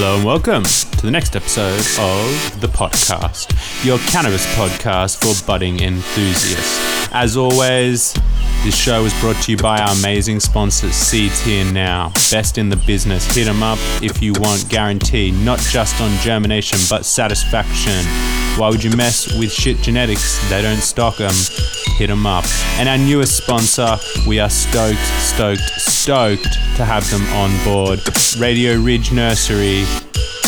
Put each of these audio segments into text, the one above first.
Hello and welcome to the next episode of The Podcast, your cannabis podcast for budding enthusiasts. As always, this show is brought to you by our amazing sponsors, Seeds Here Now, best in the business. Hit them up if you want guarantee, not just on germination, but satisfaction. Why would you mess with shit genetics? They don't stock them. Hit them up. And our newest sponsor, we are stoked to have them on board. Radio Ridge Nursery.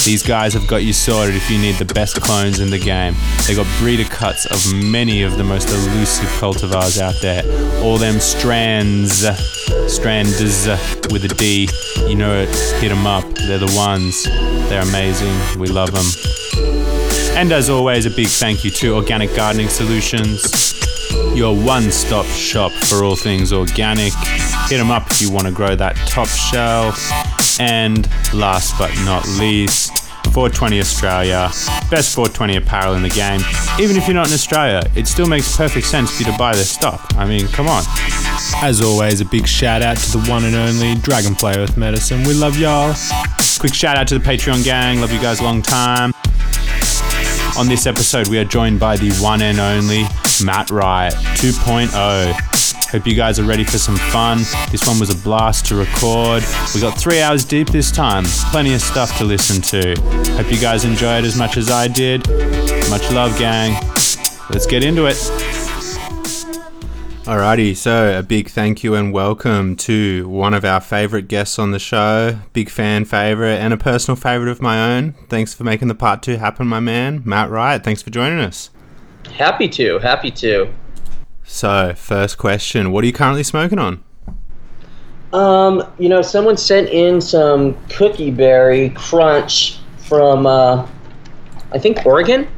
These guys have got you sorted if you need the best clones in the game. They got breeder cuts of many of the most elusive cultivars out there. All them stranders with a D, you know it, hit them up. They're the ones. They're amazing. We love them. And as always, a big thank you to Organic Gardening Solutions, your one-stop shop for all things organic. Hit them up if you want to grow that top shelf. And last but not least, 420 Australia, best 420 apparel in the game. Even if you're not in Australia, it still makes perfect sense for you to buy their stuff. I mean, come on. As always, a big shout out to the one and only Dragonfly Earth Medicine. We love y'all. Quick shout out to the Patreon gang. Love you guys a long time. On this episode, we are joined by the one and only Matt Riot 2.0. Hope you guys are ready for some fun. This one was a blast to record. We got 3 hours deep this time. Plenty of stuff to listen to. Hope you guys enjoyed as much as I did. Much love, gang. Let's get into it. Alrighty, so a big thank you and welcome to one of our favourite guests on the show, big fan favourite and a personal favourite of my own. Thanks for making the part two happen, my man, Matt Riot. Thanks for joining us. Happy to. So, first question, what are you currently smoking on? Someone sent in some cookie berry crunch from, I think, Oregon,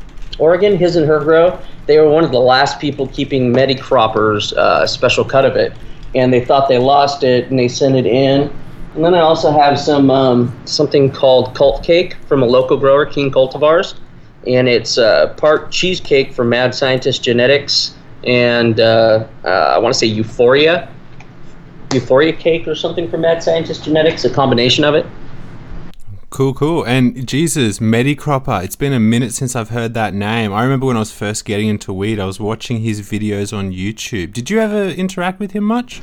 his and her grow. They were one of the last people keeping Medicropper's special cut of it, and they thought they lost it, and they sent it in. And then I also have some something called Cult Cake from a local grower, King Cultivars, and it's part cheesecake from Mad Scientist Genetics, and I want to say Euphoria Cake or something from Mad Scientist Genetics, a combination of it. Cool. And Jesus, Medicropper, it's been a minute since I've heard that name. I remember when I was first getting into weed, I was watching his videos on YouTube. Did you ever interact with him much?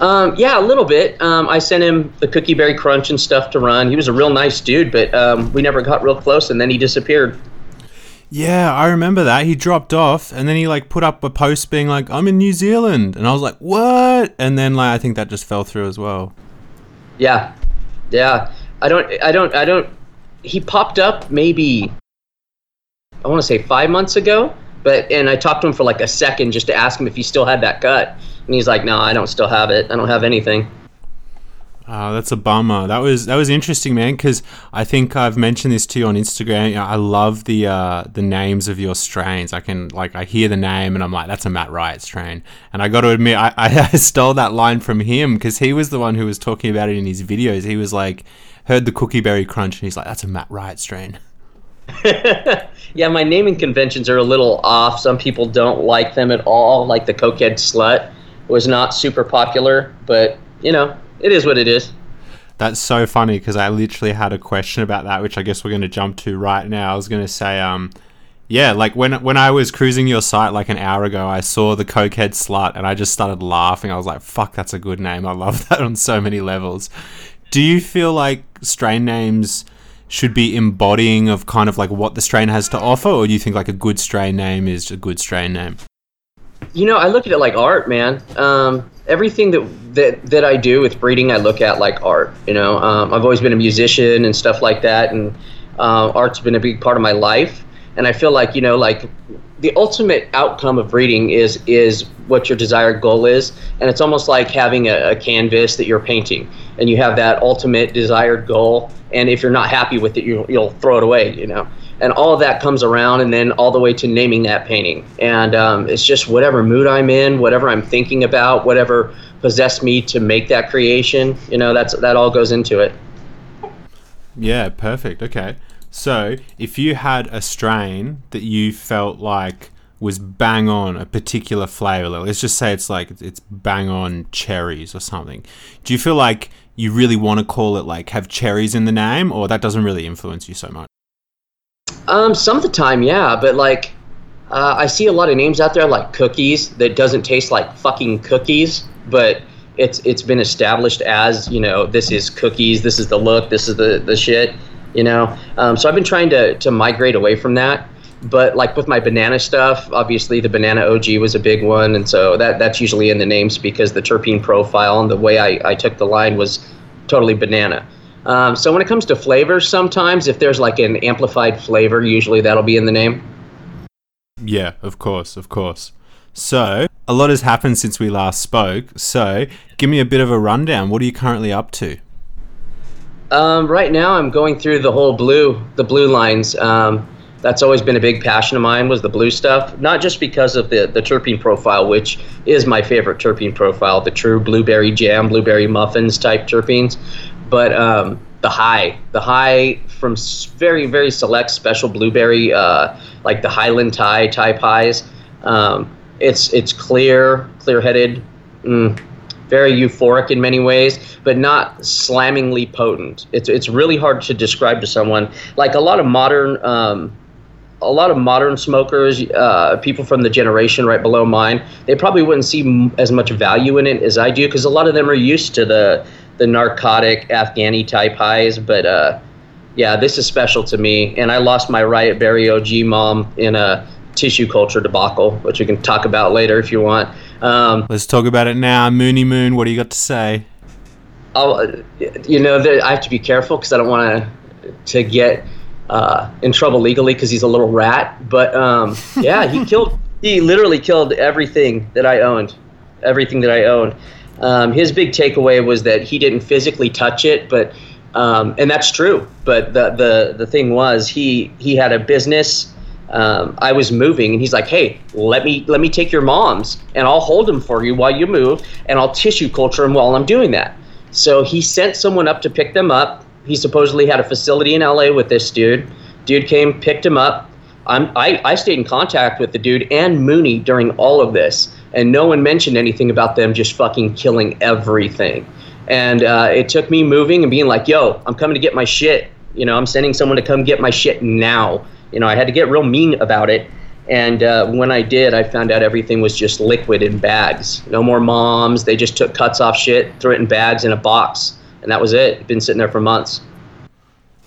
Yeah, a little bit. I sent him the Cookie Berry Crunch and stuff to run. He was a real nice dude, but we never got real close, and then he disappeared. Yeah, I remember that. He dropped off, and then he put up a post being like, I'm in New Zealand. And I was like, what? And then I think that just fell through as well. Yeah. I don't, he popped up maybe, I want to say 5 months ago, and I talked to him for a second just to ask him if he still had that cut. And he's like, no, I don't still have it. I don't have anything. Oh, that's a bummer. That was interesting, man, because I think I've mentioned this to you on Instagram. I love the names of your strains. I can I hear the name and I'm like, that's a Matt Riot strain. And I got to admit, I stole that line from him because he was the one who was talking about it in his videos. He was like, heard the Cookie Berry Crunch and he's like, that's a Matt Riot strain. Yeah, my naming conventions are a little off. Some people don't like them at all. Like the Cokehead Slut was not super popular, but it is what it is. That's so funny because I literally had a question about that, which I guess we're going to jump to right now. I was going to say, when I was cruising your site an hour ago, I saw the Cokehead Slut and I just started laughing. I was like, fuck, that's a good name. I love that on so many levels. Do you feel like strain names should be embodying of what the strain has to offer, or do you think a good strain name is a good strain name? I look at it like art, man. Everything that I do with breeding, I look at like art. I've always been a musician and stuff like that, and art's been a big part of my life. And I feel the ultimate outcome of breeding is what your desired goal is, and it's almost like having a canvas that you're painting, and you have that ultimate desired goal. And if you're not happy with it, you'll throw it away. And all of that comes around, and then all the way to naming that painting. And it's just whatever mood I'm in, whatever I'm thinking about, whatever possessed me to make that creation. That all goes into it. Yeah, perfect. Okay. So if you had a strain that you felt was bang on a particular flavor, let's just say it's bang on cherries or something. Do you feel you really want to call it, like, have cherries in the name, or that doesn't really influence you so much? Some of the time, yeah, but, like, I see a lot of names out there, like cookies, that doesn't taste like fucking cookies, but it's been established as, you know, this is cookies, this is the look, this is the shit, you know? So I've been trying to migrate away from that. But, like, with my banana stuff, obviously the banana OG was a big one, and so that's usually in the names because the terpene profile and the way I took the line was totally banana. So when it comes to flavors, sometimes if there's, like, an amplified flavor, usually that'll be in the name. Yeah, of course, of course. So a lot has happened since we last spoke, so give me a bit of a rundown. What are you currently up to? Right now I'm going through the whole blue lines. That's always been a big passion of mine, was the blue stuff, not just because of the terpene profile, which is my favorite terpene profile, the true blueberry jam, blueberry muffins type terpenes, but the high from very, very select special blueberry, like the Highland Thai type highs. It's clear-headed, very euphoric in many ways, but not slammingly potent. It's really hard to describe to someone. Like a lot of modern smokers, people from the generation right below mine, they probably wouldn't see as much value in it as I do, because a lot of them are used to the narcotic Afghani type highs. But yeah, this is special to me, and I lost my Riot Berry OG mom in a tissue culture debacle, which we can talk about later if you want. Let's talk about it now. Moony Moon, what do you got to say? I have to be careful because I don't want to get in trouble legally because he's a little rat. But yeah, he literally killed everything that I owned. His big takeaway was that he didn't physically touch it, but and that's true. But the thing was, he had a business. I was moving, and he's like, "Hey, let me take your mom's, and I'll hold them for you while you move, and I'll tissue culture them while I'm doing that." So he sent someone up to pick them up. He supposedly had a facility in LA with this dude. Dude came, picked him up. I stayed in contact with the dude and Mooney during all of this, and no one mentioned anything about them just fucking killing everything. And it took me moving and being like, "Yo, I'm coming to get my shit. You know, I'm sending someone to come get my shit now." You know, I had to get real mean about it, and when I did, I found out everything was just liquid in bags. No more moms. They just took cuts off shit, threw it in bags in a box, and that was it. Been sitting there for months.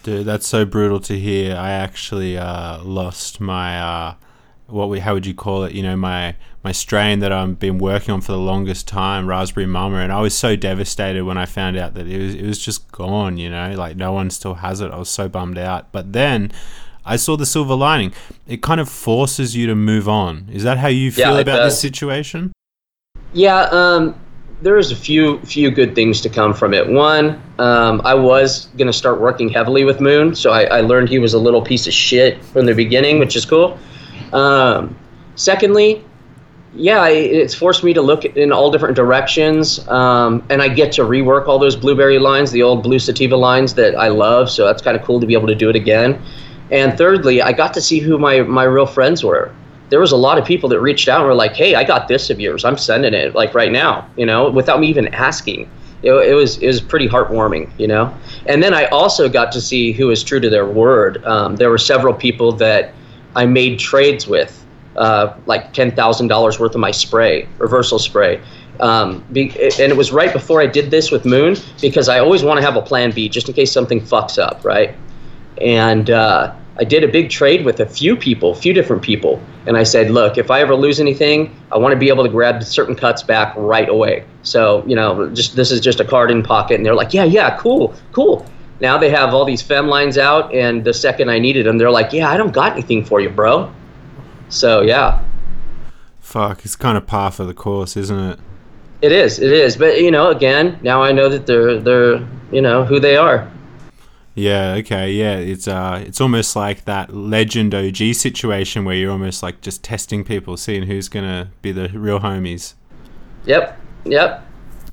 Dude, that's so brutal to hear. I actually lost my, how would you call it? You know, my strain that I've been working on for the longest time, Raspberry Mama, and I was so devastated when I found out that it was just gone, you know, like no one still has it. I was so bummed out. But then I saw the silver lining. It kind of forces you to move on. Is that how you feel about this situation? Yeah, there's a few good things to come from it. One, I was going to start working heavily with Moon, so I learned he was a little piece of shit from the beginning, which is cool. Secondly, yeah, it's forced me to look in all different directions, and I get to rework all those blueberry lines, the old blue sativa lines that I love, so that's kind of cool to be able to do it again. And thirdly, I got to see who my real friends were. There was a lot of people that reached out and were like, "Hey, I got this of yours. I'm sending it like right now," you know, without me even asking. It was pretty heartwarming, you know. And then I also got to see who was true to their word. There were several people that I made trades with, like $10,000 worth of my spray, reversal spray. And it was right before I did this with Moon, because I always want to have a plan B just in case something fucks up, right? And I did a big trade with a few different people. And I said, "Look, if I ever lose anything, I want to be able to grab certain cuts back right away. So, you know, this is just a card in pocket." And they're like, yeah, cool. Now they have all these fem lines out. And the second I needed them, they're like, "Yeah, I don't got anything for you, bro." So, yeah. Fuck, it's kind of par for the course, isn't it? It is. But, you know, again, now I know that they're you know, who they are. Yeah, okay, yeah. It's almost like that legend OG situation where you're almost like just testing people, seeing who's going to be the real homies. Yep.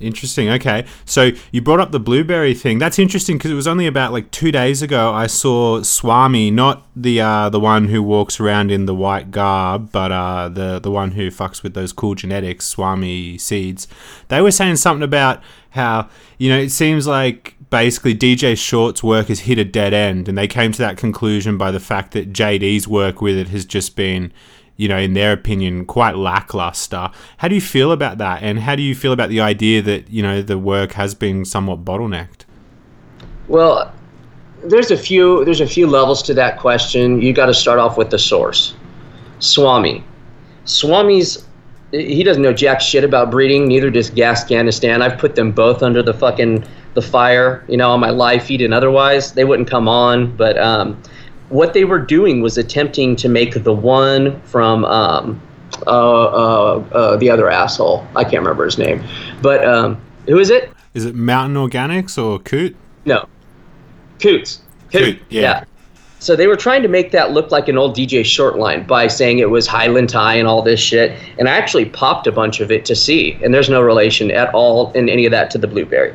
Interesting, okay. So you brought up the blueberry thing. That's interesting because it was only about like 2 days ago I saw Swami, not the one who walks around in the white garb, but the one who fucks with those cool genetics, Swami Seeds. They were saying something about how, you know, it seems like basically DJ Short's work has hit a dead end, and they came to that conclusion by the fact that JD's work with it has just been, you know, in their opinion, quite lackluster. How do you feel about that? And how do you feel about the idea that, you know, the work has been somewhat bottlenecked? Well, there's a few levels to that question. You got to start off with the source. Swami's he doesn't know jack shit about breeding, neither does Gaskanistan. I've put them both under the fucking the fire, you know, all my live feed and otherwise. They wouldn't come on, but what they were doing was attempting to make the one from the other asshole. I can't remember his name, but who is it? Is it Mountain Organics or Coot? No, Coots. Coot, yeah. So they were trying to make that look like an old DJ Short line by saying it was Highland Tie and all this shit. And I actually popped a bunch of it to see, and there's no relation at all in any of that to the blueberry.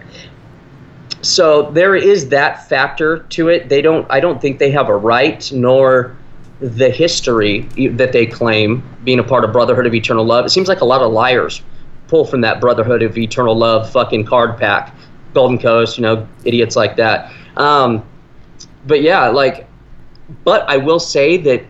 So there is that factor to it. I don't think they have a right nor the history that they claim being a part of Brotherhood of Eternal Love. It seems like a lot of liars pull from that Brotherhood of Eternal Love fucking card pack, Golden Coast, you know, idiots like that. But yeah, like, but I will say that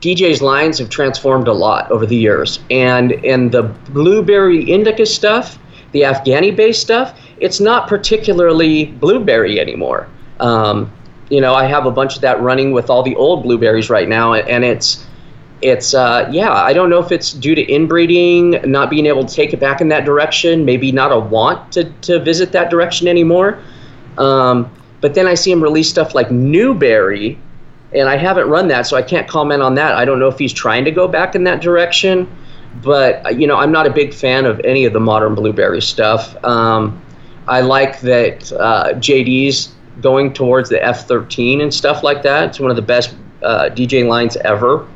DJ's lines have transformed a lot over the years, and the blueberry indica stuff, the Afghani-based stuff, it's not particularly blueberry anymore. You know, I have a bunch of that running with all the old blueberries right now, and it's yeah, I don't know if it's due to inbreeding, not being able to take it back in that direction, maybe not a want to visit that direction anymore. But then I see him release stuff like Newberry, and I haven't run that, so I can't comment on that. I don't know if he's trying to go back in that direction, but, you know, I'm not a big fan of any of the modern blueberry stuff. I like that JD's going towards the F13 and stuff like that. It's one of the best DJ lines ever,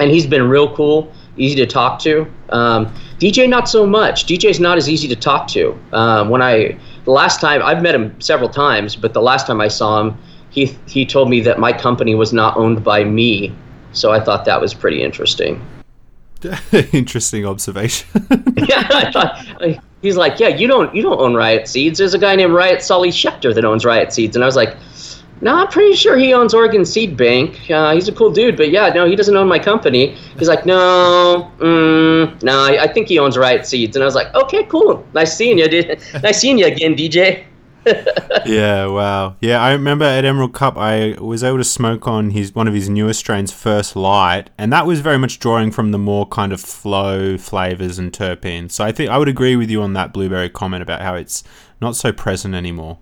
and he's been real cool, easy to talk to. DJ, not so much. DJ's not as easy to talk to. The last time, I've met him several times, but the last time I saw him, he told me that my company was not owned by me, so I thought that was pretty interesting. Interesting observation. Yeah, I thought, he's like, yeah, you don't own Riot Seeds. There's a guy named Riot Solly Schechter that owns Riot Seeds, and I was like, no, I'm pretty sure he owns Oregon Seed Bank. He's a cool dude, but yeah, no, he doesn't own my company. He's like, no, I think he owns Riot Seeds, and I was like, okay, cool, nice seeing you, dude. Nice seeing you again, DJ. Yeah, wow. Yeah, I remember at Emerald Cup, I was able to smoke on one of his newer strains, First Light, and that was very much drawing from the more kind of flow flavors and terpenes. So I think I would agree with you on that blueberry comment about how it's not so present anymore.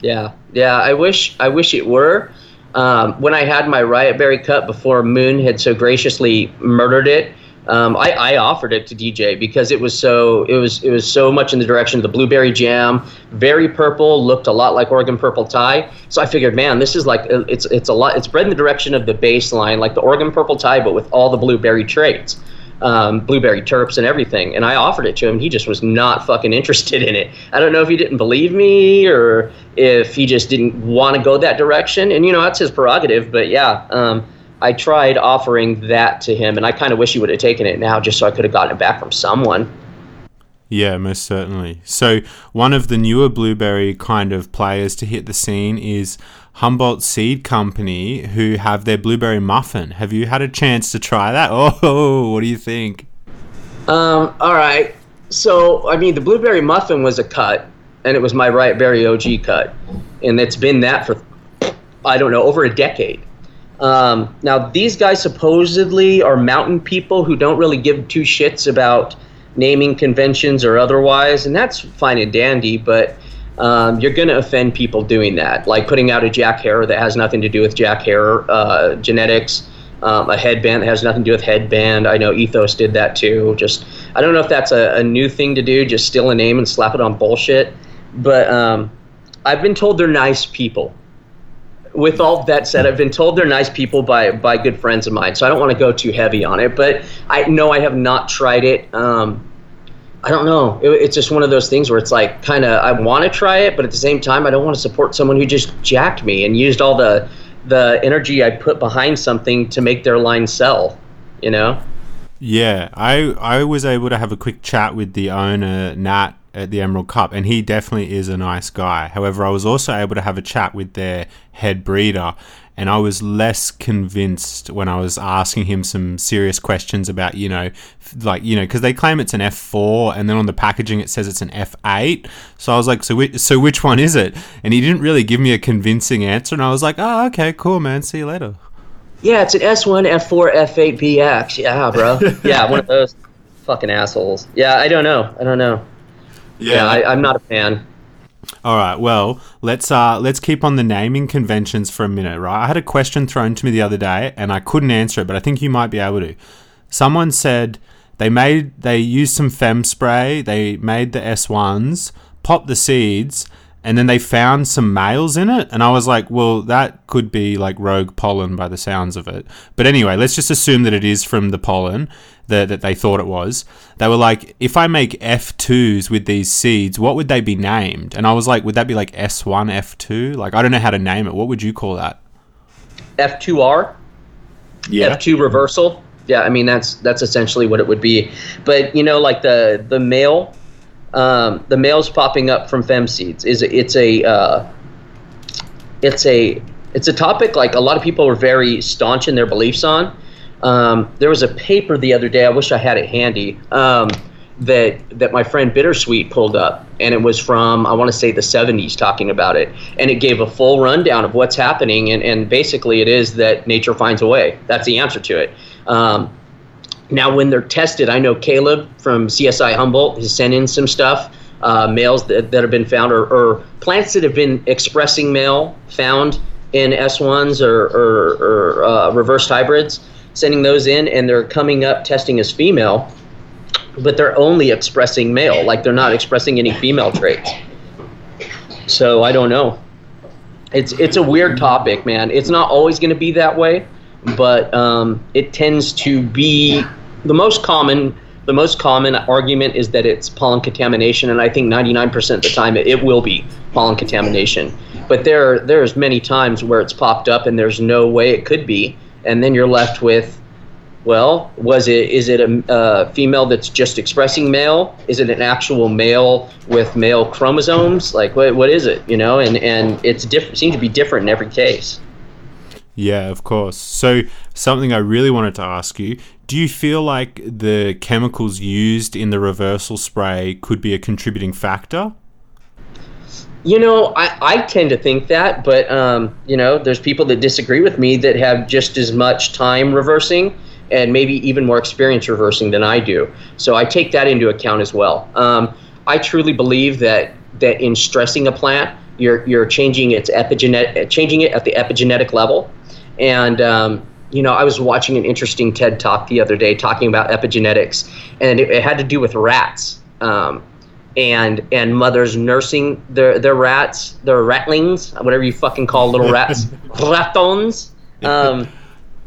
Yeah. I wish it were. When I had my Riot Berry Cup before Moon had so graciously murdered it, I offered it to DJ because it was so much in the direction of the blueberry jam, very purple, looked a lot like Oregon Purple Tie. So I figured, man, this is like it's a lot. It's bred in the direction of the baseline, like the Oregon Purple Tie, but with all the blueberry traits. Blueberry terps and everything, and I offered it to him. He just was not fucking interested in it. I don't know if he didn't believe me or if he just didn't want to go that direction, and you know, that's his prerogative, but yeah, I tried offering that to him, and I kind of wish he would have taken it now just so I could have gotten it back from someone. Yeah, most certainly. So one of the newer blueberry kind of players to hit the scene is Humboldt Seed Company, who have their blueberry muffin. Have you had a chance to try that? Oh, what do you think? All right. So, I mean, the blueberry muffin was a cut, and it was my Riot Berry OG cut. And it's been that for, I don't know, over a decade. Now, these guys supposedly are mountain people who don't really give two shits about naming conventions or otherwise, and that's fine and dandy, but you're going to offend people doing that, like putting out a jack hair that has nothing to do with jack hair genetics, a headband that has nothing to do with headband. I know Ethos did that too. Just, I don't know if that's a new thing to do, just steal a name and slap it on bullshit, but I've been told they're nice people. With all that said, I've been told they're nice people by good friends of mine, so I don't want to go too heavy on it, but I have not tried it. I don't know. It's just one of those things where it's like kind of I want to try it, but at the same time, I don't want to support someone who just jacked me and used all the energy I put behind something to make their line sell, you know? Yeah, I was able to have a quick chat with the owner, Nat, at the Emerald Cup, and he definitely is a nice guy. However, I was also able to have a chat with their head breeder, and I was less convinced when I was asking him some serious questions about, you know, like, you know, because they claim it's an F4, and then on the packaging it says it's an F8. So I was like, so which one is it? And he didn't really give me a convincing answer, and I was like, oh, okay, cool, man, see you later. Yeah, it's an S1, F4, F8, BX. Yeah, bro. Yeah, one of those fucking assholes. Yeah, I don't know. Yeah, I'm not a fan. All right, well, let's keep on the naming conventions for a minute, right? I had a question thrown to me the other day, and I couldn't answer it, but I think you might be able to. Someone said they used some fem spray, they made the S1s, popped the seeds, and then they found some males in it, and I was like, well, that could be like rogue pollen by the sounds of it. But anyway, let's just assume that it is from the pollen that they thought it was. They were like, if I make F2s with these seeds, what would they be named? And I was like, would that be like S1, F2? Like, I don't know how to name it. What would you call that? F2R? Yeah. F2 reversal? Yeah, I mean, that's essentially what it would be. But, you know, like the male... the males popping up from fem seeds it's a topic like a lot of people are very staunch in their beliefs on. There was a paper the other day, I wish I had it handy, that my friend Bittersweet pulled up, and it was from, I want to say, the 70s, talking about it, and it gave a full rundown of what's happening, and basically it is that nature finds a way. That's the answer to it. Now, when they're tested, I know Caleb from CSI Humboldt has sent in some stuff, males that have been found, or plants that have been expressing male found in S1s or reversed hybrids, sending those in, and they're coming up testing as female, but they're only expressing male. Like, they're not expressing any female traits. So I don't know. It's a weird topic, man. It's not always going to be that way. But it tends to be the most common argument is that it's pollen contamination, and I think 99% of the time it will be pollen contamination. But there's many times where it's popped up and there's no way it could be, and then you're left with, well, is it a female that's just expressing male? Is it an actual male with male chromosomes? Like what is it? You know, and it's different. Seems to be different in every case. Yeah, of course. So something I really wanted to ask you, do you feel like the chemicals used in the reversal spray could be a contributing factor? You know, I tend to think that, but, you know, there's people that disagree with me that have just as much time reversing and maybe even more experience reversing than I do. So I take that into account as well. I truly believe that in stressing a plant, you're changing it at the epigenetic level. And, you know, I was watching an interesting TED Talk the other day talking about epigenetics, and it had to do with rats, and mothers nursing their rats, their ratlings, whatever you fucking call little rats, ratons,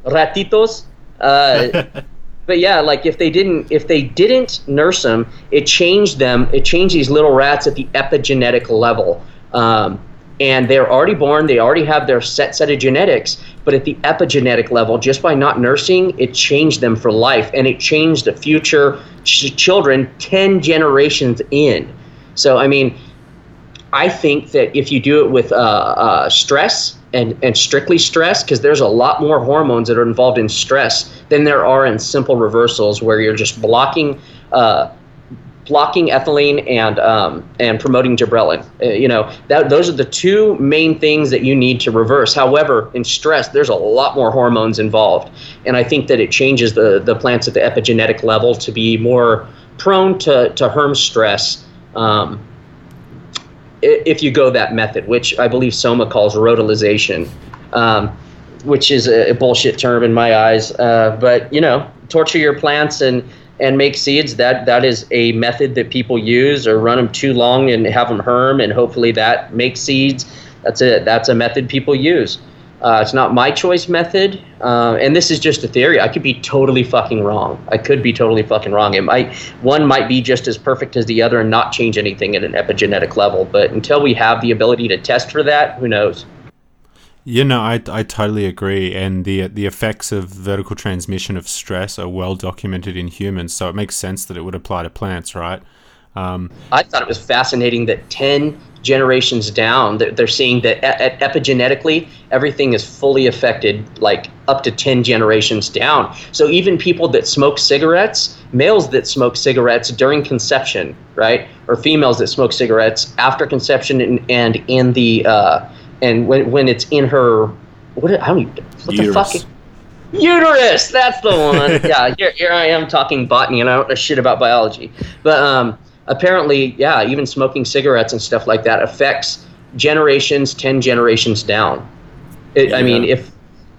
ratitos. But yeah, like if they didn't nurse them, it changed these little rats at the epigenetic level. And they're already born, they already have their set of genetics, but at the epigenetic level, just by not nursing, it changed them for life, and it changed the future children 10 generations in. So, I mean, I think that if you do it with stress and strictly stress, because there's a lot more hormones that are involved in stress than there are in simple reversals where you're just blocking ethylene and promoting gibberellin. You know, those are the two main things that you need to reverse. However, in stress, there's a lot more hormones involved, and I think that it changes the plants at the epigenetic level to be more prone to herm stress if you go that method, which I believe Soma calls rotalization, which is a bullshit term in my eyes. But, you know, torture your plants and make seeds, that is a method that people use, or run them too long and have them herm, and hopefully that makes seeds. That's it. That's a method people use. It's not my choice method, and this is just a theory. I could be totally fucking wrong. One might be just as perfect as the other and not change anything at an epigenetic level, but until we have the ability to test for that, who knows? You know, I totally agree, and the effects of vertical transmission of stress are well documented in humans, so it makes sense that it would apply to plants, right? I thought it was fascinating that 10 generations down, they're seeing that epigenetically everything is fully affected, like up to 10 generations down. So even people that smoke cigarettes, males that smoke cigarettes during conception, right, or females that smoke cigarettes after conception and in the and when it's in her uterus. That's the one. Yeah, here I am talking botany, and I don't know shit about biology, but apparently, yeah, even smoking cigarettes and stuff like that affects generations, 10 generations down. I mean, if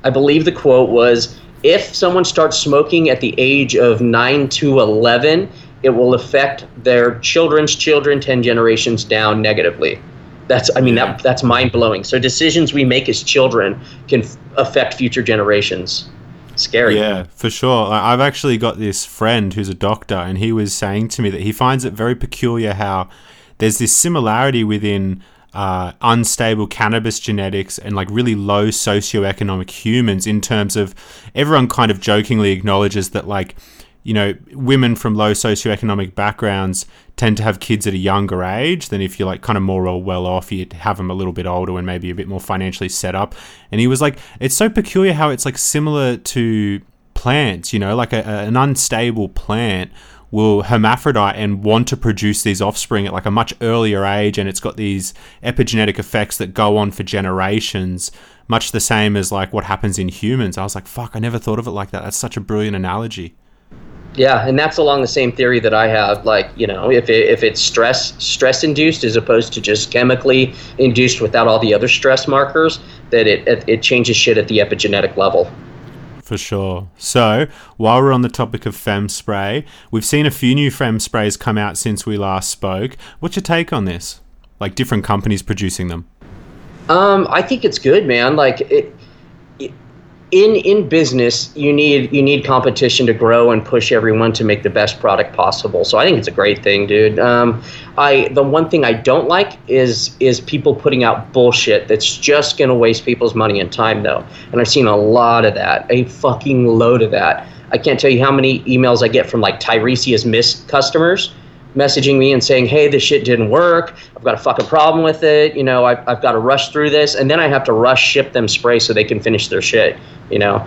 I believe the quote was, if someone starts smoking at the age of 9 to 11, it will affect their children's children 10 generations down negatively. That's mind-blowing. So decisions we make as children can affect future generations. Scary. Yeah, for sure. I've actually got this friend who's a doctor, and he was saying to me that he finds it very peculiar how there's this similarity within unstable cannabis genetics and like really low socioeconomic humans, in terms of everyone kind of jokingly acknowledges that, like, you know, women from low socioeconomic backgrounds tend to have kids at a younger age than if you're like kind of more or well off, you'd have them a little bit older and maybe a bit more financially set up. And he was like, it's so peculiar how it's like similar to plants, you know, like an unstable plant will hermaphrodite and want to produce these offspring at like a much earlier age, and it's got these epigenetic effects that go on for generations, much the same as like what happens in humans. I was like, fuck, I never thought of it like that. That's such a brilliant analogy. Yeah, and that's along the same theory that I have. Like, you know, if it's stress induced as opposed to just chemically induced without all the other stress markers, that it changes shit at the epigenetic level. For sure. So while we're on the topic of fem spray, we've seen a few new fem sprays come out since we last spoke. What's your take on this? Like different companies producing them? I think it's good, man. Like In business, you need competition to grow and push everyone to make the best product possible. So I think it's a great thing, dude. The one thing I don't like is people putting out bullshit that's just gonna waste people's money and time, though. And I've seen a lot of that, a fucking load of that. I can't tell you how many emails I get from like Tiresias Mist customers messaging me and saying, hey, this shit didn't work. I've got a fucking problem with it. You know, I've got to rush through this. And then I have to ship them spray so they can finish their shit, you know?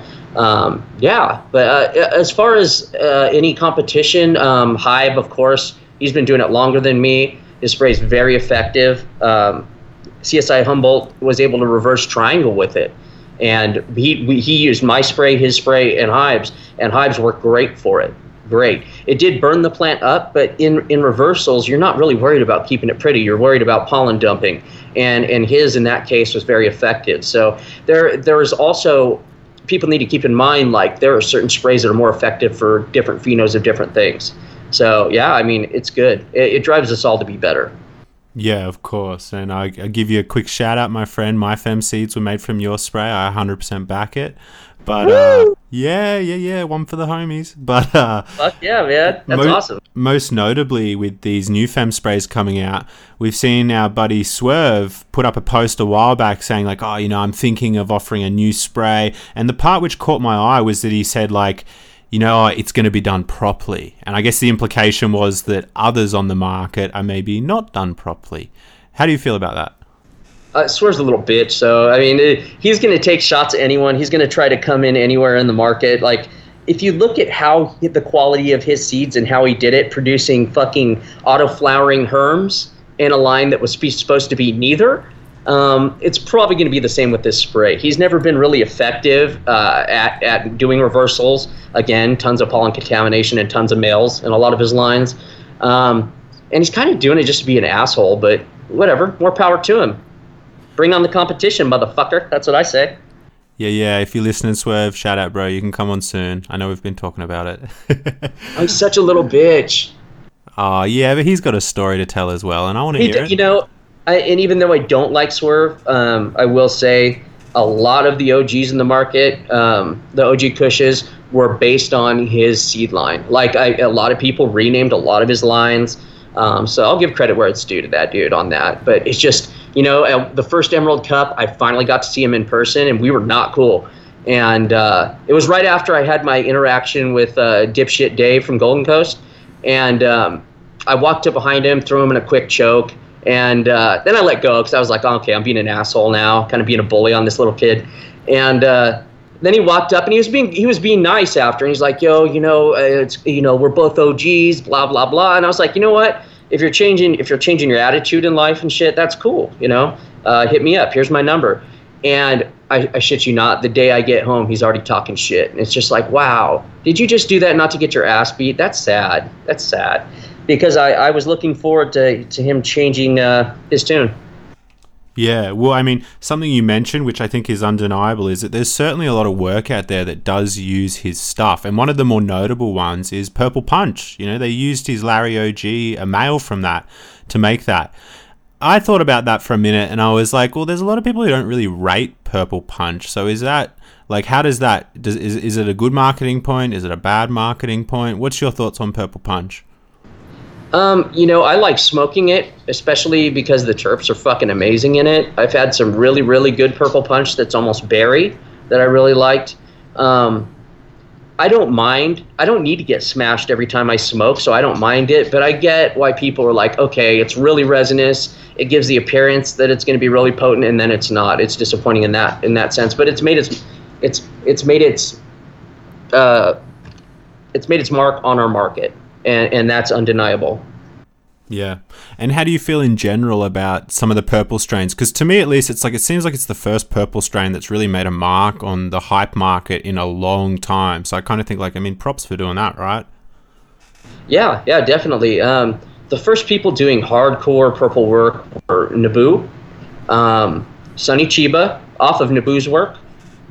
Yeah. But as far as any competition, Hybe, of course, he's been doing it longer than me. His spray is very effective. CSI Humboldt was able to reverse triangle with it. And he used my spray, his spray, and Hybe's. And Hybe's worked great for it. Great. It did burn the plant up, but in reversals, you're not really worried about keeping it pretty. You're worried about pollen dumping, and his in that case was very effective. So there is also, people need to keep in mind, like there are certain sprays that are more effective for different phenos of different things. So yeah, I mean, it's good. It drives us all to be better. Yeah, of course. And I give you a quick shout out, my friend. My fem seeds were made from your spray. I 100% back it. But yeah, one for the homies. But fuck yeah, man, that's awesome. Most notably, with these new fem sprays coming out, we've seen our buddy Swerve put up a post a while back saying like, oh, you know, I'm thinking of offering a new spray. And the part which caught my eye was that he said like, you know, it's going to be done properly. And I guess the implication was that others on the market are maybe not done properly. How do you feel about that? Swerve's a little bitch, so I mean, he's going to take shots at anyone. He's going to try to come in anywhere in the market. Like, if you look at how the quality of his seeds and how he did it, producing fucking auto-flowering herms in a line that was supposed to be neither, it's probably going to be the same with this spray. He's never been really effective at doing reversals. Again, tons of pollen contamination and tons of males in a lot of his lines. And he's kind of doing it just to be an asshole, but whatever, more power to him. Bring on the competition, motherfucker. That's what I say. Yeah. If you're listening, Swerve, shout out, bro. You can come on soon. I know we've been talking about it. I'm such a little bitch. Oh, yeah, but he's got a story to tell as well, and I want to hear it. You know, and even though I don't like Swerve, I will say a lot of the OGs in the market, the OG Kushes, were based on his seed line. Like, a lot of people renamed a lot of his lines. So I'll give credit where it's due to that dude on that. But it's just... You know, at the first Emerald Cup, I finally got to see him in person, and we were not cool. And it was right after I had my interaction with Dipshit Dave from Golden Coast. And I walked up behind him, threw him in a quick choke, and then I let go because I was like, oh, okay, I'm being an asshole now, kind of being a bully on this little kid. And then he walked up and he was being nice after, and he's like, yo, it's, we're both OGs, blah blah blah. And I was like, you know what? If you're changing your attitude in life and shit, that's cool, hit me up. Here's my number. And I shit you not, the day I get home, he's already talking shit. And it's just like, wow, did you just do that not to get your ass beat? That's sad. That's sad. Because I was looking forward to him changing his tune. Yeah, well, I mean, something you mentioned, which I think is undeniable, is that there's certainly a lot of work out there that does use his stuff. And one of the more notable ones is Purple Punch. They used his Larry OG, a male from that, to make that. I thought about that for a minute, and I was like, well, there's a lot of people who don't really rate Purple Punch. So is that, like, how does that, is it a good marketing point? Is it a bad marketing point? What's your thoughts on Purple Punch? I like smoking it, especially because the terps are fucking amazing in it. I've had some really, really good Purple Punch that's almost berry that I really liked. I don't mind. I don't need to get smashed every time I smoke, so I don't mind it. But I get why people are like, okay, it's really resinous. It gives the appearance that it's going to be really potent, and then it's not. It's disappointing in that sense. But it's made its mark on our market, and that's undeniable. Yeah. And how do you feel in general about some of the purple strains? Because to me, at least, it seems like it's the first purple strain that's really made a mark on the hype market in a long time. So I kind of think, props for doing that, right? Yeah, definitely. The first people doing hardcore purple work were Naboo, Sonny Chiba, off of Naboo's work.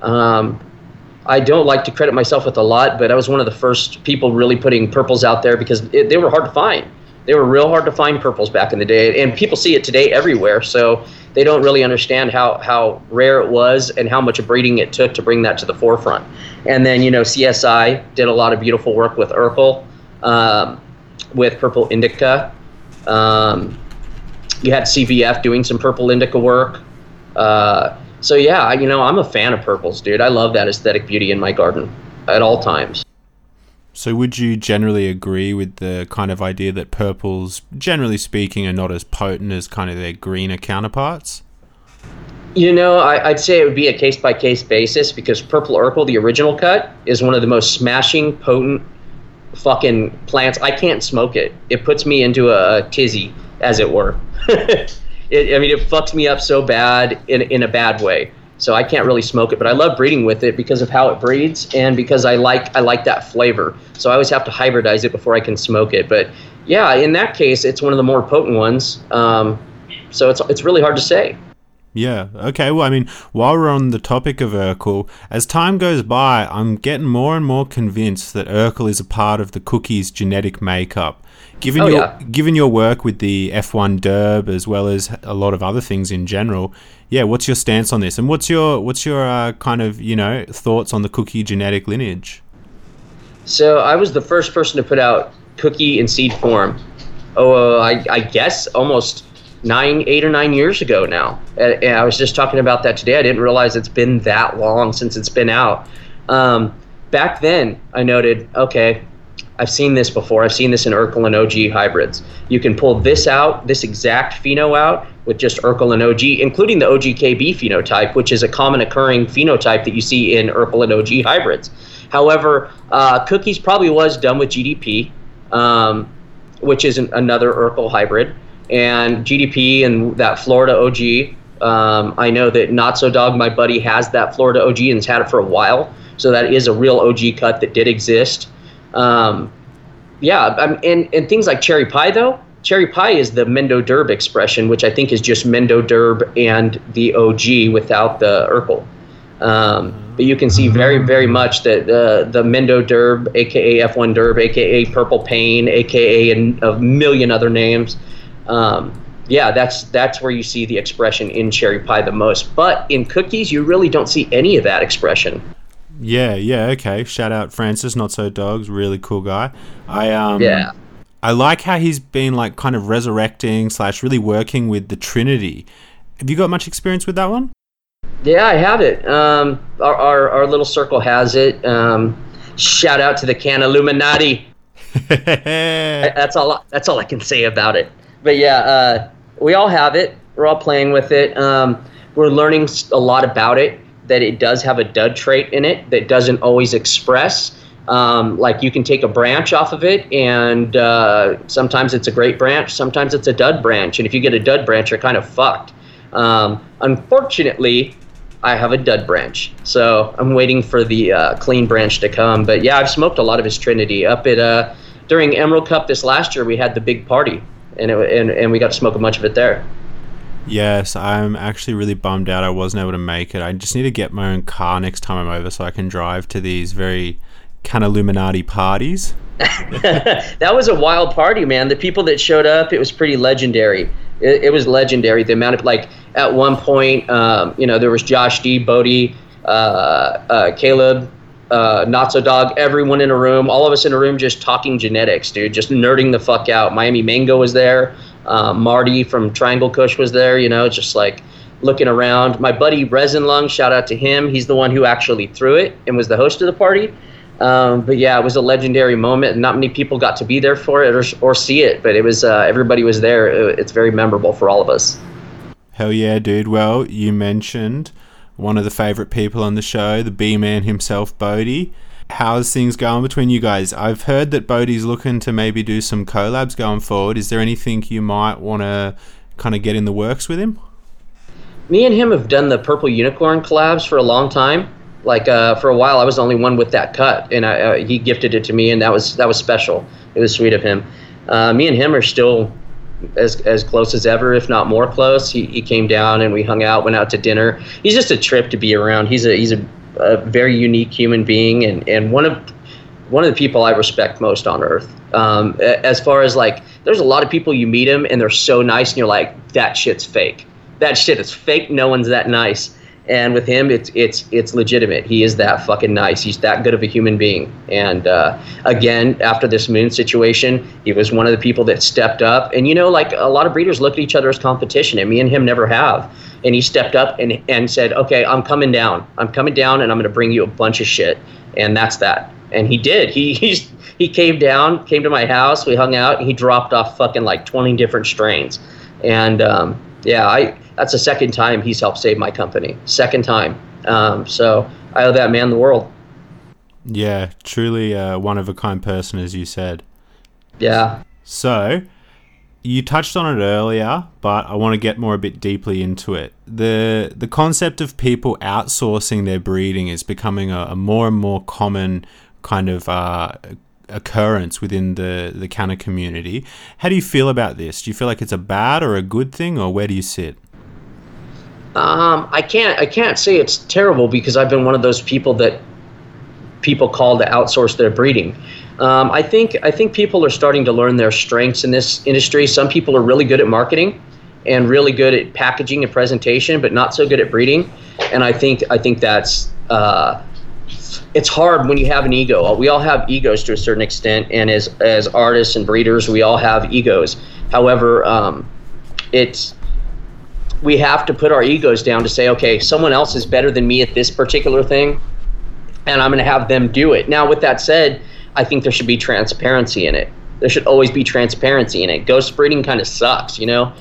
I don't like to credit myself with a lot, but I was one of the first people really putting purples out there because they were hard to find. They were real hard to find purples back in the day, and people see it today everywhere, so they don't really understand how rare it was and how much breeding it took to bring that to the forefront. And then, CSI did a lot of beautiful work with Urkel, with Purple Indica. You had CVF doing some Purple Indica work. So yeah, I'm a fan of purples, dude. I love that aesthetic beauty in my garden at all times. So would you generally agree with the kind of idea that purples, generally speaking, are not as potent as kind of their greener counterparts? I'd say it would be a case-by-case basis because Purple Urkel, the original cut, is one of the most smashing, potent fucking plants. I can't smoke it. It puts me into a tizzy, as it were. It fucks me up so bad in a bad way. So I can't really smoke it, but I love breeding with it because of how it breeds and because I like that flavor. So I always have to hybridize it before I can smoke it. But yeah, in that case, it's one of the more potent ones. So it's really hard to say. Yeah. Okay. Well, while we're on the topic of Urkel, as time goes by, I'm getting more and more convinced that Urkel is a part of the cookie's genetic makeup. Given your work with the F1 Derb as well as a lot of other things in general, yeah, what's your stance on this? And what's your kind of thoughts on the cookie genetic lineage? So I was the first person to put out cookie in seed form. I guess almost 8 or 9 years ago now. And I was just talking about that today. I didn't realize it's been that long since it's been out. Back then, I noted, okay, I've seen this before. I've seen this in Urkel and OG hybrids. You can pull this out, this exact pheno out, with just Urkel and OG, including the OGKB phenotype, which is a common occurring phenotype that you see in Urkel and OG hybrids. However, Cookies probably was done with GDP, which is another Urkel hybrid. And GDP and that Florida OG, I know that Not So Dog, my buddy, has that Florida OG and has had it for a while. So that is a real OG cut that did exist. And things like Cherry Pie, though. Cherry Pie is the Mendo Derb expression, which I think is just Mendo Derb and the OG without the Urkel. But you can see very, very much that the Mendo Derb, a.k.a. F1 Derb, a.k.a. Purple Pain, a.k.a. a million other names. That's where you see the expression in Cherry Pie the most. But in Cookies, you really don't see any of that expression. Yeah, okay. Shout out Francis, Not So Dogs, really cool guy. I like how he's been kind of resurrecting / really working with the Trinity. Have you got much experience with that one? Yeah, I have it. Our little circle has it. Shout out to the Can Illuminati. That's all I can say about it. But yeah, we all have it. We're all playing with it. We're learning a lot about it, that it does have a dud trait in it that doesn't always express. Like you can take a branch off of it, and sometimes it's a great branch, sometimes it's a dud branch. And if you get a dud branch, you're kind of fucked. Unfortunately, I have a dud branch, so I'm waiting for the clean branch to come. But yeah, I've smoked a lot of his Trinity up at during Emerald Cup this last year. We had the big party, and we got to smoke a bunch of it there. Yes, I'm actually really bummed out I wasn't able to make it. I just need to get my own car next time I'm over so I can drive to these very kind of Illuminati parties. That was a wild party, man. The people that showed up, it was pretty legendary. It was legendary. The amount of, like, at one point, there was Josh D, Bodhi, Caleb, Not So Dog, everyone in a room, all of us in a room just talking genetics, dude, just nerding the fuck out. Miami Mango was there. Marty from Triangle Kush was there, just like looking around. My buddy Resin Lung, shout out to him. He's the one who actually threw it and was the host of the party. But yeah, it was a legendary moment. Not many people got to be there for it or see it, but it was everybody was there. It's very memorable for all of us. Hell yeah, dude. Well, you mentioned one of the favorite people on the show, the B-man himself, Bodhi. How's things going between you guys? I've heard that Bodhi's looking to maybe do some collabs going forward. Is there anything you might want to kind of get in the works with him? Me and him have done the Purple Unicorn collabs for a long time. Like for a while, I was the only one with that cut, and he gifted it to me, and that was special. It was sweet of him. Me and him are still as close as ever, if not more close. He came down and we hung out, went out to dinner. He's just a trip to be around. He's a very unique human being, and one of the people I respect most on earth. As far as, like, there's a lot of people you meet him and they're so nice, and you're like, that shit's fake. That shit is fake. No one's that nice. And with him, it's legitimate. He is that fucking nice. He's that good of a human being. And again, after this moon situation, he was one of the people that stepped up. And like a lot of breeders look at each other as competition, and me and him never have. And he stepped up and said, "Okay, I'm coming down. I'm coming down, and I'm going to bring you a bunch of shit." And that's that. And he did. He came down, came to my house. We hung out. And he dropped off fucking like 20 different strains. And that's the second time he's helped save my company. Second time. So I owe that man the world. Yeah, truly one of a kind person, as you said. Yeah. So you touched on it earlier, but I want to get more a bit deeply into it. The concept of people outsourcing their breeding is becoming a more and more common kind of occurrence within the canna community. How do you feel about this? Do you feel like it's a bad or a good thing, or where do you sit? I can't say it's terrible, because I've been one of those people that people call to outsource their breeding. I think people are starting to learn their strengths in this industry. Some people are really good at marketing and really good at packaging and presentation, but not so good at breeding. And I think that's it's hard when you have an ego. We all have egos to a certain extent, and as artists and breeders, we all have egos. However, we have to put our egos down to say, okay, someone else is better than me at this particular thing, and I'm going to have them do it. Now, with that said, I think there should be transparency in it. There should always be transparency in it. Ghost breeding kind of sucks, and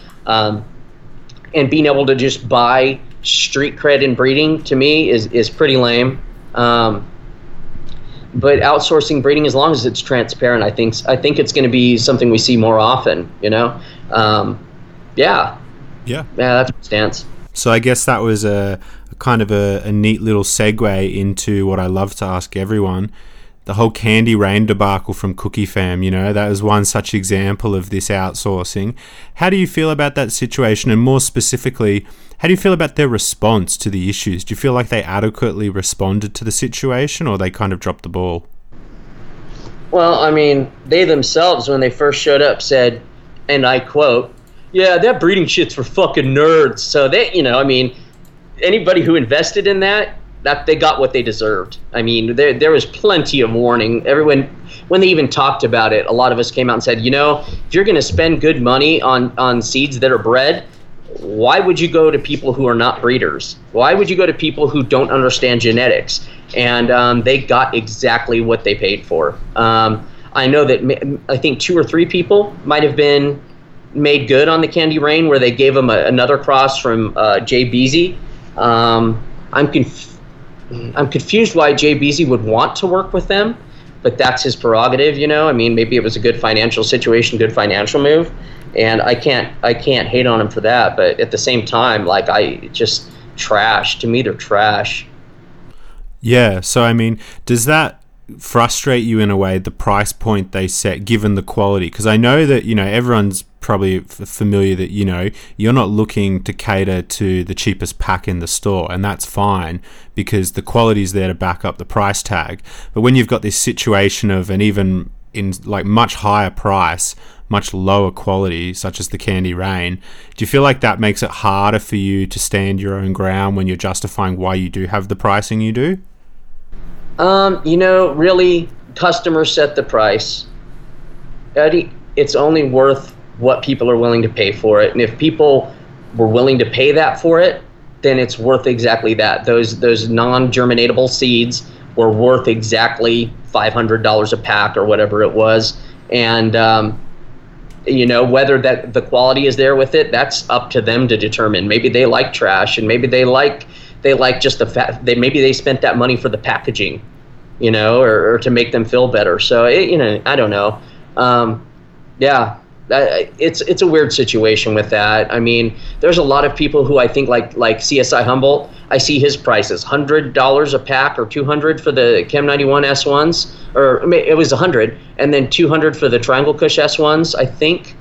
being able to just buy street cred in breeding, to me, is pretty lame. But outsourcing breeding, as long as it's transparent, I think it's going to be something we see more often, Yeah, that's what stands. So I guess that was a kind of a neat little segue into what I love to ask everyone, the whole Candy Rain debacle from Cookie Fam. That was one such example of this outsourcing. How do you feel about that situation? And more specifically, how do you feel about their response to the issues? Do you feel like they adequately responded to the situation, or they kind of dropped the ball? Well, I mean, they themselves, when they first showed up, said, and I quote, "Yeah, that breeding shit's for fucking nerds." So anybody who invested in that they got what they deserved. I mean, there was plenty of warning. Everyone, when they even talked about it, a lot of us came out and said, if you're going to spend good money on seeds that are bred, why would you go to people who are not breeders? Why would you go to people who don't understand genetics? And they got exactly what they paid for. I know that I think 2 or 3 people might have been made good on the Candy Rain, where they gave them another cross from Jay Beasy. I'm confused why Jay Beasy would want to work with them, but that's his prerogative, you know. I mean, maybe it was a good financial situation, good financial move, and I can't hate on him for that. But at the same time, like, I just trash. To me, they're trash. Yeah. So I mean, does that frustrate you in a way, the price point they set, given the quality? Because I know that, you know, everyone's probably familiar that, you know, you're not looking to cater to the cheapest pack in the store, and that's fine because the quality is there to back up the price tag. But when you've got this situation of an even in like much higher price, much lower quality, such as the Candy Rain, do you feel like that makes it harder for you to stand your own ground when you're justifying why you do have the pricing you do? You know, really, customers set the price, Eddie. It's only worth what people are willing to pay for it, and if people were willing to pay that for it, then it's worth exactly that. Those non-germinatable seeds were worth exactly $500 a pack or whatever it was, and you know, whether that the quality is there with it, that's up to them to determine. Maybe they like trash, and maybe they like just the fact they maybe they spent that money for the packaging, you know, or to make them feel better. So it, you know, I don't know. Yeah. It's a weird situation with that. I mean, there's a lot of people who I think like CSI Humboldt. I see his prices, $100 a pack or $200 for the Chem 91 S1s, or I mean, it was $100 and then $200 for the Triangle Kush S1s. I think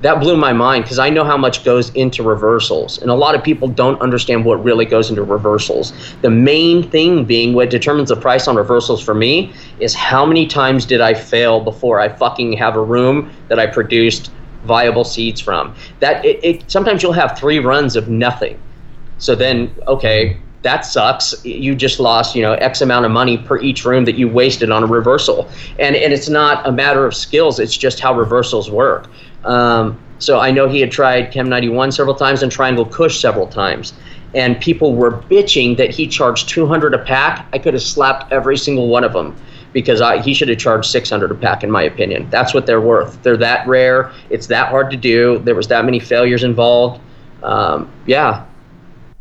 that blew my mind because I know how much goes into reversals, and a lot of people don't understand what really goes into reversals. The main thing being what determines the price on reversals for me is how many times did I fail before I fucking have a room that I produced viable seeds from. That it sometimes you'll have 3 runs of nothing. So then, okay, that sucks. You just lost, you know, X amount of money per each room that you wasted on a reversal. And it's not a matter of skills. It's just how reversals work. So I know he had tried Chem 91 several times and Triangle Kush several times, and people were bitching that he charged $200 a pack. I could have slapped every single one of them because he should have charged $600 a pack, in my opinion. That's what they're worth. They're that rare. It's that hard to do. There was that many failures involved. Yeah,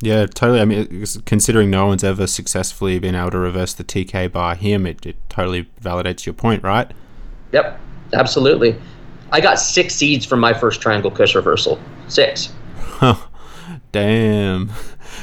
totally. I mean, considering no one's ever successfully been able to reverse the TK bar him, it totally validates your point, right? Yep, absolutely. I got 6 seeds from my first Triangle Kush reversal. 6. Damn.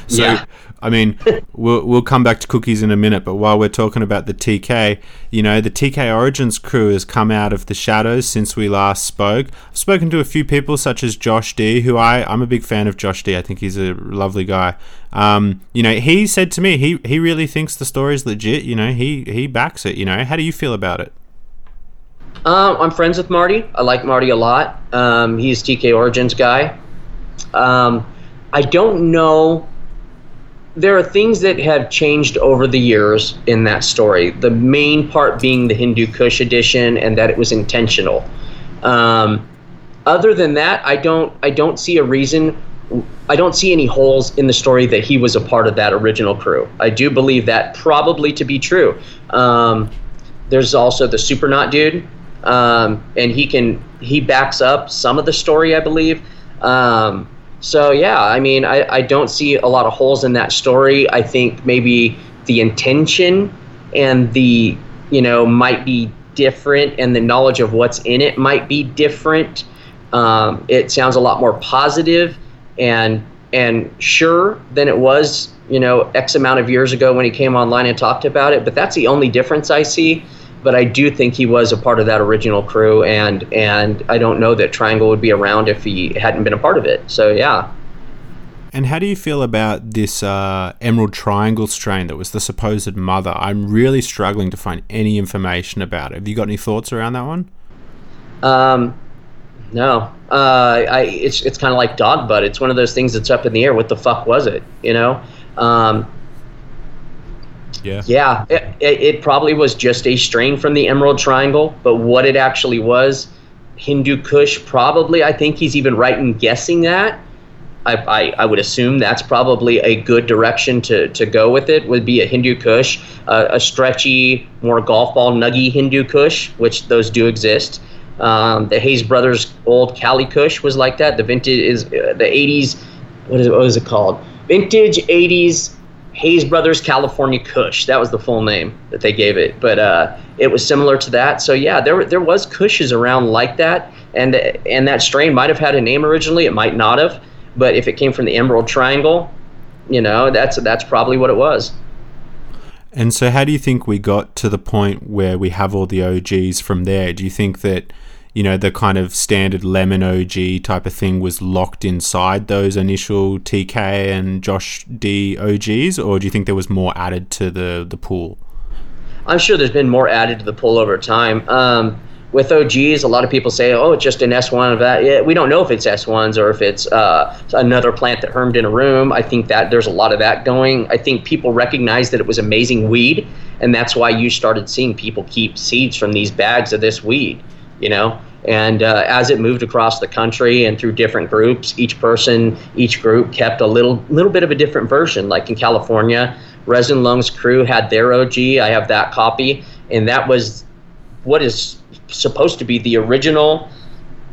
So, yeah. I mean, we'll come back to cookies in a minute, but while we're talking about the TK, you know, the TK Origins crew has come out of the shadows since we last spoke. I've spoken to a few people such as Josh D, who I'm a big fan of Josh D. I think he's a lovely guy. You know, he said to me, he really thinks the story's legit, you know, he backs it, you know. How do you feel about it? I'm friends with Marty. I like Marty a lot. He's TK Origins guy. I don't know. There are things that have changed over the years in that story. The main part being the Hindu Kush edition and that it was intentional. Other than that, I don't see a reason. I don't see any holes in the story that he was a part of that original crew. I do believe that probably to be true. There's also the Supernaut dude. And he backs up some of the story, I believe. So yeah, I mean, I don't see a lot of holes in that story. I think maybe the intention and the, you know, might be different, and the knowledge of what's in it might be different. It sounds a lot more positive and sure than it was, you know, X amount of years ago when he came online and talked about it. But that's the only difference I see. But I do think he was a part of that original crew, and I don't know that Triangle would be around if he hadn't been a part of it. So, yeah. And how do you feel about this Emerald Triangle strain that was the supposed mother? I'm really struggling to find any information about it. Have you got any thoughts around that one? No. It's kind of like dog butt. It's one of those things that's up in the air. What the fuck was it, you know? Yeah. It probably was just a strain from the Emerald Triangle, but what it actually was, Hindu Kush probably. I think he's even right in guessing that. I would assume that's probably a good direction to go with it, would be a Hindu Kush, a stretchy, more golf ball nuggy Hindu Kush, which those do exist. The Hayes Brothers old Cali Kush was like that. The vintage is the 80s, what is it called? Vintage 80s Hayes Brothers California Kush. That was the full name that they gave it. But it was similar to that. So yeah, there was Kushes around like that. And that strain might have had a name originally. It might not have. But if it came from the Emerald Triangle, that's probably what it was. And so how do you think we got to the point where we have all the OGs from there? Do you think that, the kind of standard lemon OG type of thing was locked inside those initial TK and Josh D OGs? Or do you think there was more added to the pool? I'm sure there's been more added to the pool over time. With OGs, a lot of people say, oh, it's just an S1 of that. Yeah, we don't know if it's S1s or if it's another plant that hermed in a room. I think that there's a lot of that going. I think people recognized that it was amazing weed, and that's why you started seeing people keep seeds from these bags of this weed, And as it moved across the country and through different groups, each group kept a little bit of a different version. Like in California, Resin Lungs Crew had their OG. I have that copy, and that was what is supposed to be the original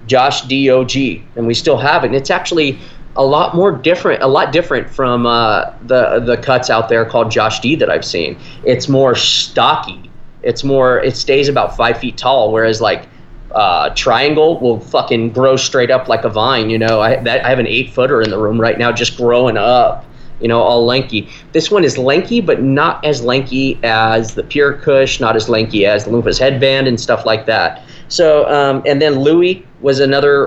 Josh D OG, and we still have it. And it's actually a lot different from the cuts out there called Josh D that I've seen. It's more stocky. It stays about 5 feet tall, whereas like Triangle will fucking grow straight up like a vine. I have an 8-footer in the room right now, just growing up. All lanky. This one is lanky, but not as lanky as the Pure Kush, not as lanky as the Lumpa's Headband and stuff like that. So, and then Louis was another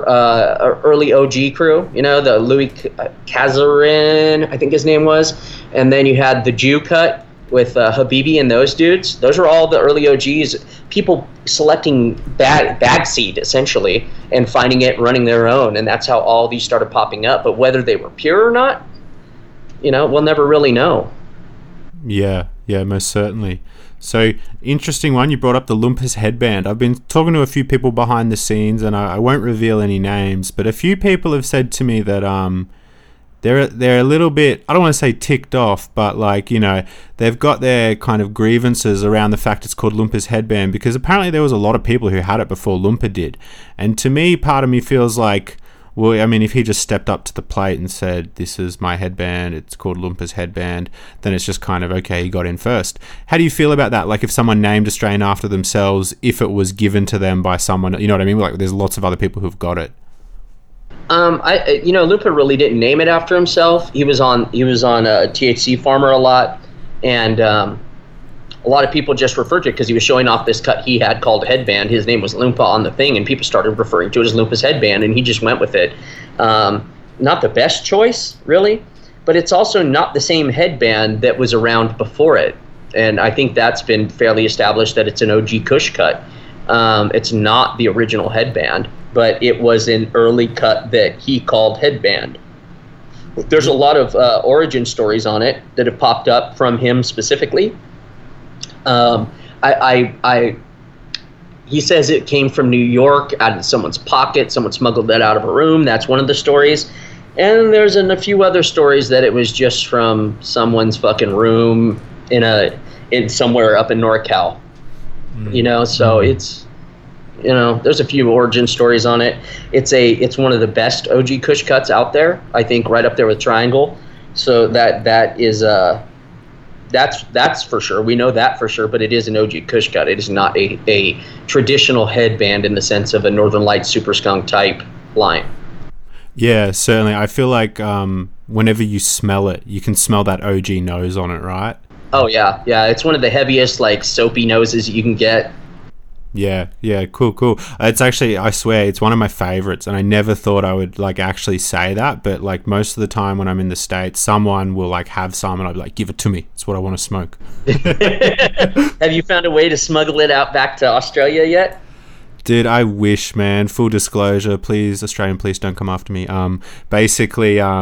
early OG crew, the Louis Kazarin, I think his name was. And then you had the Jew cut with Habibi and those dudes. Those are all the early OGs, people selecting bag seed essentially and finding it and running their own. And that's how all these started popping up. But whether they were pure or not, we'll never really know. Yeah, most certainly. So, interesting one. You brought up the Lumpa's Headband. I've been talking to a few people behind the scenes, and I won't reveal any names, but a few people have said to me that they're a little bit, I don't want to say ticked off, but they've got their kind of grievances around the fact it's called Lumpa's Headband, because apparently there was a lot of people who had it before Lumpa did. And to me, part of me feels like, well, I mean, if he just stepped up to the plate and said, this is my headband, it's called Lumpa's Headband, then it's just kind of, okay, he got in first. How do you feel about that? Like if someone named a strain after themselves, if it was given to them by someone, you know what I mean? Like there's lots of other people who've got it. Lumpa really didn't name it after himself. He was on a THC Farmer a lot, and a lot of people just referred to it because he was showing off this cut he had called Headband. His name was Lumpa on the thing, and people started referring to it as Lumpa's Headband, and he just went with it. Not the best choice, really, but it's also not the same headband that was around before it. And I think that's been fairly established that it's an OG Kush cut. It's not the original headband, but it was an early cut that he called Headband. There's a lot of origin stories on it that have popped up from him specifically. He says it came from New York, out of someone's pocket. Someone smuggled that out of a room. That's one of the stories. And there's a few other stories that it was just from someone's fucking room in somewhere up in NorCal. So it's, there's a few origin stories on it. It's one of the best OG Kush cuts out there. I think right up there with Triangle. So that is that's for sure. We know that for sure, but it is an OG Kush cut. It is not a traditional headband in the sense of a Northern Light Super Skunk type line. Yeah, certainly. I feel like whenever you smell it, you can smell that OG nose on it, right? Oh, yeah. Yeah, it's one of the heaviest, soapy noses you can get. Yeah, cool. It's actually, I swear, it's one of my favorites, and I never thought I would actually say that, but most of the time when I'm in the States, someone will have some, and I'll be like, give it to me, it's what I want to smoke. Have you found a way to smuggle it out back to Australia yet? Dude, I wish, man. Full disclosure, please, Australian police, don't come after me. Basically, I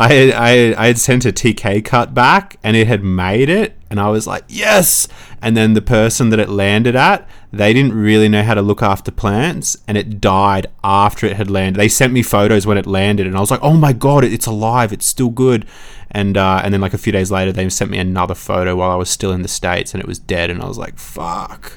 had sent a TK cut back, and it had made it, and I was like, yes! And then the person that it landed at, they didn't really know how to look after plants, and it died after it had landed. They sent me photos when it landed, and I was like, oh my god, it's alive, it's still good. And then like a few days later, they sent me another photo while I was still in the States, and it was dead, and I was like, fuck.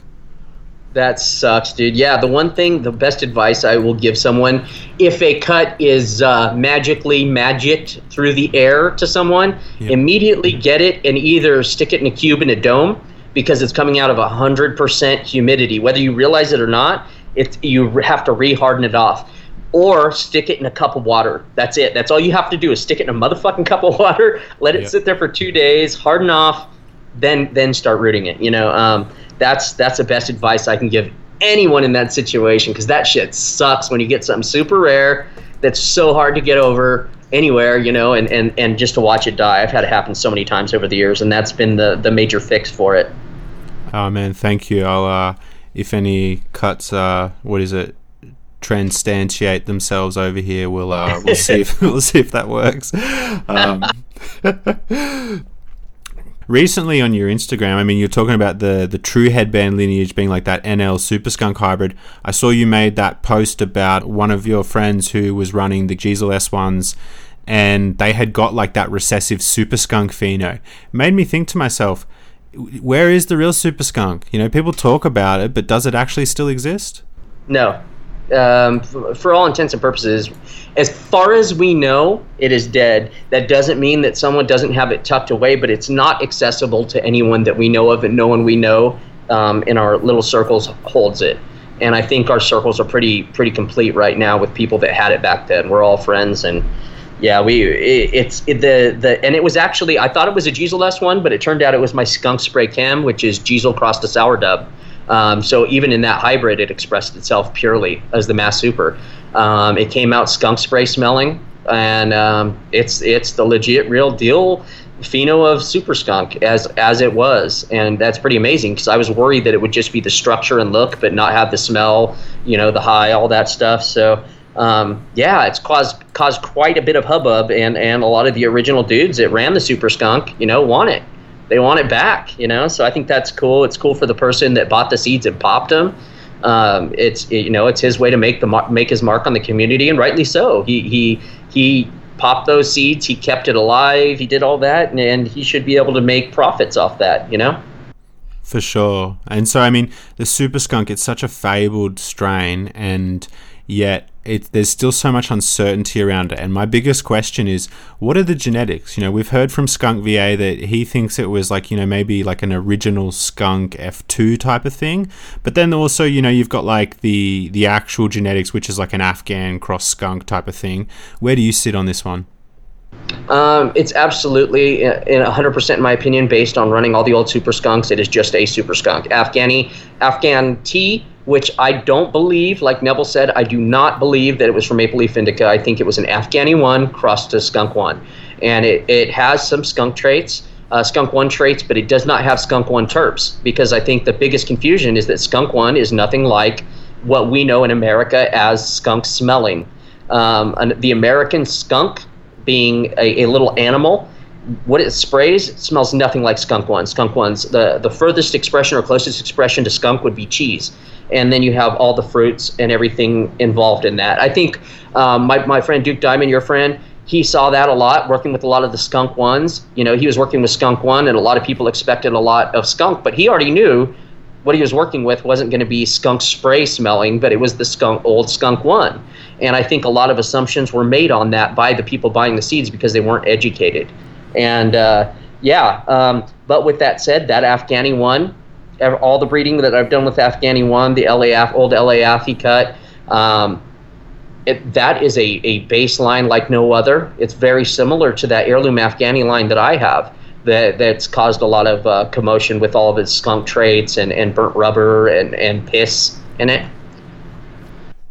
That sucks, dude. Yeah, the one thing, the best advice I will give someone, if a cut is magically magicked through the air to someone, immediately get it and either stick it in a cube in a dome, because it's coming out of 100% humidity. Whether you realize it or not, you have to re-harden it off. Or stick it in a cup of water. That's it. That's all you have to do is stick it in a motherfucking cup of water, let it sit there for 2 days, harden off, then start rooting it, you know. That's the best advice I can give anyone in that situation, because that shit sucks when you get something super rare that's so hard to get over anywhere, you know, and just to watch it die. I've had it happen so many times over the years, and that's been the major fix for it. Oh, man, thank you. I'll, if any cuts, transubstantiate themselves over here, we'll see if we'll see if that works. Recently on your Instagram, I mean, you're talking about the true headband lineage being like that NL Super Skunk hybrid. I saw you made that post about one of your friends who was running the Gisel S1s, and they had got like that recessive Super Skunk pheno. It made me think to myself, where is the real Super Skunk? You know, people talk about it, but does it actually still exist? No. For all intents and purposes, as far as we know, it is dead. That doesn't mean that someone doesn't have it tucked away, but it's not accessible to anyone that we know of, and no one we know in our little circles holds it. And I think our circles are pretty complete right now with people that had it back then. We're all friends, and yeah, it was actually, I thought it was a Gisel S1, but it turned out it was my Skunk Spray Cam, which is Gisel crossed a Sour Dub. So even in that hybrid, it expressed itself purely as the Mass Super. It came out skunk spray smelling, and it's the legit real deal pheno of Super Skunk as it was, and that's pretty amazing, because I was worried that it would just be the structure and look, but not have the smell, you know, the high, all that stuff. So yeah, it's caused quite a bit of hubbub, and a lot of the original dudes that ran the Super Skunk, you know, want it. They want it back, you know. So I think that's cool. It's cool for the person that bought the seeds and popped them. It's his way to make his mark on the community, and rightly so. He popped those seeds. He kept it alive. He did all that, and he should be able to make profits off that, you know. For sure. And so, I mean, the Super Skunk, it's such a fabled strain, and yet there's still so much uncertainty around it. And my biggest question is, what are the genetics? You know, we've heard from Skunk VA that he thinks it was like, you know, maybe like an original skunk F2 type of thing. But then also, you know, you've got like the actual genetics, which is like an Afghan cross skunk type of thing. Where do you sit on this one? It's absolutely, in 100% in my opinion, based on running all the old Super Skunks, it is just a Super Skunk. Afghan T, which I don't believe, like Neville said, I do not believe that it was from Maple Leaf Indica. I think it was an Afghani 1 crossed to Skunk 1. And it has some skunk traits, Skunk 1 traits, but it does not have Skunk 1 terps, because I think the biggest confusion is that Skunk 1 is nothing like what we know in America as skunk smelling. The American skunk, being a little animal, what it sprays, it smells nothing like Skunk 1. Skunk 1's, the furthest expression or closest expression to skunk would be cheese. And then you have all the fruits and everything involved in that. I think my friend Duke Diamond, your friend, he saw that a lot, working with a lot of the Skunk 1s. You know, he was working with Skunk 1, and a lot of people expected a lot of skunk, but he already knew what he was working with wasn't going to be skunk spray smelling, but it was the old Skunk 1. And I think a lot of assumptions were made on that by the people buying the seeds, because they weren't educated. And but with that said, that Afghani 1, all the breeding that I've done with Afghani 1, the LAF, old LAF cut, that is a baseline like no other. It's very similar to that heirloom Afghani line that I have. That's caused a lot of commotion with all of its skunk traits and burnt rubber and piss in it.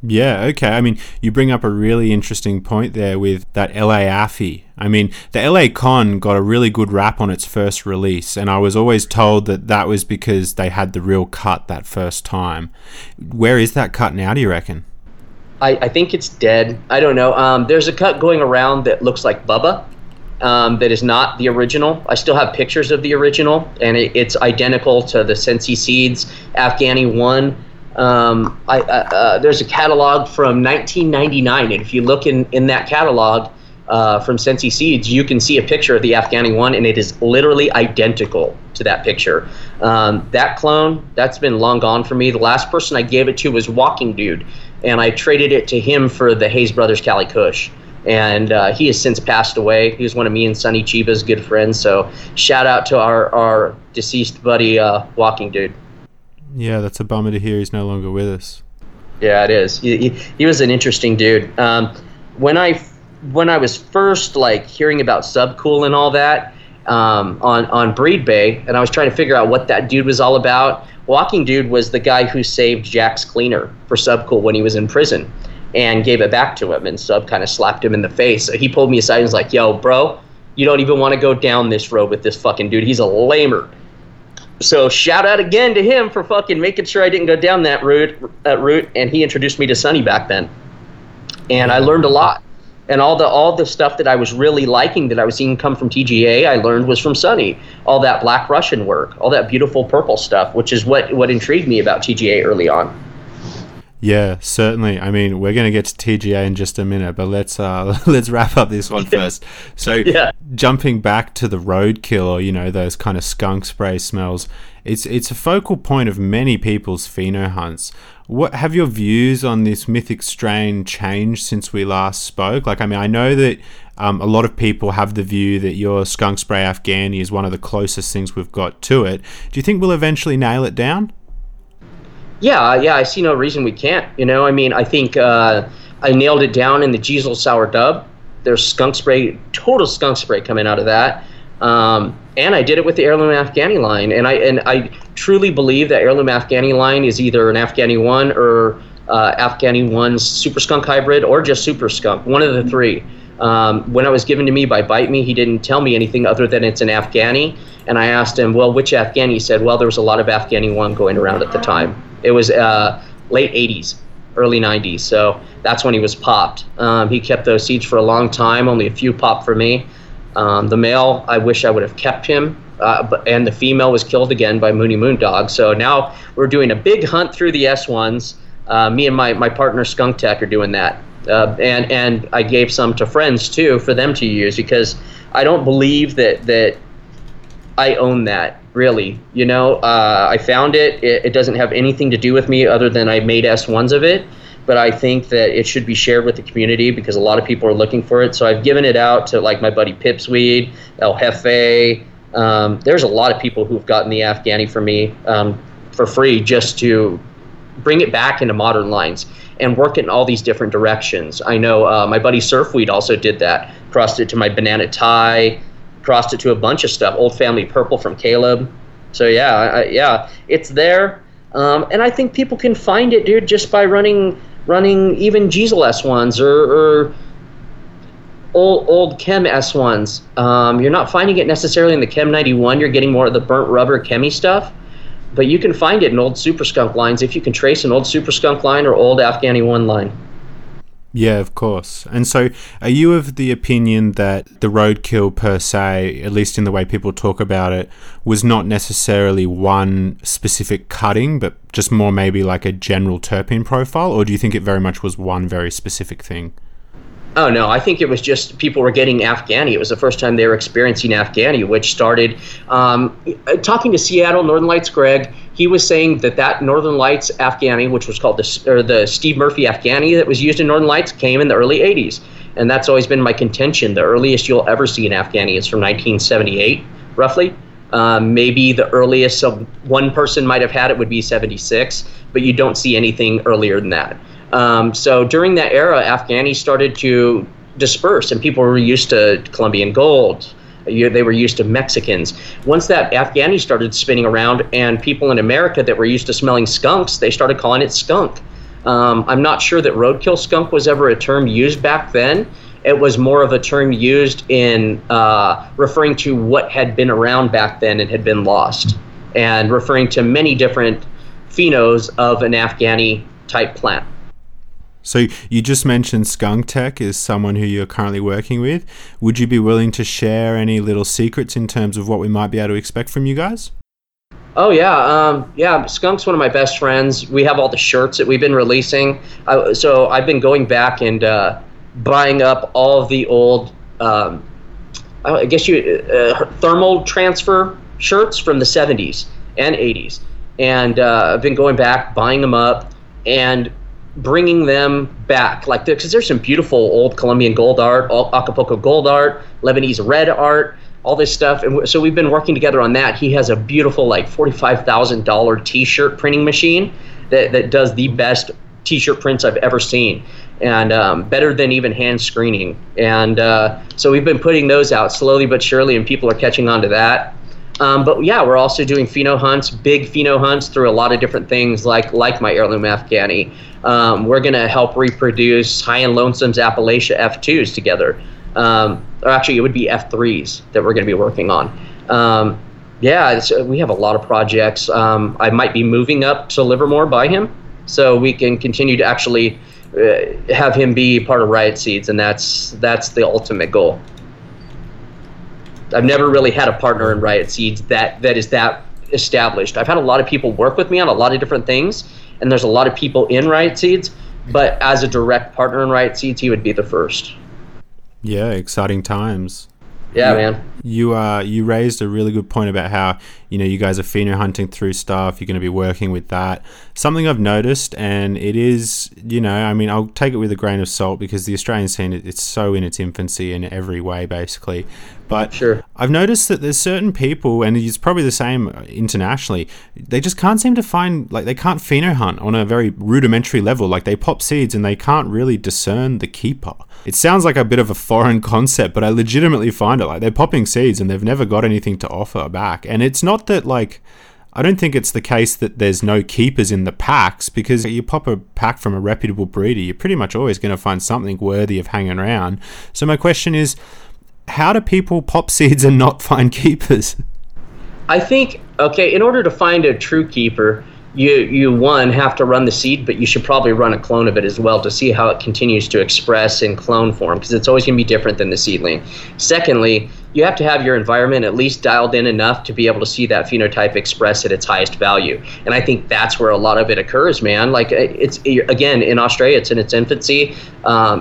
Yeah, okay. I mean, you bring up a really interesting point there with that LA AFI. I mean, the LA Con got a really good rap on its first release, and I was always told that that was because they had the real cut that first time. Where is that cut now, do you reckon? I think it's dead. I don't know. There's a cut going around that looks like Bubba, that is not the original. I still have pictures of the original, and it's identical to the Sensi Seeds Afghani 1. There's a catalog from 1999, and if you look in that catalog from Sensi Seeds, you can see a picture of the Afghani 1, and it is literally identical to that picture. That clone, that's been long gone for me. The last person I gave it to was Walking Dude, and I traded it to him for the Hayes Brothers Cali Kush. And he has since passed away. He was one of me and Sonny Chiba's good friends, so shout out to our deceased buddy, Walking Dude. Yeah, that's a bummer to hear he's no longer with us. Yeah, it is. He was an interesting dude. When I was first like hearing about Subcool and all that on Breed Bay, and I was trying to figure out what that dude was all about, Walking Dude was the guy who saved Jack's cleaner for Subcool when he was in prison and gave it back to him, and Sub kind of slapped him in the face. So he pulled me aside and was like, yo, bro, you don't even want to go down this road with this fucking dude. He's a lamer. So shout out again to him for fucking making sure I didn't go down that route, and he introduced me to Sonny back then. And I learned a lot. And all the stuff that I was really liking that I was seeing come from TGA, I learned was from Sonny. All that Black Russian work, all that beautiful purple stuff, which is what intrigued me about TGA early on. Yeah, certainly. I mean, we're going to get to TGA in just a minute, but let's wrap up this one first. So Jumping back to the roadkill, or, you know, those kind of skunk spray smells, it's a focal point of many people's pheno hunts. What have your views on this mythic strain changed since we last spoke? Like, I mean, I know that a lot of people have the view that your skunk spray Afghani is one of the closest things we've got to it. Do you think we'll eventually nail it down? Yeah, I see no reason we can't. You know, I mean, I think I nailed it down in the Geezel Sour Dub. There's skunk spray, total skunk spray coming out of that. And I did it with the Heirloom Afghani line. And I truly believe that Heirloom Afghani line is either an Afghani 1 or Afghani 1 Super Skunk Hybrid or just Super Skunk, one of the three. When it was given to me by Bite Me, he didn't tell me anything other than it's an Afghani. And I asked him, well, which Afghani? He said, well, there was a lot of Afghani 1 going around at the time. It was late 80s, early 90s, so that's when he was popped. He kept those seeds for a long time, only a few popped for me. The male, I wish I would have kept him, and the female was killed again by Mooney Moondog. So now we're doing a big hunt through the S1s. Me and my partner Skunk Tech are doing that. And I gave some to friends, too, for them to use, because I don't believe that I own that. Really, you know, I found it doesn't have anything to do with me other than I made S1s of it, but I think that it should be shared with the community because a lot of people are looking for it. So I've given it out to like my buddy Pipsweed, El Jefe. There's a lot of people who've gotten the Afghani for me for free just to bring it back into modern lines and work it in all these different directions. I know my buddy Surfweed also did that, crossed it to my Banana Tie, crossed it to a bunch of stuff, Old Family Purple from Caleb. So yeah, it's there. And I think people can find it, dude, just by running even Geezel S1s or old Chem S1s. You're not finding it necessarily in the Chem 91. You're getting more of the burnt rubber Chemi stuff. But you can find it in old Super Skunk lines if you can trace an old Super Skunk line or old Afghani 1 line. Yeah, of course. And so are you of the opinion that the roadkill per se, at least in the way people talk about it, was not necessarily one specific cutting, but just more maybe like a general terpene profile? Or do you think it very much was one very specific thing? Oh, no, I think it was just people were getting Afghani. It was the first time they were experiencing Afghani, which started talking to Seattle Northern Lights Greg. He was saying that Northern Lights Afghani, which was called the Steve Murphy Afghani that was used in Northern Lights, came in the early 80s. And that's always been my contention. The earliest you'll ever see an Afghani is from 1978, roughly. Maybe the earliest one person might have had it would be 76, but you don't see anything earlier than that. So during that era, Afghani started to disperse, and people were used to Colombian gold. They were used to Mexicans. Once that Afghani started spinning around, and people in America that were used to smelling skunks, they started calling it skunk. I'm not sure that roadkill skunk was ever a term used back then. It was more of a term used in referring to what had been around back then and had been lost, and referring to many different phenos of an Afghani type plant. So you just mentioned Skunk Tech is someone who you're currently working with. Would you be willing to share any little secrets in terms of what we might be able to expect from you guys? Oh, yeah. Skunk's one of my best friends. We have all the shirts that we've been releasing. So I've been going back and buying up all the old, thermal transfer shirts from the 70s and 80s. And I've been going back, buying them up, and bringing them back, like, because there's some beautiful old Colombian gold art, Acapulco gold art, Lebanese red art, all this stuff. And so we've been working together on that. He has a beautiful, like, $45,000 t-shirt printing machine that does the best t-shirt prints I've ever seen, and better than even hand screening. And so we've been putting those out slowly but surely, and people are catching on to that. But yeah, we're also doing pheno hunts, big pheno hunts through a lot of different things, like my heirloom Afghani. We're going to help reproduce High and Lonesome's Appalachia F2s together. Or actually, it would be F3s that we're going to be working on. We have a lot of projects. I might be moving up to Livermore by him, so we can continue to actually have him be part of Riot Seeds, and that's the ultimate goal. I've never really had a partner in Riot Seeds that is that established. I've had a lot of people work with me on a lot of different things, and there's a lot of people in Riot Seeds, but as a direct partner in Riot Seeds, he would be the first. Yeah, exciting times. Yeah, man. You raised a really good point about how, you know, you guys are pheno hunting through stuff. You're going to be working with that. Something I've noticed, and it is, you know, I mean, I'll take it with a grain of salt because the Australian scene, it's so in its infancy in every way, basically. But sure. I've noticed that there's certain people, and it's probably the same internationally, they just can't seem to find, like, they can't pheno hunt on a very rudimentary level. Like, they pop seeds and they can't really discern the keeper. It sounds like a bit of a foreign concept, but I legitimately find it. Like, they're popping seeds and they've never got anything to offer back. And it's not that, like, I don't think it's the case that there's no keepers in the packs, because you pop a pack from a reputable breeder, you're pretty much always going to find something worthy of hanging around. So my question is, how do people pop seeds and not find keepers? I think, okay, in order to find a true keeper, you have to run the seed, but you should probably run a clone of it as well to see how it continues to express in clone form, because it's always going to be different than the seedling. Secondly, you have to have your environment at least dialed in enough to be able to see that phenotype express at its highest value. And I think that's where a lot of it occurs, man. Like, it's, again, in Australia, it's in its infancy.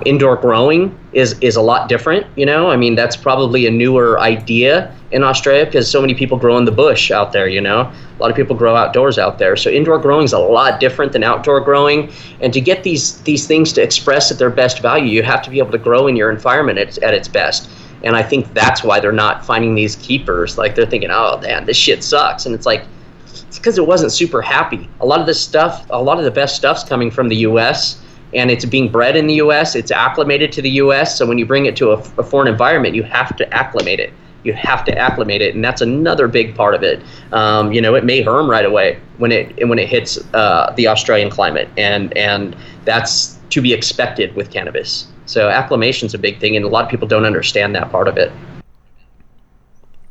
Indoor growing is a lot different, you know? I mean, that's probably a newer idea in Australia because so many people grow in the bush out there, you know? A lot of people grow outdoors out there. So indoor growing is a lot different than outdoor growing. And to get these things to express at their best value, you have to be able to grow in your environment at its best. And I think that's why they're not finding these keepers. Like, they're thinking, oh, man, this shit sucks. And it's like, it's because it wasn't super happy. A lot of this stuff, a lot of the best stuff's coming from the U.S., and it's being bred in the U.S., it's acclimated to the U.S., so when you bring it to a foreign environment, you have to acclimate it. You have to acclimate it, and that's another big part of it. It may herm right away when it hits the Australian climate, and that's to be expected with cannabis. So acclimation's a big thing, and a lot of people don't understand that part of it.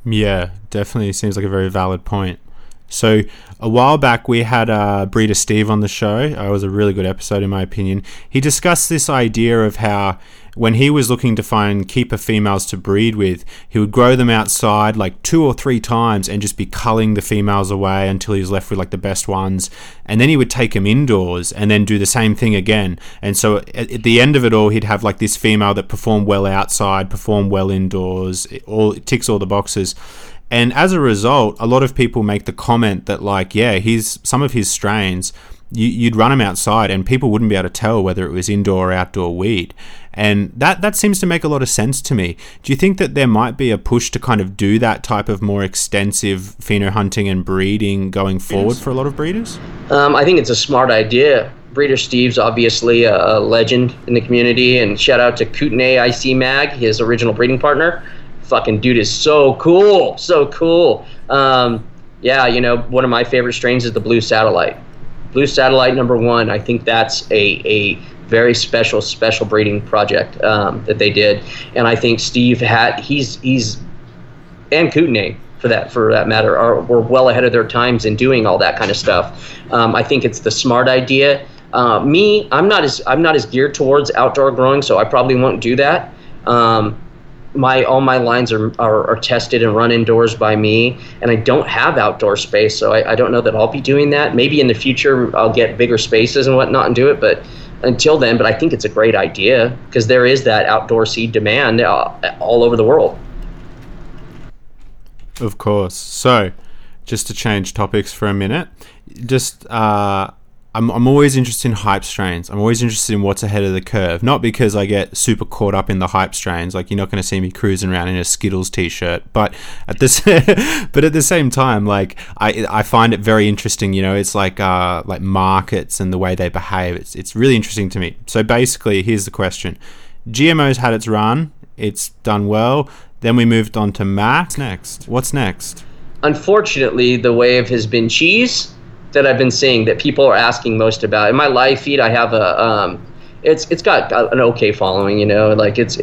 Yeah, definitely seems like a very valid point. So a while back, we had Breeder Steve on the show. It was a really good episode, in my opinion. He discussed this idea of how when he was looking to find keeper females to breed with, he would grow them outside like 2 or 3 times and just be culling the females away until he was left with like the best ones. And then he would take them indoors and then do the same thing again. And so at the end of it all, he'd have like this female that performed well outside, performed well indoors, it ticks all the boxes. And as a result, a lot of people make the comment that, like, yeah, some of his strains, you'd run them outside and people wouldn't be able to tell whether it was indoor or outdoor weed. And that seems to make a lot of sense to me. Do you think that there might be a push to kind of do that type of more extensive pheno hunting and breeding going forward for a lot of breeders? I think it's a smart idea. Breeder Steve's obviously a legend in the community, and shout out to Kootenay IC Mag, his original breeding partner. Fucking dude is so cool. One of my favorite strains is the Blue Satellite. Blue Satellite #1, I think that's a very special breeding project that they did, and I think Steve had he's and Kootenay for that matter were well ahead of their times in doing all that kind of stuff. I think it's the smart idea. I'm not as geared towards outdoor growing, so I probably won't do that. All my lines are tested and run indoors by me, and I don't have outdoor space, so I don't know that I'll be doing that. Maybe in the future I'll get bigger spaces and whatnot and do it, but until then. But I think it's a great idea because there is that outdoor seed demand all over the world. Of course. So just to change topics for a minute, just I'm always interested in hype strains. I'm always interested in what's ahead of the curve. Not because I get super caught up in the hype strains. Like, you're not going to see me cruising around in a Skittles t-shirt. But at the same time, like I find it very interesting. You know, it's like markets and the way they behave. It's really interesting to me. So basically, here's the question: GMO's had its run. It's done well. Then we moved on to Mac. Next, what's next? Unfortunately, the wave has been cheese. That I've been seeing that people are asking most about. In my live feed, I have a it's got an okay following, you know, like it's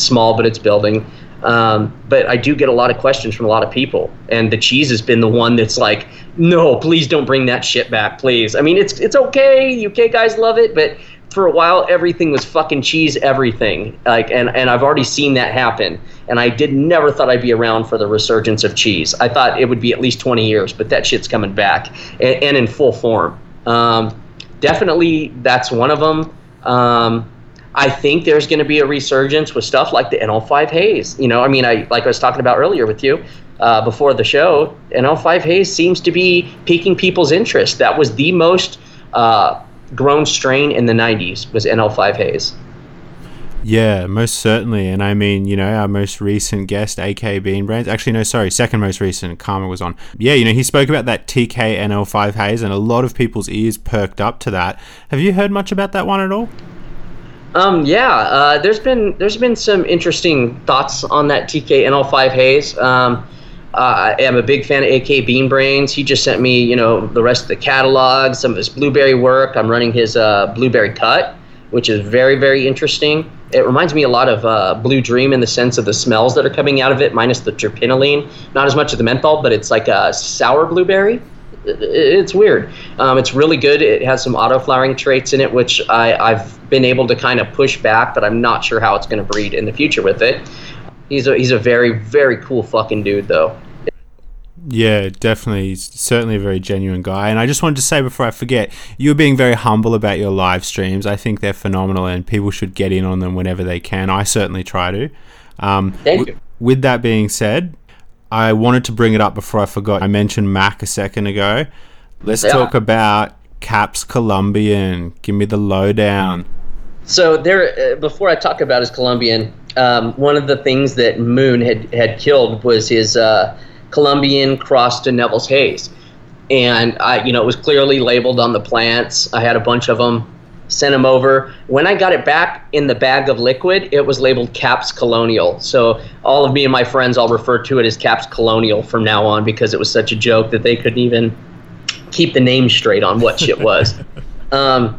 small but it's building. But I do get a lot of questions from a lot of people, and the cheese has been the one that's like, no, please don't bring that shit back, please. I mean, it's okay, UK guys love it, but for a while everything was fucking cheese everything. Like and I've already seen that happen. And I never thought I'd be around for the resurgence of cheese. I thought it would be at least 20 years, but that shit's coming back and in full form. Definitely, that's one of them. I think there's going to be a resurgence with stuff like the NL5 haze. You know, I mean, like I was talking about earlier with you before the show, NL5 haze seems to be piquing people's interest. That was the most grown strain in the 90s was NL5 haze. Yeah, most certainly. And I mean, you know, our most recent guest, AK Bean Brands, actually, no, sorry, second most recent, Karma was on. Yeah, you know, he spoke about that TKNL5 haze, and a lot of people's ears perked up to that. Have you heard much about that one at all? There's been some interesting thoughts on that TKNL5 haze. I am a big fan of AK Bean Brains. He just sent me, you know, the rest of the catalog, some of his blueberry work. I'm running his blueberry cut, which is very, very interesting. It reminds me a lot of Blue Dream in the sense of the smells that are coming out of it, minus the terpenylene. Not as much of the menthol, but it's like a sour blueberry. It's weird. It's really good. It has some auto-flowering traits in it, which I've been able to kind of push back, but I'm not sure how it's going to breed in the future with it. He's a very, very cool fucking dude, though. Yeah, definitely. He's certainly a very genuine guy. And I just wanted to say before I forget, you're being very humble about your live streams. I think they're phenomenal, and people should get in on them whenever they can. I certainly try to. Thank you. With that being said, I wanted to bring it up before I forgot. I mentioned Mac a second ago. Let's talk about Caps Colombian. Give me the lowdown. So there, before I talk about his Colombian, one of the things that Moon had killed was his... Colombian crossed to Neville's haze, and I, you know, it was clearly labeled on the plants. I had a bunch of them, sent them over. When I got it back in the bag of liquid, it was labeled Caps Colonial. So all of me and my friends all refer to it as Caps Colonial from now on, because it was such a joke that they couldn't even keep the name straight on what shit was. The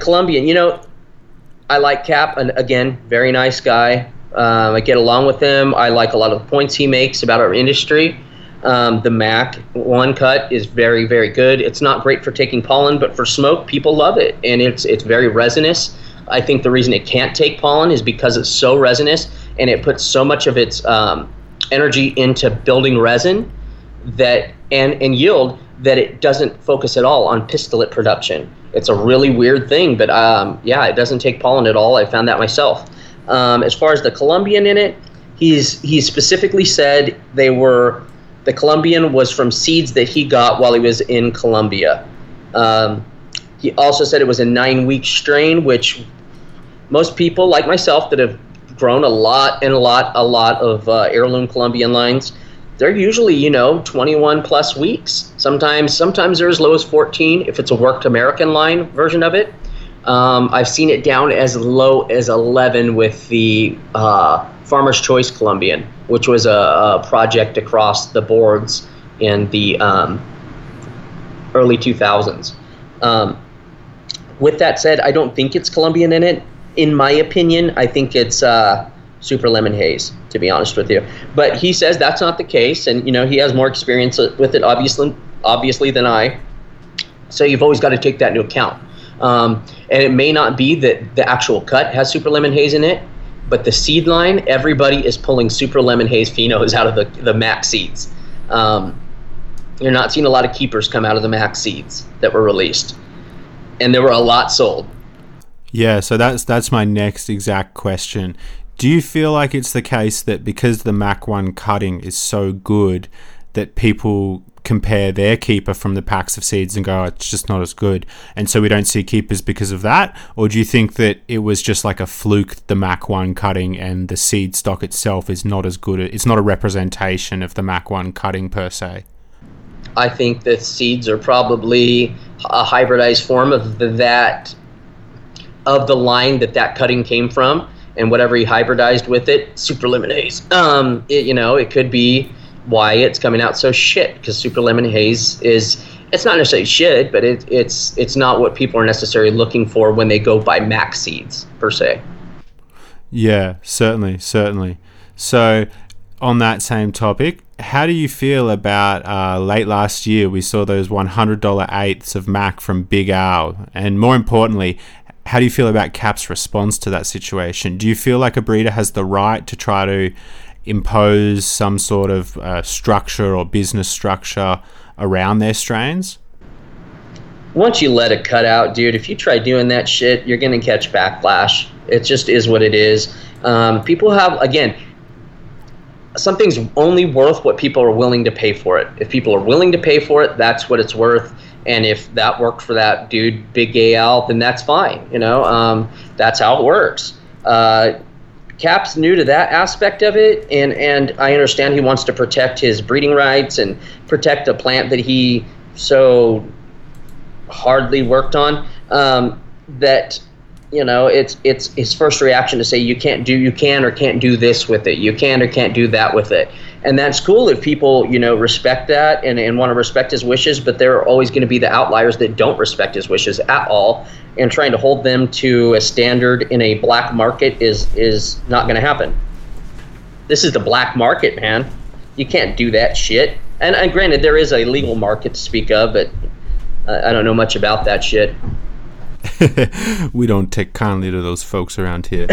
Colombian, you know, I like Cap, and again, very nice guy. I get along with him. I like a lot of the points he makes about our industry. The Mac one cut is very, very good. It's not great for taking pollen, but for smoke, people love it, and it's very resinous. I think the reason it can't take pollen is because it's so resinous, and it puts so much of its energy into building resin that and yield that it doesn't focus at all on pistillate production. It's a really weird thing, but it doesn't take pollen at all. I found that myself. As far as the Colombian in it, he specifically said the Colombian was from seeds that he got while he was in Colombia. He also said it was a 9-week strain, which most people like myself that have grown a lot of heirloom Colombian lines, they're usually, you know, 21 plus weeks. Sometimes they're as low as 14 if it's a worked American line version of it. I've seen it down as low as 11 with the Farmer's Choice Colombian, which was a project across the boards in the early 2000s. With that said, I don't think it's Colombian in it. In my opinion, I think it's super lemon haze, to be honest with you. But he says that's not the case, and you know he has more experience with it, obviously than I. So you've always got to take that into account. And it may not be that the actual cut has super lemon haze in it, but the seed line, everybody is pulling super lemon haze phenos out of the MAC seeds. You're not seeing a lot of keepers come out of the MAC seeds that were released. And there were a lot sold. Yeah, so that's my next exact question. Do you feel like it's the case that because the MAC 1 cutting is so good that people compare their keeper from the packs of seeds and go, oh, it's just not as good, and so we don't see keepers because of that? Or do you think that it was just like a fluke, the MAC 1 cutting, and the seed stock itself is not as good? It's not a representation of the MAC 1 cutting per se. I think the seeds are probably a hybridized form of the line that cutting came from, and whatever he hybridized with it, super lemon haze. It could be why it's coming out so shit, because super lemon haze it's not necessarily shit, but it's not what people are necessarily looking for when they go buy MAC seeds per se. Yeah, certainly. So on that same topic, how do you feel about late last year we saw those $100 eighths of MAC from Big Al? And more importantly, how do you feel about CAP's response to that situation? Do you feel like a breeder has the right to try to impose some sort of structure or business structure around their strains? Once you let a cut out, dude, if you try doing that shit, you're going to catch backlash. It just is what it is. People have, again, something's only worth what people are willing to pay for it. If people are willing to pay for it, that's what it's worth. And if that worked for that dude, Big AL, then that's fine. That's how it works. Cap's new to that aspect of it, and I understand he wants to protect his breeding rights and protect a plant that he so hardly worked on. It's his first reaction to say you can or can't do this with it, you can or can't do that with it. And that's cool if people, respect that and want to respect his wishes, but there are always going to be the outliers that don't respect his wishes at all, and trying to hold them to a standard in a black market is not going to happen. This is the black market, man. You can't do that shit. And granted, there is a legal market to speak of, but I don't know much about that shit. We don't take kindly to those folks around here.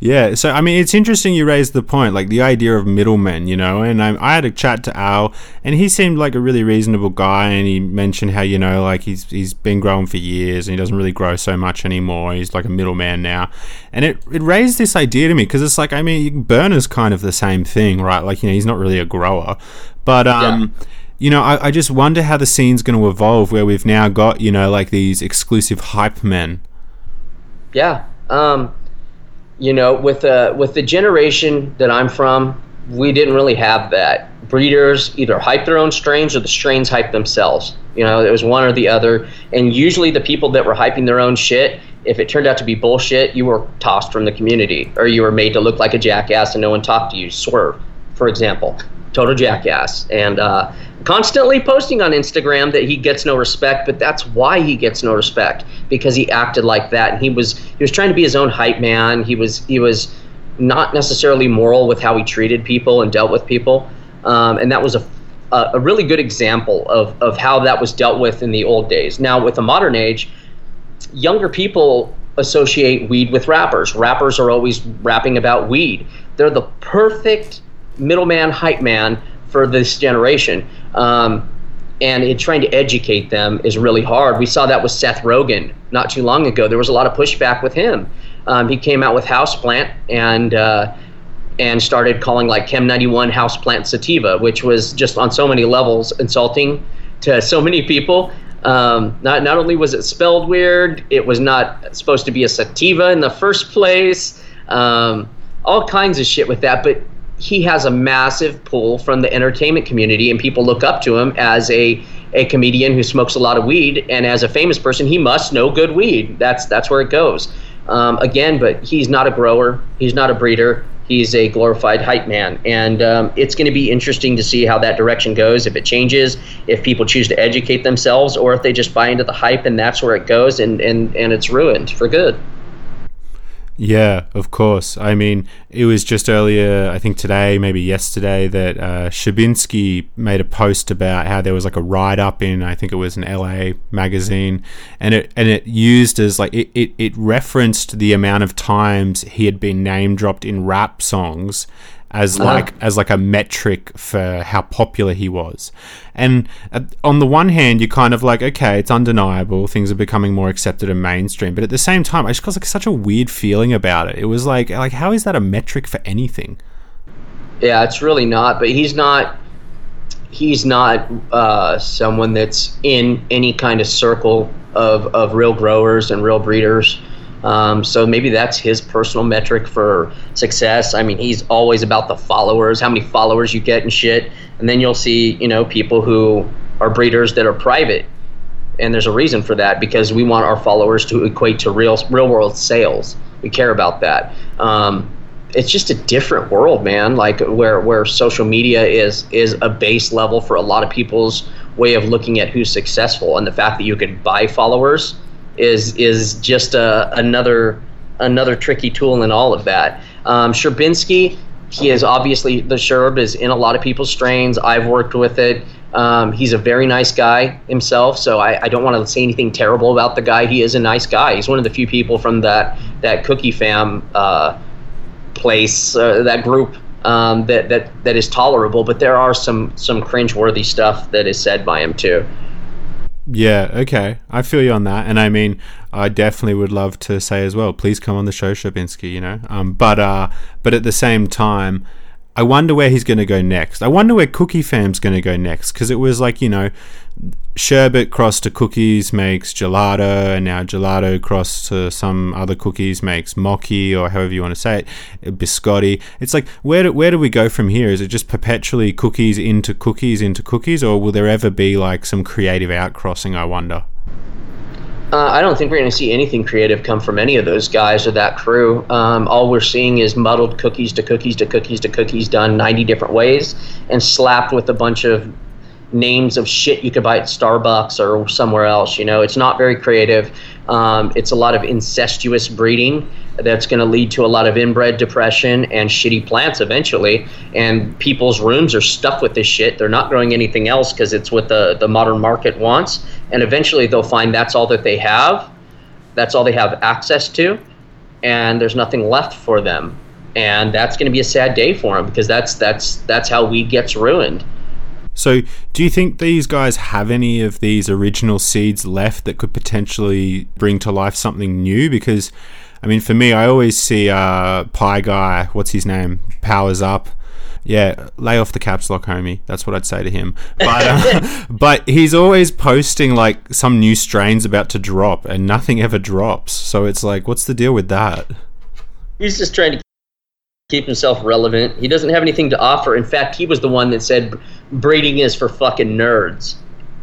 Yeah, so I mean, it's interesting you raised the point, like the idea of middlemen, and I had a chat to Al, and he seemed like a really reasonable guy, and he mentioned how, like he's been growing for years and he doesn't really grow so much anymore. He's like a middleman now. And it raised this idea to me, because it's like, I mean, Burner's kind of the same thing, right? Like, he's not really a grower, but yeah. I just wonder how the scene's going to evolve, where we've now got, like these exclusive hype men. Yeah. With the generation that I'm from, we didn't really have that. Breeders either hype their own strains or the strains hype themselves. It was one or the other. And usually the people that were hyping their own shit, if it turned out to be bullshit, you were tossed from the community, or you were made to look like a jackass and no one talked to you. Swerve, for example. Total jackass, and constantly posting on Instagram that he gets no respect, but that's why he gets no respect, because he acted like that, and he was trying to be his own hype man. He was not necessarily moral with how he treated people and dealt with people, and that was a really good example of how that was dealt with in the old days. Now, with the modern age, younger people associate weed with rappers. Rappers are always rapping about weed. They're the perfect middleman, hype man for this generation, and in trying to educate them is really hard. We saw that with Seth Rogen not too long ago. There was a lot of pushback with him. He came out with Houseplant and started calling like Chem 91 Houseplant Sativa, which was just on so many levels insulting to so many people. Not only was it spelled weird, it was not supposed to be a sativa in the first place. All kinds of shit with that, but he has a massive pull from the entertainment community, and people look up to him as a comedian who smokes a lot of weed, and as a famous person, he must know good weed. That's where it goes. But he's not a grower. He's not a breeder. He's a glorified hype man, and it's going to be interesting to see how that direction goes, if it changes, if people choose to educate themselves, or if they just buy into the hype and that's where it goes and it's ruined for good. Yeah, of course. I mean, it was just earlier, I think today, maybe yesterday, that Sherbinski made a post about how there was like a write-up in, I think it was an LA magazine, and it used as like, it referenced the amount of times he had been name-dropped in rap songs as like a metric for how popular he was. And on the one hand, you're kind of like, okay, it's undeniable, things are becoming more accepted and mainstream, but at the same time, I just got like such a weird feeling about it. It was like how is that a metric for anything? Yeah, it's really not. But he's not someone that's in any kind of circle of real growers and real breeders. So maybe that's his personal metric for success. I mean, he's always about the followers, how many followers you get and shit. And then you'll see, people who are breeders that are private. And there's a reason for that, because we want our followers to equate to real world sales. We care about that. It's just a different world, man, like where social media is a base level for a lot of people's way of looking at who's successful. And the fact that you could buy followers is just another tricky tool in all of that. Sherbinski, he is obviously, the Sherb is in a lot of people's strains. I've worked with it. He's a very nice guy himself, so I don't want to say anything terrible about the guy. He is a nice guy. He's one of the few people from that Cookie Fam place, that group, that is tolerable, but there are some cringe-worthy stuff that is said by him too. Yeah, okay. I feel you on that. And I mean, I definitely would love to say as well, please come on the show, Sherbinski, But at the same time, I wonder where he's going to go next. I wonder where Cookie Fam's going to go next, because it was like, sherbet crossed to cookies makes gelato, and now gelato crossed to some other cookies makes mochi, or however you want to say it, biscotti. It's like, where do we go from here? Is it just perpetually cookies into cookies into cookies, or will there ever be like some creative outcrossing, I wonder? I don't think we're going to see anything creative come from any of those guys or that crew. All we're seeing is muddled cookies to cookies to cookies to cookies done 90 different ways and slapped with a bunch of names of shit you could buy at Starbucks or somewhere else. It's not very creative. It's a lot of incestuous breeding that's going to lead to a lot of inbred depression and shitty plants eventually. And people's rooms are stuffed with this shit. They're not growing anything else because it's what the modern market wants. And eventually they'll find that's all that they have. That's all they have access to. And there's nothing left for them. And that's going to be a sad day for them, because that's how weed gets ruined. So do you think these guys have any of these original seeds left that could potentially bring to life something new? Because, I mean, for me, I always see Pie Guy, what's his name, Powers Up. Yeah, lay off the caps lock, homie. That's what I'd say to him. But he's always posting, like, some new strains about to drop, and nothing ever drops. So it's like, what's the deal with that? He's just trying to keep himself relevant. He doesn't have anything to offer. In fact, he was the one that said breeding is for fucking nerds,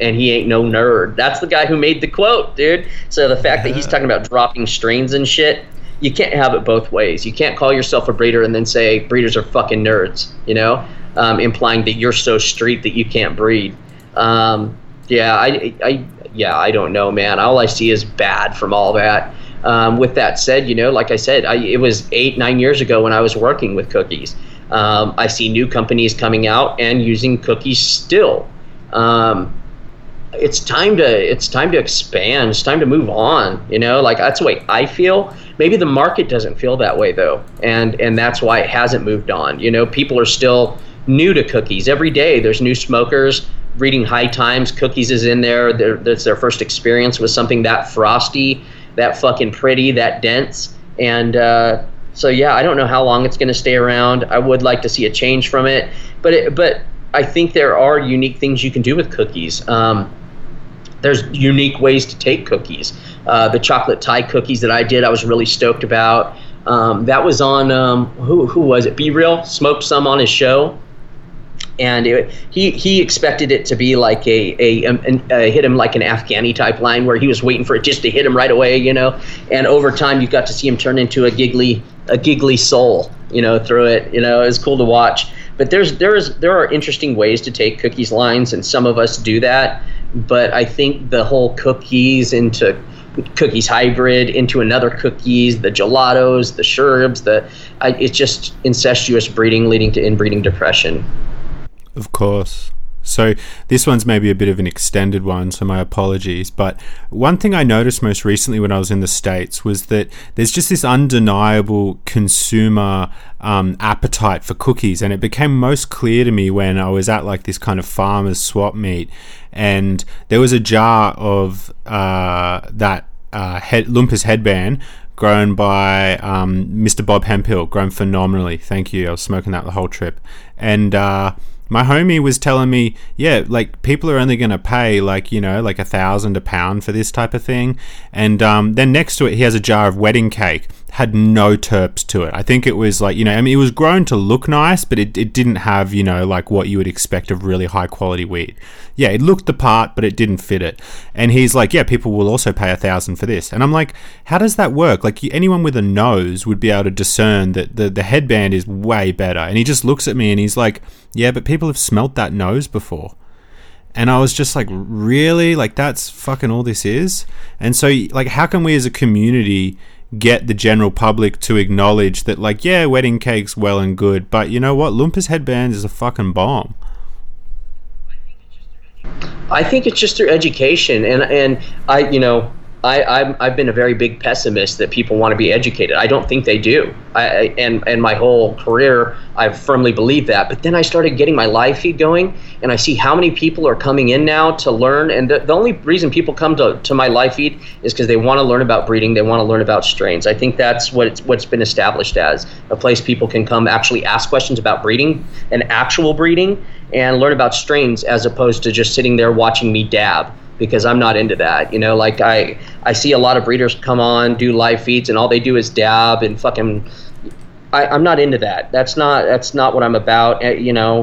and he ain't no nerd. That's the guy who made the quote, dude. So the fact that he's talking about dropping strains and shit, you can't have it both ways. You can't call yourself a breeder and then say breeders are fucking nerds, implying that you're so street that you can't breed. I don't know, man. All I see is bad from all that. With that said, like I said, it was 8-9 years ago when I was working with cookies. I see new companies coming out and using cookies still. It's time to expand. It's time to move on. Like that's the way I feel. Maybe the market doesn't feel that way though, and that's why it hasn't moved on. People are still new to cookies. Every day there's new smokers. Reading High Times, cookies is in there. That's their first experience with something that frosty, that fucking pretty, that dense. And I don't know how long it's going to stay around. I would like to see a change from it, but I think there are unique things you can do with cookies. There's unique ways to take cookies. The chocolate Thai cookies that I did, I was really stoked about. That was on who was it? Be Real smoked some on his show, and he expected it to be like a hit him like an Afghani type line where he was waiting for it just to hit him right away. And over time you got to see him turn into a giggly soul. through it. It was cool to watch. But there are interesting ways to take Cookie's lines, and some of us do that. But I think the whole Cookies into Cookies hybrid into another Cookies, the gelatos, the sherbs, it's just incestuous breeding leading to inbreeding depression. Of course. So this one's maybe a bit of an extended one, so my apologies. But one thing I noticed most recently when I was in the States was that there's just this undeniable consumer appetite for cookies. And it became most clear to me when I was at this kind of farmer's swap meet, and there was a jar of Lumpus headband grown by Mr. Bob Hempill, grown phenomenally. Thank you. I was smoking that the whole trip. And my homie was telling me, people are only going to pay $1,000 a pound for this type of thing. And then next to it, he has a jar of wedding cake. Had no terps to it. I think it was it was grown to look nice, but it didn't have, what you would expect of really high quality weed. Yeah, it looked the part, but it didn't fit it. And he's like, yeah, people will also pay $1,000 for this. And I'm like, how does that work? Anyone with a nose would be able to discern that the headband is way better. And he just looks at me and he's like, yeah, but people have smelt that nose before. And I was just like, really? That's fucking all this is? And so how can we as a community get the general public to acknowledge that wedding cake's well and good, but you know what, Lumpus headband is a fucking bomb? I think it's just through education, and I've been a very big pessimist that people want to be educated. I don't think they do. And my whole career, I've firmly believed that. But then I started getting my live feed going, and I see how many people are coming in now to learn. And the only reason people come to my live feed is because they want to learn about breeding. They want to learn about strains. I think that's what's been established as a place people can come actually ask questions about breeding and actual breeding and learn about strains, as opposed to just sitting there watching me dab. Because I'm not into that, I see a lot of breeders come on, do live feeds, and all they do is dab and fucking. I'm not into that. That's not what I'm about.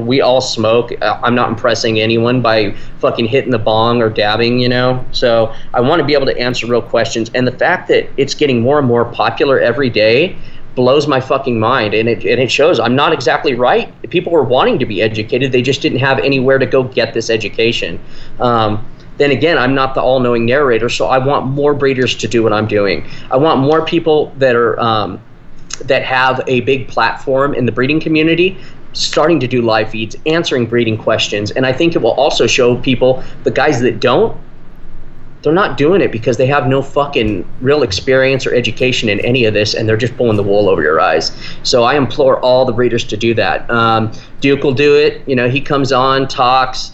We all smoke. I'm not impressing anyone by fucking hitting the bong or dabbing. So I want to be able to answer real questions, and the fact that it's getting more and more popular every day blows my fucking mind, and it shows I'm not exactly right. People were wanting to be educated, they just didn't have anywhere to go get this education. Then again, I'm not the all-knowing narrator, so I want more breeders to do what I'm doing. I want more people that are that have a big platform in the breeding community starting to do live feeds, answering breeding questions. And I think it will also show people, the guys that don't, they're not doing it because they have no fucking real experience or education in any of this, and they're just pulling the wool over your eyes. So I implore all the breeders to do that. Duke will do it. He comes on, talks.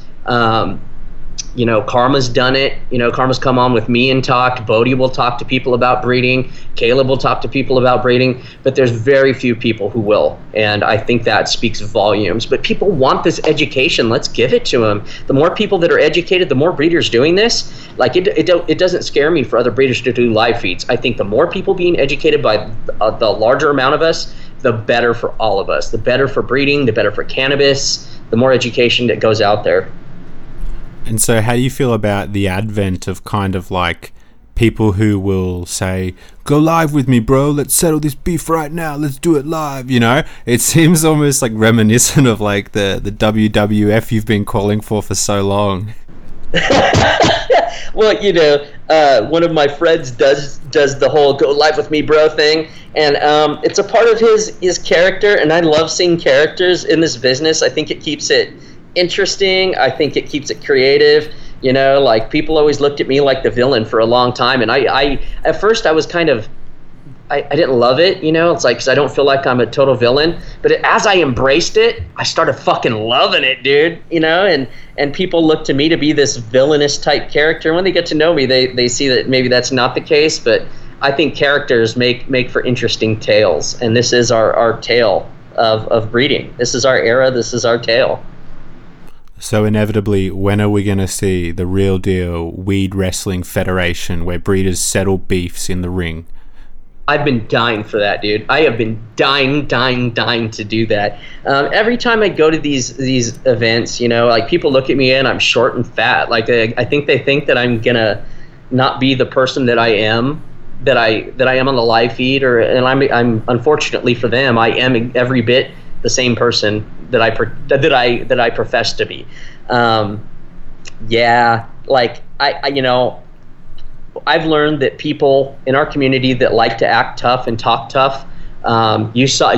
Karma's done it. Karma's come on with me and talked. Bodhi will talk to people about breeding. Caleb will talk to people about breeding. But there's very few people who will. And I think that speaks volumes. But people want this education. Let's give it to them. The more people that are educated, the more breeders doing this. It doesn't scare me for other breeders to do live feeds. I think the more people being educated by the larger amount of us, the better for all of us. The better for breeding, the better for cannabis, the more education that goes out there. And so how do you feel about the advent of people who will say, go live with me, bro, let's settle this beef right now, let's do it live, It seems almost reminiscent of the WWF you've been calling for so long. Well, one of my friends does the whole go live with me, bro thing. And it's a part of his character, and I love seeing characters in this business. I think it keeps it interesting. I think it keeps it creative. People always looked at me like the villain for a long time, and I at first I was I didn't love it, because I don't feel like I'm a total villain. But as I embraced it, I started fucking loving it, dude, and people look to me to be this villainous type character. When they get to know me, they see that maybe that's not the case, but I think characters make for interesting tales, and this is our tale of breeding. This is our era, this is our tale. So inevitably, when are we going to see the real deal Weed Wrestling Federation where breeders settle beefs in the ring? I've been dying for that, dude. I have been dying to do that. Every time I go to these events, people look at me and I'm short and fat. I think they think that I'm going to not be the person that I am. that I am on the live feed, and I'm unfortunately for them, I am every bit the same person that I profess to be. I've learned that people in our community that like to act tough and talk tough, you saw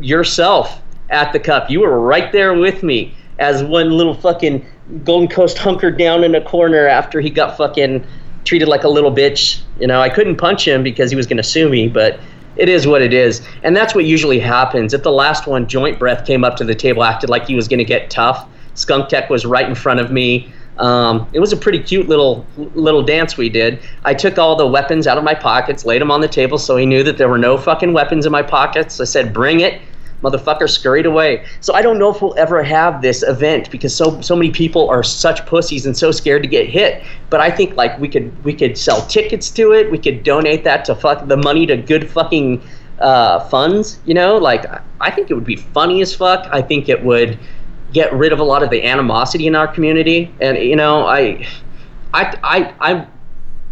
yourself at the Cup. You were right there with me as one little fucking Golden Coast hunkered down in a corner after he got fucking treated like a little bitch. You know, I couldn't punch him because he was going to sue me, but it is what it is. And that's what usually happens. At the last one, Joint Breath came up to the table, acted like he was going to get tough. Skunk Tech was right in front of me. It was a pretty cute little dance we did. I took all the weapons out of my pockets, laid them on the table so he knew that there were no fucking weapons in my pockets. I said, bring it. Motherfucker scurried away. So I don't know if we'll ever have this event because so many people are such pussies and so scared to get hit. But I think like we could sell tickets to it. We could donate that to fuck the money to good fucking funds. You know, like I think it would be funny as fuck. I think it would get rid of a lot of the animosity in our community. And you know, I'm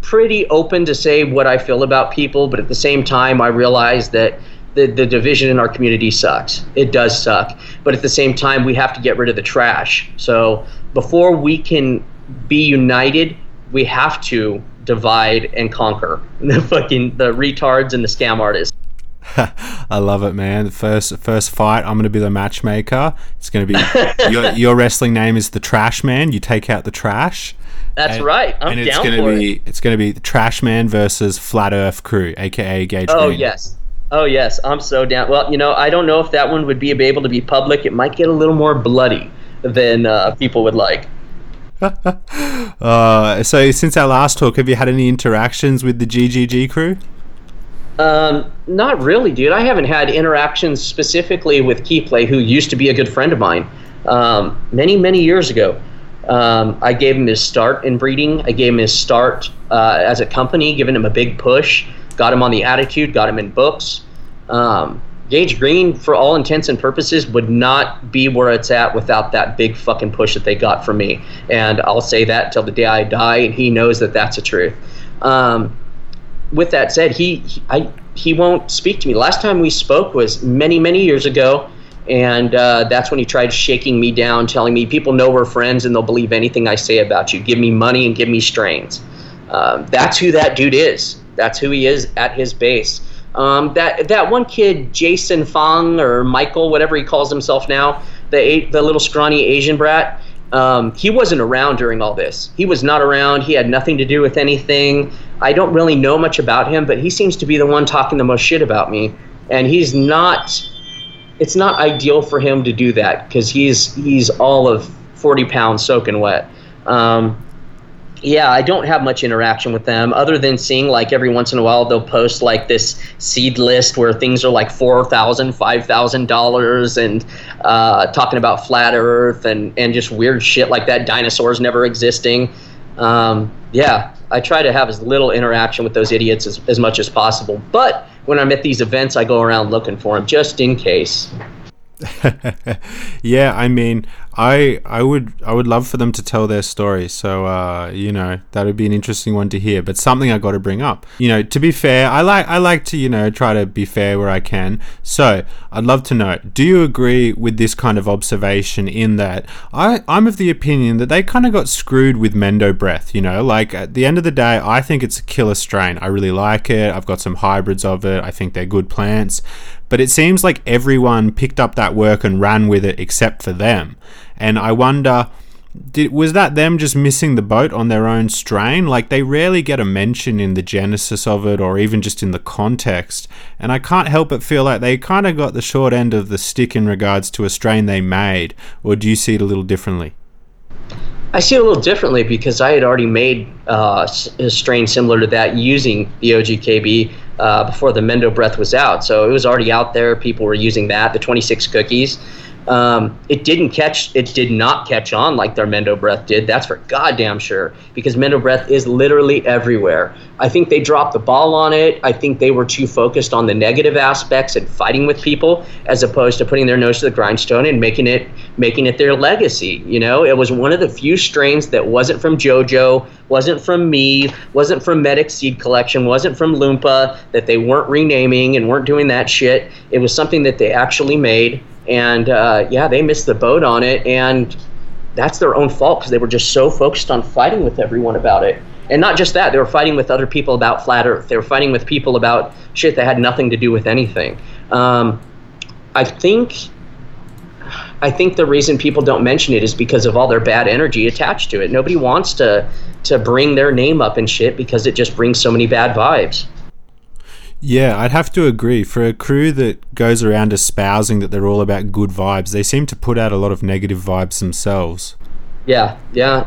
pretty open to say what I feel about people, but at the same time, I realize that the division in our community sucks. It does suck. But at the same time, we have to get rid of the trash. So before we can be united, we have to divide and conquer the retards and the scam artists. I love it, man. First fight, I'm going to be the matchmaker. It's going to be your wrestling name is the Trash Man. You take out the trash. That's right. I'm down for it. It's going to be the Trash Man versus Flat Earth Crew, aka Gage Green. Oh yes, I'm so down. Well, you know, I don't know if that one would be able to be public. It might get a little more bloody than people would like. So since our last talk, have you had any interactions with the GGG crew? Not really, dude. I haven't had interactions specifically with Keyplay, who used to be a good friend of mine many years ago. I gave him his start in breeding. I gave him his start as a company, giving him a big push. Got him on the Attitude, got him in books. Gage Green, for all intents and purposes, would not be where it's at without that big fucking push that they got from me. And I'll say that till the day I die, and he knows that that's the truth. With that said, he won't speak to me. Last time we spoke was many years ago, and that's when he tried shaking me down, telling me, people know we're friends and they'll believe anything I say about you. Give me money and give me strains. That's who that dude is. That's who he is at his base. That one kid, Jason Fong or Michael, whatever he calls himself now, the little scrawny Asian brat, he wasn't around during all this. He was not around. He had nothing to do with anything. I don't really know much about him, but he seems to be the one talking the most shit about me. And he's not – it's not ideal for him to do that because he's all of 40 pounds soaking wet. Yeah, I don't have much interaction with them other than seeing like every once in a while they'll post like this seed list where things are like $4,000, $5,000 and talking about flat earth and just weird shit like that, dinosaurs never existing. I try to have as little interaction with those idiots as much as possible. But when I'm at these events, I go around looking for them just in case. Yeah, I mean, I would love for them to tell their story. So, you know, that would be an interesting one to hear. But something I got to bring up. You know, to be fair, I like to, you know, try to be fair where I can. So I'd love to know, do you agree with this kind of observation in that I'm of the opinion that they kind of got screwed with Mendo Breath, you know? Like, at the end of the day, I think it's a killer strain. I really like it. I've got some hybrids of it. I think they're good plants. But it seems like everyone picked up that work and ran with it except for them. And I wonder, was that them just missing the boat on their own strain? Like, they rarely get a mention in the genesis of it or even just in the context. And I can't help but feel like they kind of got the short end of the stick in regards to a strain they made. Or do you see it a little differently? I see it a little differently because I had already made a strain similar to that using the OGKB before the Mendo Breath was out. So it was already out there. People were using that, the 26 cookies. It did not catch on like their Mendo Breath did. That's for goddamn sure, because Mendo Breath is literally everywhere. I think they dropped the ball on it. I think they were too focused on the negative aspects and fighting with people as opposed to putting their nose to the grindstone and making it their legacy. You know, it was one of the few strains that wasn't from JoJo, wasn't from me, wasn't from Medic Seed Collection, wasn't from Loompa, that they weren't renaming and weren't doing that shit. It was something that they actually made. And, they missed the boat on it, and that's their own fault because they were just so focused on fighting with everyone about it. And not just that, they were fighting with other people about Flat Earth. They were fighting with people about shit that had nothing to do with anything. I think the reason people don't mention it is because of all their bad energy attached to it. Nobody wants to bring their name up and shit because it just brings so many bad vibes. Yeah, I'd have to agree. For a crew that goes around espousing that they're all about good vibes, they seem to put out a lot of negative vibes themselves. Yeah,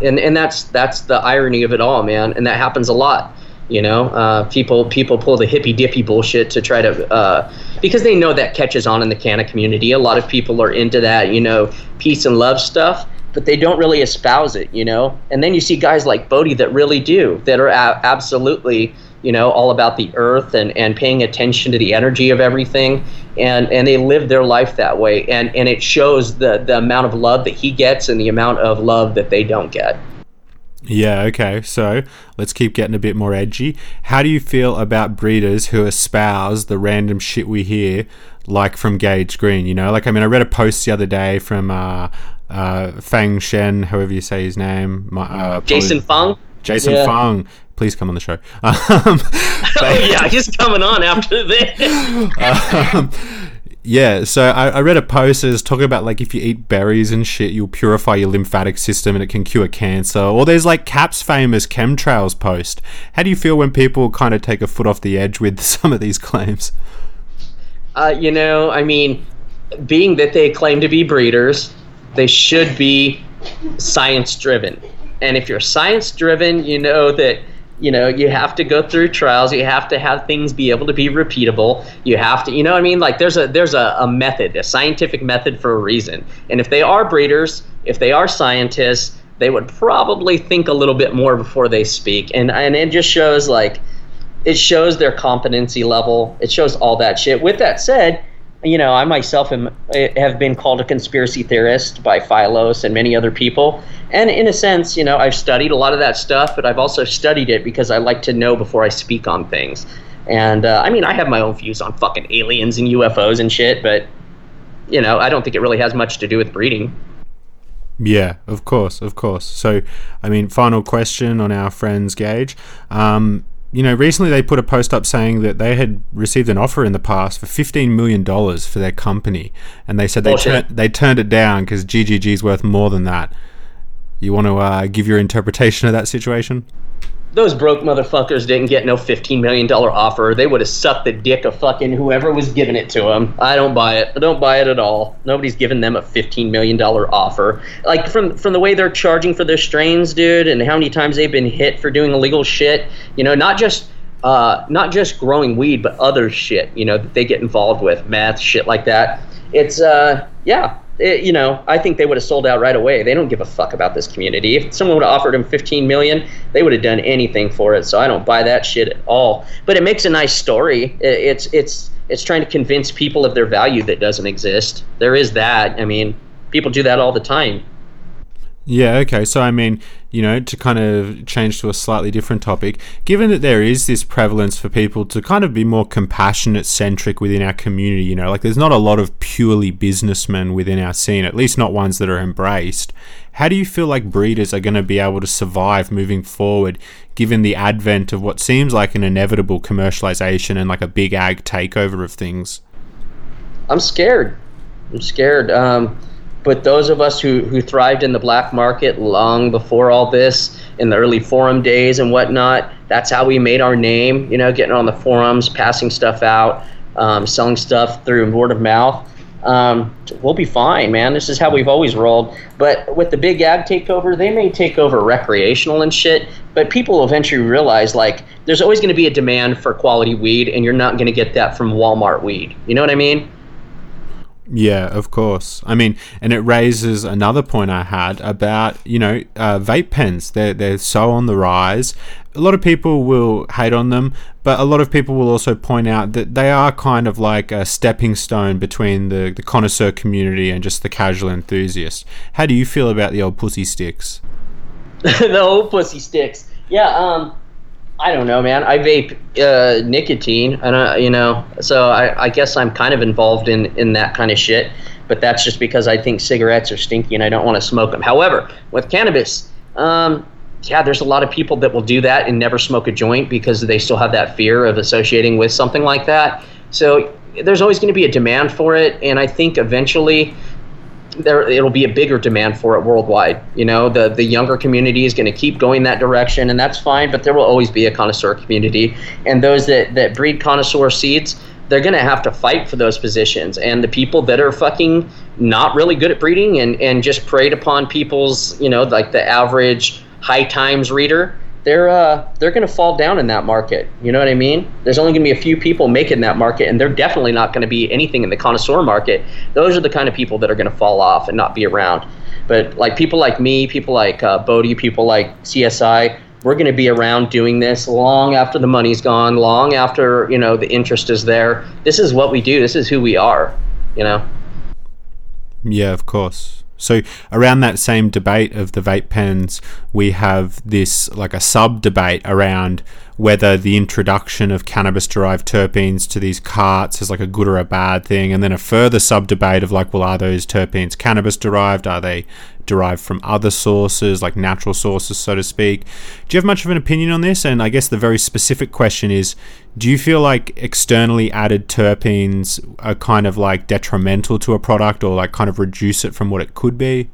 and that's the irony of it all, man. And that happens a lot, you know. People pull the hippy dippy bullshit to try to because they know that catches on in the canna community. A lot of people are into that, you know, peace and love stuff, but they don't really espouse it, you know. And then you see guys like Bodhi that really do, that are absolutely, you know, all about the earth and paying attention to the energy of everything. And they live their life that way. And it shows the amount of love that he gets and the amount of love that they don't get. Yeah, okay. So let's keep getting a bit more edgy. How do you feel about breeders who espouse the random shit we hear, like from Gage Green, you know? Like, I mean, I read a post the other day from Fang Shen, however you say his name. Jason Fong? Jason Fong. Please come on the show. He's coming on after this. So I read a post that was talking about, like, if you eat berries and shit, you'll purify your lymphatic system and it can cure cancer. Or there's, like, Cap's famous chemtrails post. How do you feel when people kind of take a foot off the edge with some of these claims? You know, I mean, being that they claim to be breeders, they should be science-driven. And if you're science-driven, you know that, you know, you have to go through trials. You have to have things be able to be repeatable. You have to, you know what I mean? Like, there's a method, a scientific method for a reason. And if they are breeders, if they are scientists, they would probably think a little bit more before they speak. And it just shows, like, it shows their competency level. It shows all that shit. With that said, you know, I myself have been called a conspiracy theorist by Phylos and many other people. And in a sense, you know, I've studied a lot of that stuff, but I've also studied it because I like to know before I speak on things. And, I mean, I have my own views on fucking aliens and UFOs and shit, but, you know, I don't think it really has much to do with breeding. Yeah, of course. So, I mean, final question on our friend's Gage. You know, recently they put a post up saying that they had received an offer in the past for $15 million for their company. And they said they turned it down because GGG's worth more than that. You want to give your interpretation of that situation? Those broke motherfuckers didn't get no $15 million offer. They would have sucked the dick of fucking whoever was giving it to them. I don't buy it. I don't buy it at all. Nobody's giving them a $15 million offer. Like, from the way they're charging for their strains, dude, and how many times they've been hit for doing illegal shit. You know, not just growing weed, but other shit, you know, that they get involved with, meth, shit like that. It's, you know, I think they would have sold out right away. They don't give a fuck about this community. If someone would have offered them $15 million, they would have done anything for it. So I don't buy that shit at all. But it makes a nice story. It's trying to convince people of their value that doesn't exist. There is that. I mean, people do that all the time. Yeah, okay. So, I mean, you know, to kind of change to a slightly different topic, given that there is this prevalence for people to kind of be more compassionate-centric within our community, you know, like there's not a lot of purely businessmen within our scene, at least not ones that are embraced. How do you feel like breeders are going to be able to survive moving forward, given the advent of what seems like an inevitable commercialization and like a big ag takeover of things? I'm scared. But those of us who thrived in the black market long before all this, in the early forum days and whatnot, that's how we made our name, you know, getting on the forums, passing stuff out, selling stuff through word of mouth. We'll be fine, man. This is how we've always rolled. But with the big ag takeover, they may take over recreational and shit, but people will eventually realize, like, there's always going to be a demand for quality weed, and you're not going to get that from Walmart weed. You know what I mean? Yeah, of course. I mean, and it raises another point I had about, you know, vape pens. They're so on the rise. A lot of people will hate on them, but a lot of people will also point out that they are kind of like a stepping stone between the connoisseur community and just the casual enthusiast. How do you feel about the old pussy sticks? The old pussy sticks. Yeah, I don't know, man. I vape nicotine, and you know, so I guess I'm kind of involved in that kind of shit. But that's just because I think cigarettes are stinky, and I don't want to smoke them. However, with cannabis, yeah, there's a lot of people that will do that and never smoke a joint because they still have that fear of associating with something like that. So there's always going to be a demand for it, and I think eventually it'll be a bigger demand for it worldwide. You know, the younger community is going to keep going that direction, and that's fine, but there will always be a connoisseur community, and those that breed connoisseur seeds, they're going to have to fight for those positions. And the people that are fucking not really good at breeding and just preyed upon people's, you know, like the average High Times reader, they're going to fall down in that market. You know what I mean? There's only going to be a few people making that market, and they're definitely not going to be anything in the connoisseur market. Those are the kind of people that are going to fall off and not be around. But like people like me, people like Bodhi, people like CSI, we're going to be around doing this long after the money's gone, long after, you know, the interest is there. This is what we do. This is who we are, you know? Yeah, of course. So around that same debate of the vape pens, we have this like a sub-debate around whether the introduction of cannabis-derived terpenes to these carts is like a good or a bad thing, and then a further sub-debate of like, well, are those terpenes cannabis-derived? Are they derived from other sources, like natural sources, so to speak? Do you have much of an opinion on this? And I guess the very specific question is, do you feel like externally added terpenes are kind of like detrimental to a product, or like kind of reduce it from what it could be?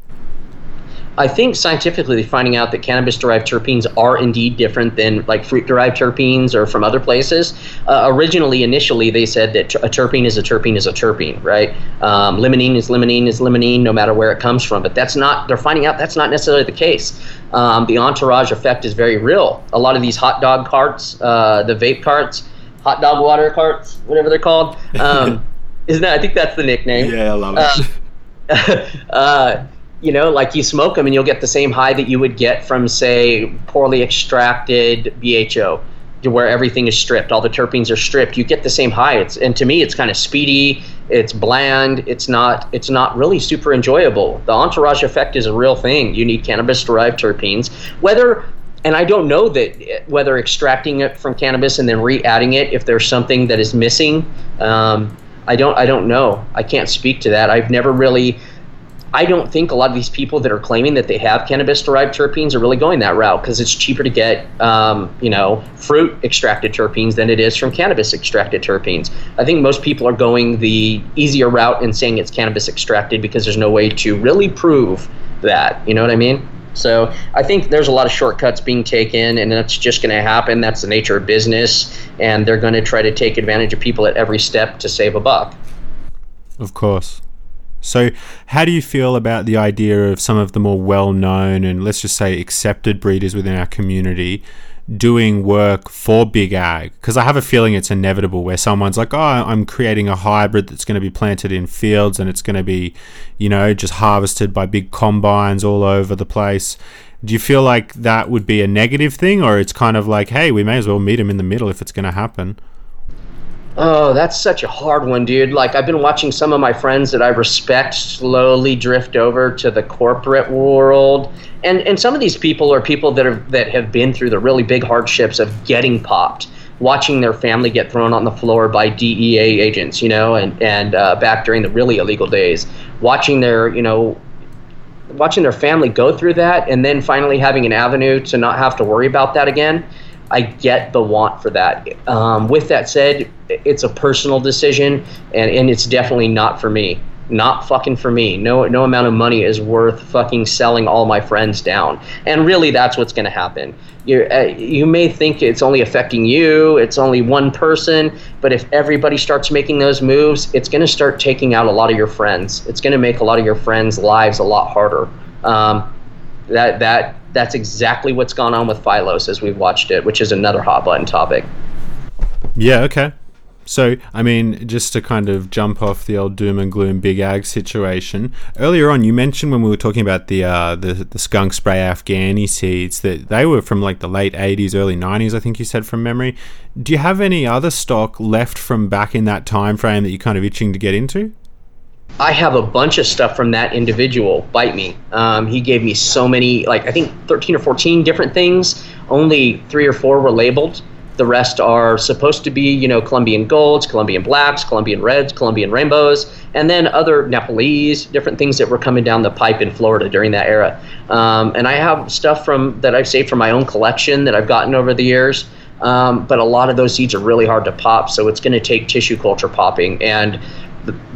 I think scientifically they're finding out that cannabis-derived terpenes are indeed different than like fruit-derived terpenes or from other places. Initially, they said that a terpene is a terpene is a terpene, right? Limonene is limonene is limonene, no matter where it comes from. But that's not, they're finding out that's not necessarily the case. The entourage effect is very real. A lot of these hot dog carts, the vape carts, hot dog water carts, whatever they're called. Isn't that, I think that's the nickname. Yeah, I love it. You know, like you smoke them and you'll get the same high that you would get from, say, poorly extracted BHO, where everything is stripped, all the terpenes are stripped. You get the same high. And to me, it's kind of speedy, it's bland, it's not really super enjoyable. The entourage effect is a real thing. You need cannabis-derived terpenes. And I don't know that whether extracting it from cannabis and then re-adding it, if there's something that is missing, I don't know. I can't speak to that. I don't think a lot of these people that are claiming that they have cannabis-derived terpenes are really going that route, because it's cheaper to get, fruit-extracted terpenes than it is from cannabis-extracted terpenes. I think most people are going the easier route and saying it's cannabis-extracted because there's no way to really prove that. You know what I mean? So I think there's a lot of shortcuts being taken, and that's just going to happen. That's the nature of business, and they're going to try to take advantage of people at every step to save a buck. Of course. So how do you feel about the idea of some of the more well-known and, let's just say, accepted breeders within our community doing work for Big Ag? Because I have a feeling it's inevitable where someone's like, oh, I'm creating a hybrid that's going to be planted in fields and it's going to be, you know, just harvested by big combines all over the place. Do you feel like that would be a negative thing, or it's kind of like, hey, we may as well meet them in the middle if it's going to happen? Oh, that's such a hard one, dude. Like, I've been watching some of my friends that I respect slowly drift over to the corporate world. And some of these people are people that have been through the really big hardships of getting popped, watching their family get thrown on the floor by DEA agents, you know, and back during the really illegal days, watching their family go through that, and then finally having an avenue to not have to worry about that again. I get the want for that. With that said, it's a personal decision, and it's definitely not for me. Not fucking for me. No amount of money is worth fucking selling all my friends down. And really, that's what's going to happen. You may think it's only affecting you, it's only one person, but if everybody starts making those moves, it's going to start taking out a lot of your friends. It's going to make a lot of your friends' lives a lot harder. That's exactly what's gone on with Phylos as we've watched it, which is another hot button topic. Yeah, okay. So, I mean, just to kind of jump off the old doom and gloom big ag situation, earlier on you mentioned when we were talking about the skunk spray Afghani seeds that they were from like the late 80s, early 90s, I think you said from memory. Do you have any other stock left from back in that time frame that you're kind of itching to get into? I have a bunch of stuff from that individual, Bite Me. He gave me so many, like I think 13 or 14 different things. Only 3 or 4 were labeled. The rest are supposed to be, you know, Colombian Golds, Colombian Blacks, Colombian Reds, Colombian Rainbows, and then other Nepalese, different things that were coming down the pipe in Florida during that era. And I have stuff from that I've saved from my own collection that I've gotten over the years. But a lot of those seeds are really hard to pop, so it's going to take tissue culture popping. And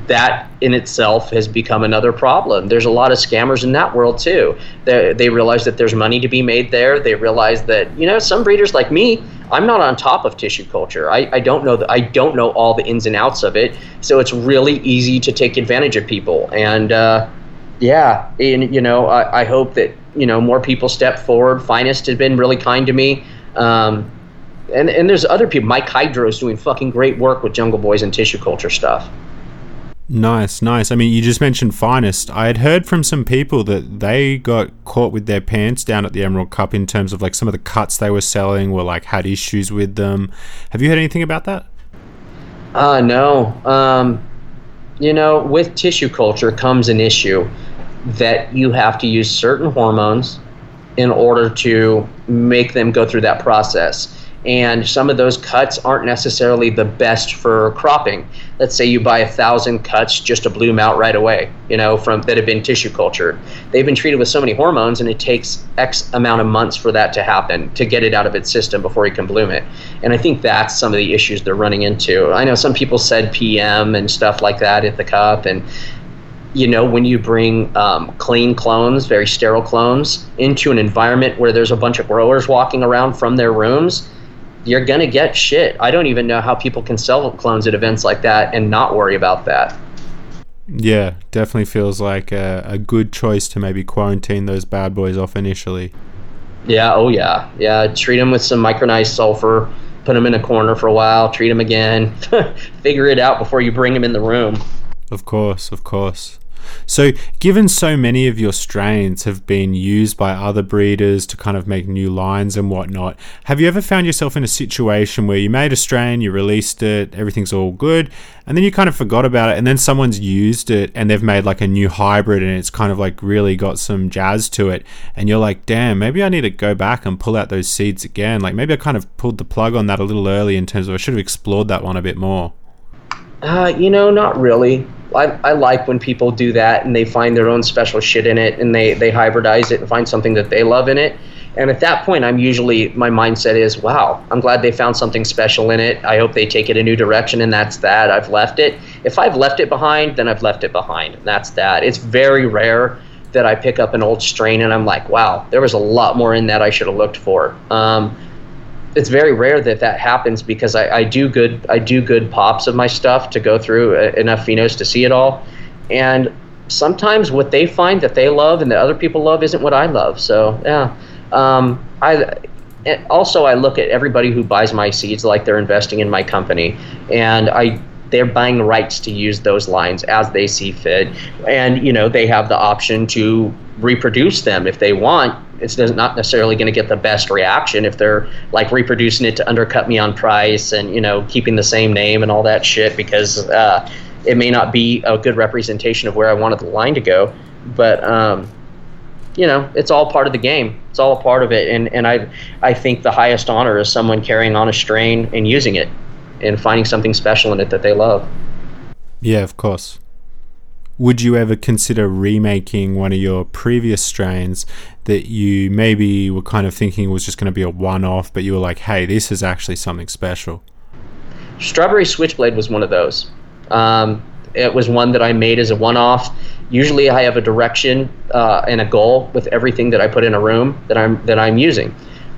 that in itself has become another problem. There's a lot of scammers in that world too. They realize that there's money to be made there. They realize that, you know, some breeders like me, I'm not on top of tissue culture. I don't know all the ins and outs of it. So it's really easy to take advantage of people. And I hope that, you know, more people step forward. Finest has been really kind to me. And there's other people. Mike Hydro's doing fucking great work with Jungle Boys and tissue culture stuff. Nice. I mean, you just mentioned Finest. I had heard from some people that they got caught with their pants down at the Emerald Cup in terms of like some of the cuts they were selling were like had issues with them. Have you heard anything about that? No. With tissue culture comes an issue that you have to use certain hormones in order to make them go through that process. And some of those cuts aren't necessarily the best for cropping. Let's say you buy 1,000 cuts just to bloom out right away, you know, from that have been tissue cultured. They've been treated with so many hormones, and it takes X amount of months for that to happen, to get it out of its system before you can bloom it. And I think that's some of the issues they're running into. I know some people said PM and stuff like that at the cup. And, you know, when you bring clean clones, very sterile clones, into an environment where there's a bunch of growers walking around from their rooms, you're going to get shit. I don't even know how people can sell clones at events like that and not worry about that. Yeah, definitely feels like a good choice to maybe quarantine those bad boys off initially. Yeah, oh yeah. Yeah, treat them with some micronized sulfur, put them in a corner for a while, treat them again, figure it out before you bring them in the room. Of course. So given so many of your strains have been used by other breeders to kind of make new lines and whatnot, have you ever found yourself in a situation where you made a strain, you released it, everything's all good, and then you kind of forgot about it, and then someone's used it and they've made like a new hybrid and it's kind of like really got some jazz to it, and you're like, damn, maybe I need to go back and pull out those seeds again. Like maybe I kind of pulled the plug on that a little early in terms of I should have explored that one a bit more. Not really. I like when people do that and they find their own special shit in it and they hybridize it and find something that they love in it. And at that point, my mindset is, wow, I'm glad they found something special in it. I hope they take it a new direction, and that's that. I've left it. If I've left it behind, then I've left it behind. And that's that. It's very rare that I pick up an old strain and I'm like, wow, there was a lot more in that I should have looked for. It's very rare that happens because I do good pops of my stuff to go through enough phenos to see it all. And sometimes what they find that they love and that other people love isn't what I love. So, yeah. I look at everybody who buys my seeds like they're investing in my company. And they're buying rights to use those lines as they see fit. And, you know, they have the option to reproduce them if they want. It's not necessarily going to get the best reaction if they're like reproducing it to undercut me on price and, you know, keeping the same name and all that shit because it may not be a good representation of where I wanted the line to go. But, it's all part of the game. It's all part of it. And I think the highest honor is someone carrying on a strain and using it and finding something special in it that they love. Yeah, of course. Would you ever consider remaking one of your previous strains that you maybe were kind of thinking was just going to be a one-off, but you were like, hey, this is actually something special? Strawberry Switchblade was one of those. It was one that I made as a one-off. Usually I have a direction and a goal with everything that I put in a room that I'm using.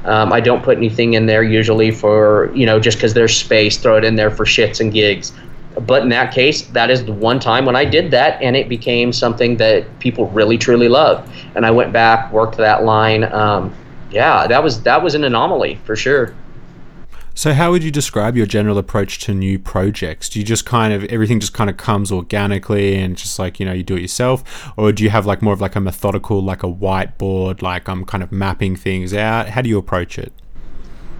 I don't put anything in there usually for, you know, just because there's space, throw it in there for shits and gigs. But in that case, that is the one time when I did that, and it became something that people really, truly loved. And I went back, worked that line. That was an anomaly for sure. So how would you describe your general approach to new projects? Do you just kind of, everything just kind of comes organically and just like, you know, you do it yourself? Or do you have like more of like a methodical, like a whiteboard, like I'm kind of mapping things out? How do you approach it?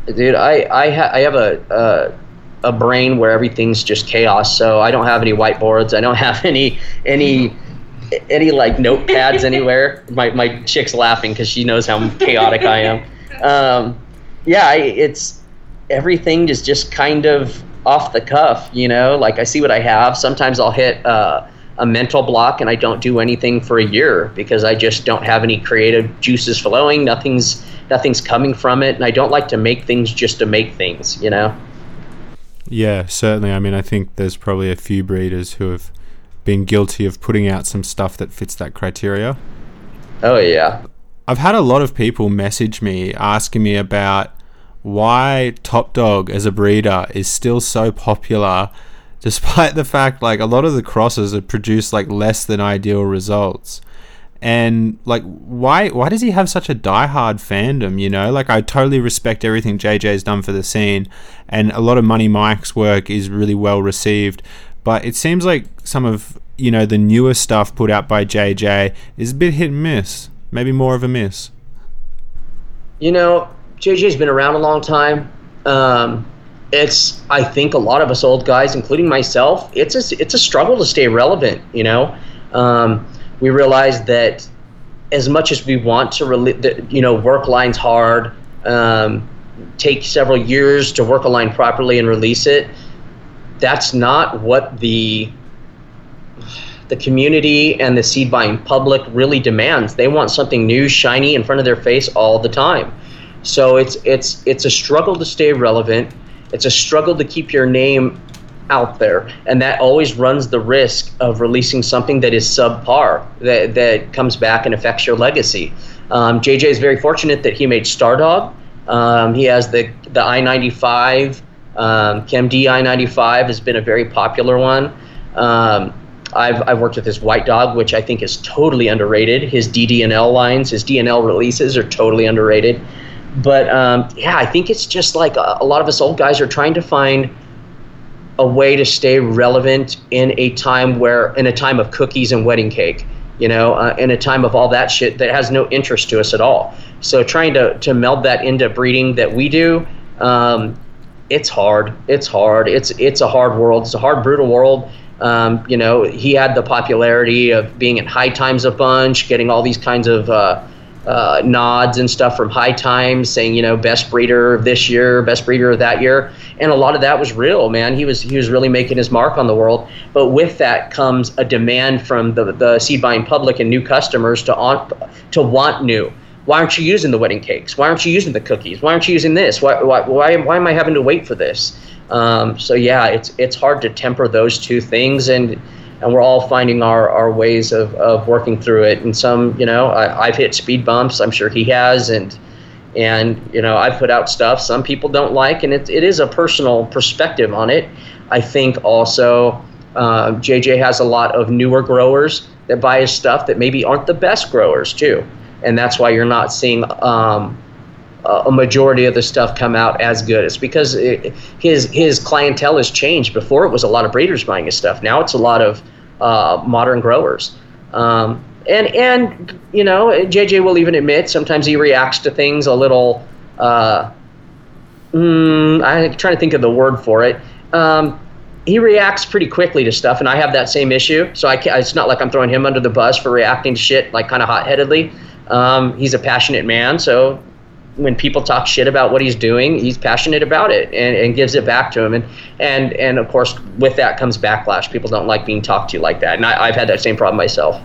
Dude, I have a brain where everything's just chaos. So I don't have any whiteboards. I don't have any like notepads anywhere. My chick's laughing because she knows how chaotic I am. It's everything is just kind of off the cuff, you know, like I see what I have. Sometimes I'll hit a mental block and I don't do anything for a year because I just don't have any creative juices flowing. Nothing's coming from it. And I don't like to make things just to make things, you know? Yeah, certainly. I mean, I think there's probably a few breeders who have been guilty of putting out some stuff that fits that criteria. Oh, yeah. I've had a lot of people message me asking me about why Top Dog as a breeder is still so popular despite the fact like a lot of the crosses have produced like less than ideal results. And like why does he have such a diehard fandom, you know? Like I totally respect everything JJ's done for the scene and a lot of Money Mike's work is really well received, but it seems like some of, you know, the newer stuff put out by JJ is a bit hit and miss. Maybe more of a miss. You know, JJ's been around a long time. It's, I think a lot of us old guys, including myself, it's a struggle to stay relevant, you know? We realize that as much as we want to, work lines hard, take several years to work a line properly and release it, that's not what the community and the seed buying public really demands. They want something new, shiny, in front of their face all the time. So it's a struggle to stay relevant. It's a struggle to keep your name out there, and that always runs the risk of releasing something that is subpar, that comes back and affects your legacy. JJ is very fortunate that he made Stardog. He has the I-95, ChemD I-95 has been a very popular one. I've worked with his White Dog, which I think is totally underrated. His DDNL lines, his DNL releases are totally underrated. But I think it's just like a lot of us old guys are trying to find a way to stay relevant in a time of cookies and wedding cake, you know, in a time of all that shit that has no interest to us at all. So trying to meld that into breeding that we do, it's hard. It's a hard world. It's a hard, brutal world. You know, he had the popularity of being in High Times a bunch, getting all these kinds of nods and stuff from High Times saying, you know, best breeder this year, best breeder of that year. And a lot of that was real, man. He was really making his mark on the world. But with that comes a demand from the seed buying public and new customers to want new. Why aren't you using the wedding cakes? Why aren't you using the cookies? Why aren't you using this? Why am I having to wait for this? It's hard to temper those two things, and we're all finding our ways of working through it. And some, you know, I've hit speed bumps. I'm sure he has, and you know, I've put out stuff some people don't like, and it is a personal perspective on it. I think also JJ has a lot of newer growers that buy his stuff that maybe aren't the best growers too, and that's why you're not seeing a majority of the stuff come out as good. It's because his clientele has changed. Before it was a lot of breeders buying his stuff. Now it's a lot of modern growers. And you know, JJ will even admit sometimes he reacts to things a little, I'm trying to think of the word for it. He reacts pretty quickly to stuff, and I have that same issue. So it's not like I'm throwing him under the bus for reacting to shit like kind of hot-headedly. He's a passionate man, so when people talk shit about what he's doing, he's passionate about it and gives it back to him. And of course, with that comes backlash. People don't like being talked to like that. And I've had that same problem myself.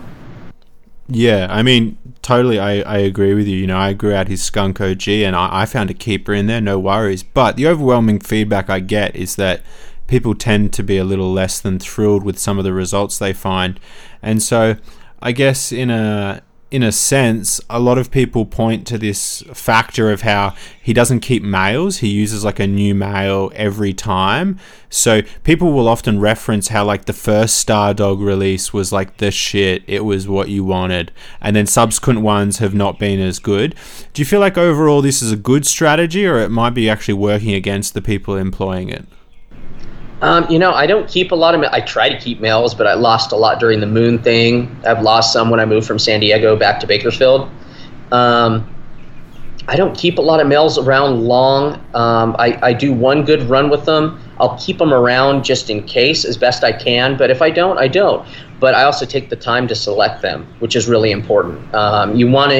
Yeah, I mean, totally, I agree with you. You know, I grew out his Skunk OG and I found a keeper in there, no worries. But the overwhelming feedback I get is that people tend to be a little less than thrilled with some of the results they find. And so I guess in a in a sense, a lot of people point to this factor of how he doesn't keep males. He uses like a new male every time. So people will often reference how like the first Star Dog release was like the shit. It was what you wanted. And then subsequent ones have not been as good. Do you feel like overall this is a good strategy, or it might be actually working against the people employing it? You know, I don't keep a lot of, I try to keep males, but I lost a lot during the moon thing. I've lost some when I moved from San Diego back to Bakersfield. I don't keep a lot of males around long. I do one good run with them. I'll keep them around just in case as best I can, but if I don't, I don't. But I also take the time to select them, which is really important. You want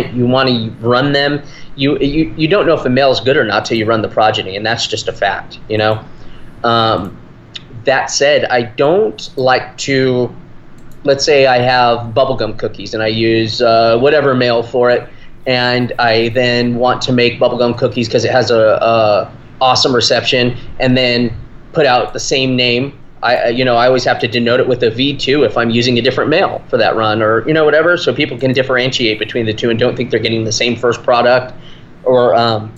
to run them. You don't know if a male is good or not till you run the progeny, and that's just a fact, you know. That said, I don't like to, let's say I have bubblegum cookies and I use whatever male for it, and I then want to make bubblegum cookies because it has a awesome reception, and then put out the same name. I always have to denote it with a V2 if I'm using a different male for that run, or you know, whatever, so people can differentiate between the two and don't think they're getting the same first product. Or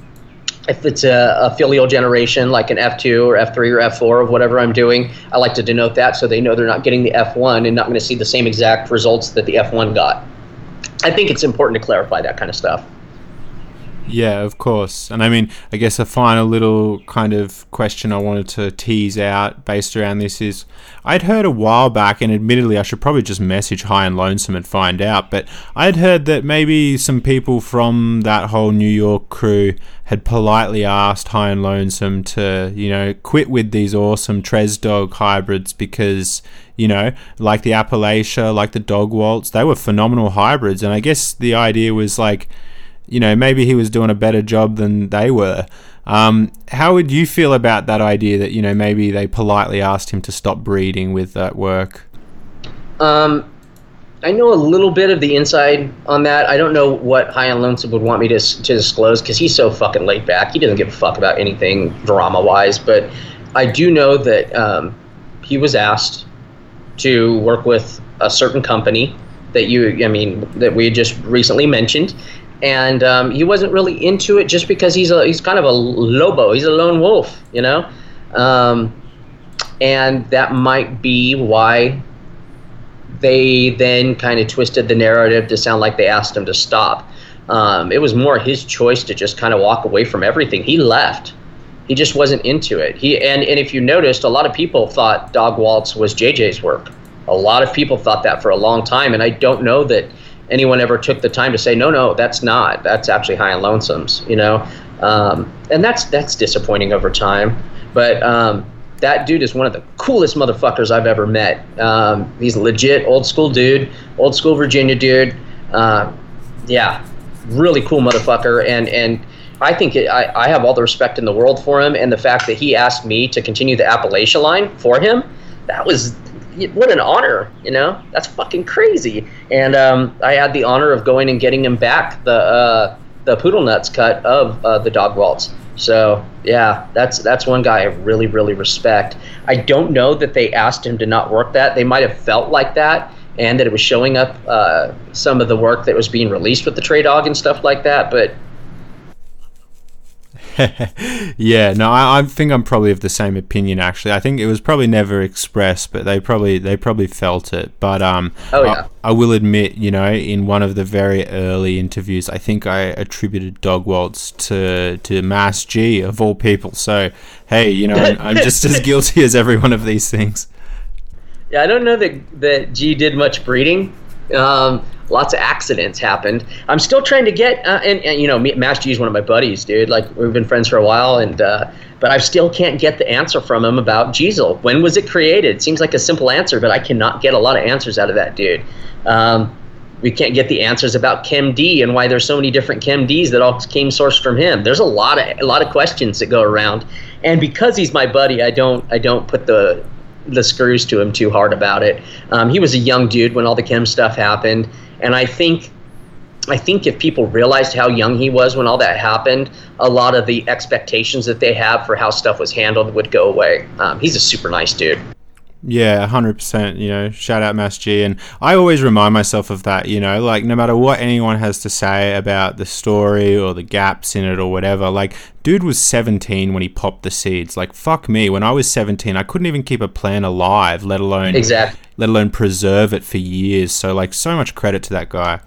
if it's a filial generation, like an F2 or F3 or F4 of whatever I'm doing, I like to denote that so they know they're not getting the F1 and not going to see the same exact results that the F1 got. I think it's important to clarify that kind of stuff. Yeah, of course. And I mean, I guess a final little kind of question I wanted to tease out based around this is, I'd heard a while back, and admittedly I should probably just message High and Lonesome and find out, but I'd heard that maybe some people from that whole New York crew had politely asked High and Lonesome to, you know, quit with these awesome Trez Dog hybrids because, you know, like the Appalachia, like the Dog Waltz, they were phenomenal hybrids. And I guess the idea was like, you know, maybe he was doing a better job than they were. How would you feel about that idea that, you know, maybe they politely asked him to stop breeding with that work? I know a little bit of the inside on that. I don't know what High and Lonesome would want me to disclose because he's so fucking laid back. He doesn't give a fuck about anything drama-wise. But I do know that he was asked to work with a certain company that we had just recently mentioned. And he wasn't really into it just because he's kind of a lobo. He's a lone wolf, you know? And that might be why they then kind of twisted the narrative to sound like they asked him to stop. It was more his choice to just kind of walk away from everything. He left. He just wasn't into it. And if you noticed, a lot of people thought Dog Waltz was JJ's work. A lot of people thought that for a long time, and I don't know that anyone ever took the time to say, no, that's not. That's actually High and Lonesome's, you know? And that's disappointing over time. But that dude is one of the coolest motherfuckers I've ever met. He's a legit old school Virginia dude. Yeah, really cool motherfucker. And I think I have all the respect in the world for him. And the fact that he asked me to continue the Appalachia line for him, that was... what an honor, you know? That's fucking crazy. And I had the honor of going and getting him back the poodle nuts cut of the Dog Waltz. So yeah, that's one guy I really, really respect. I don't know that they asked him to not work that. They might have felt like that, and that it was showing up some of the work that was being released with the Trey Dog and stuff like that, but yeah, no, I think I'm probably of the same opinion. Actually, I think it was probably never expressed, but they probably felt it. But I will admit, you know, in one of the very early interviews, I think I attributed Dog Waltz to Mass G of all people. So hey, you know, I'm just as guilty as every one of these things. Yeah, I don't know that G did much breeding. Lots of accidents happened. I'm still trying to get and you know, Mass G is one of my buddies, dude. Like, we've been friends for a while, and but I still can't get the answer from him about Diesel. When was it created? Seems like a simple answer, but I cannot get a lot of answers out of that dude. We can't get the answers about Chem D and why there's so many different Chem Ds that all came sourced from him. There's a lot of questions that go around, and because he's my buddy, I don't put the screws to him too hard about it. He was a young dude when all the chem stuff happened, and I think if people realized how young he was when all that happened, a lot of the expectations that they have for how stuff was handled would go away. He's a super nice dude. Yeah, 100%, you know, shout out Mass G. And I always remind myself of that, you know, like no matter what anyone has to say about the story or the gaps in it or whatever, like dude was 17 when he popped the seeds. Like fuck me, when I was 17, I couldn't even keep a plant alive, let alone preserve it for years. So like so much credit to that guy.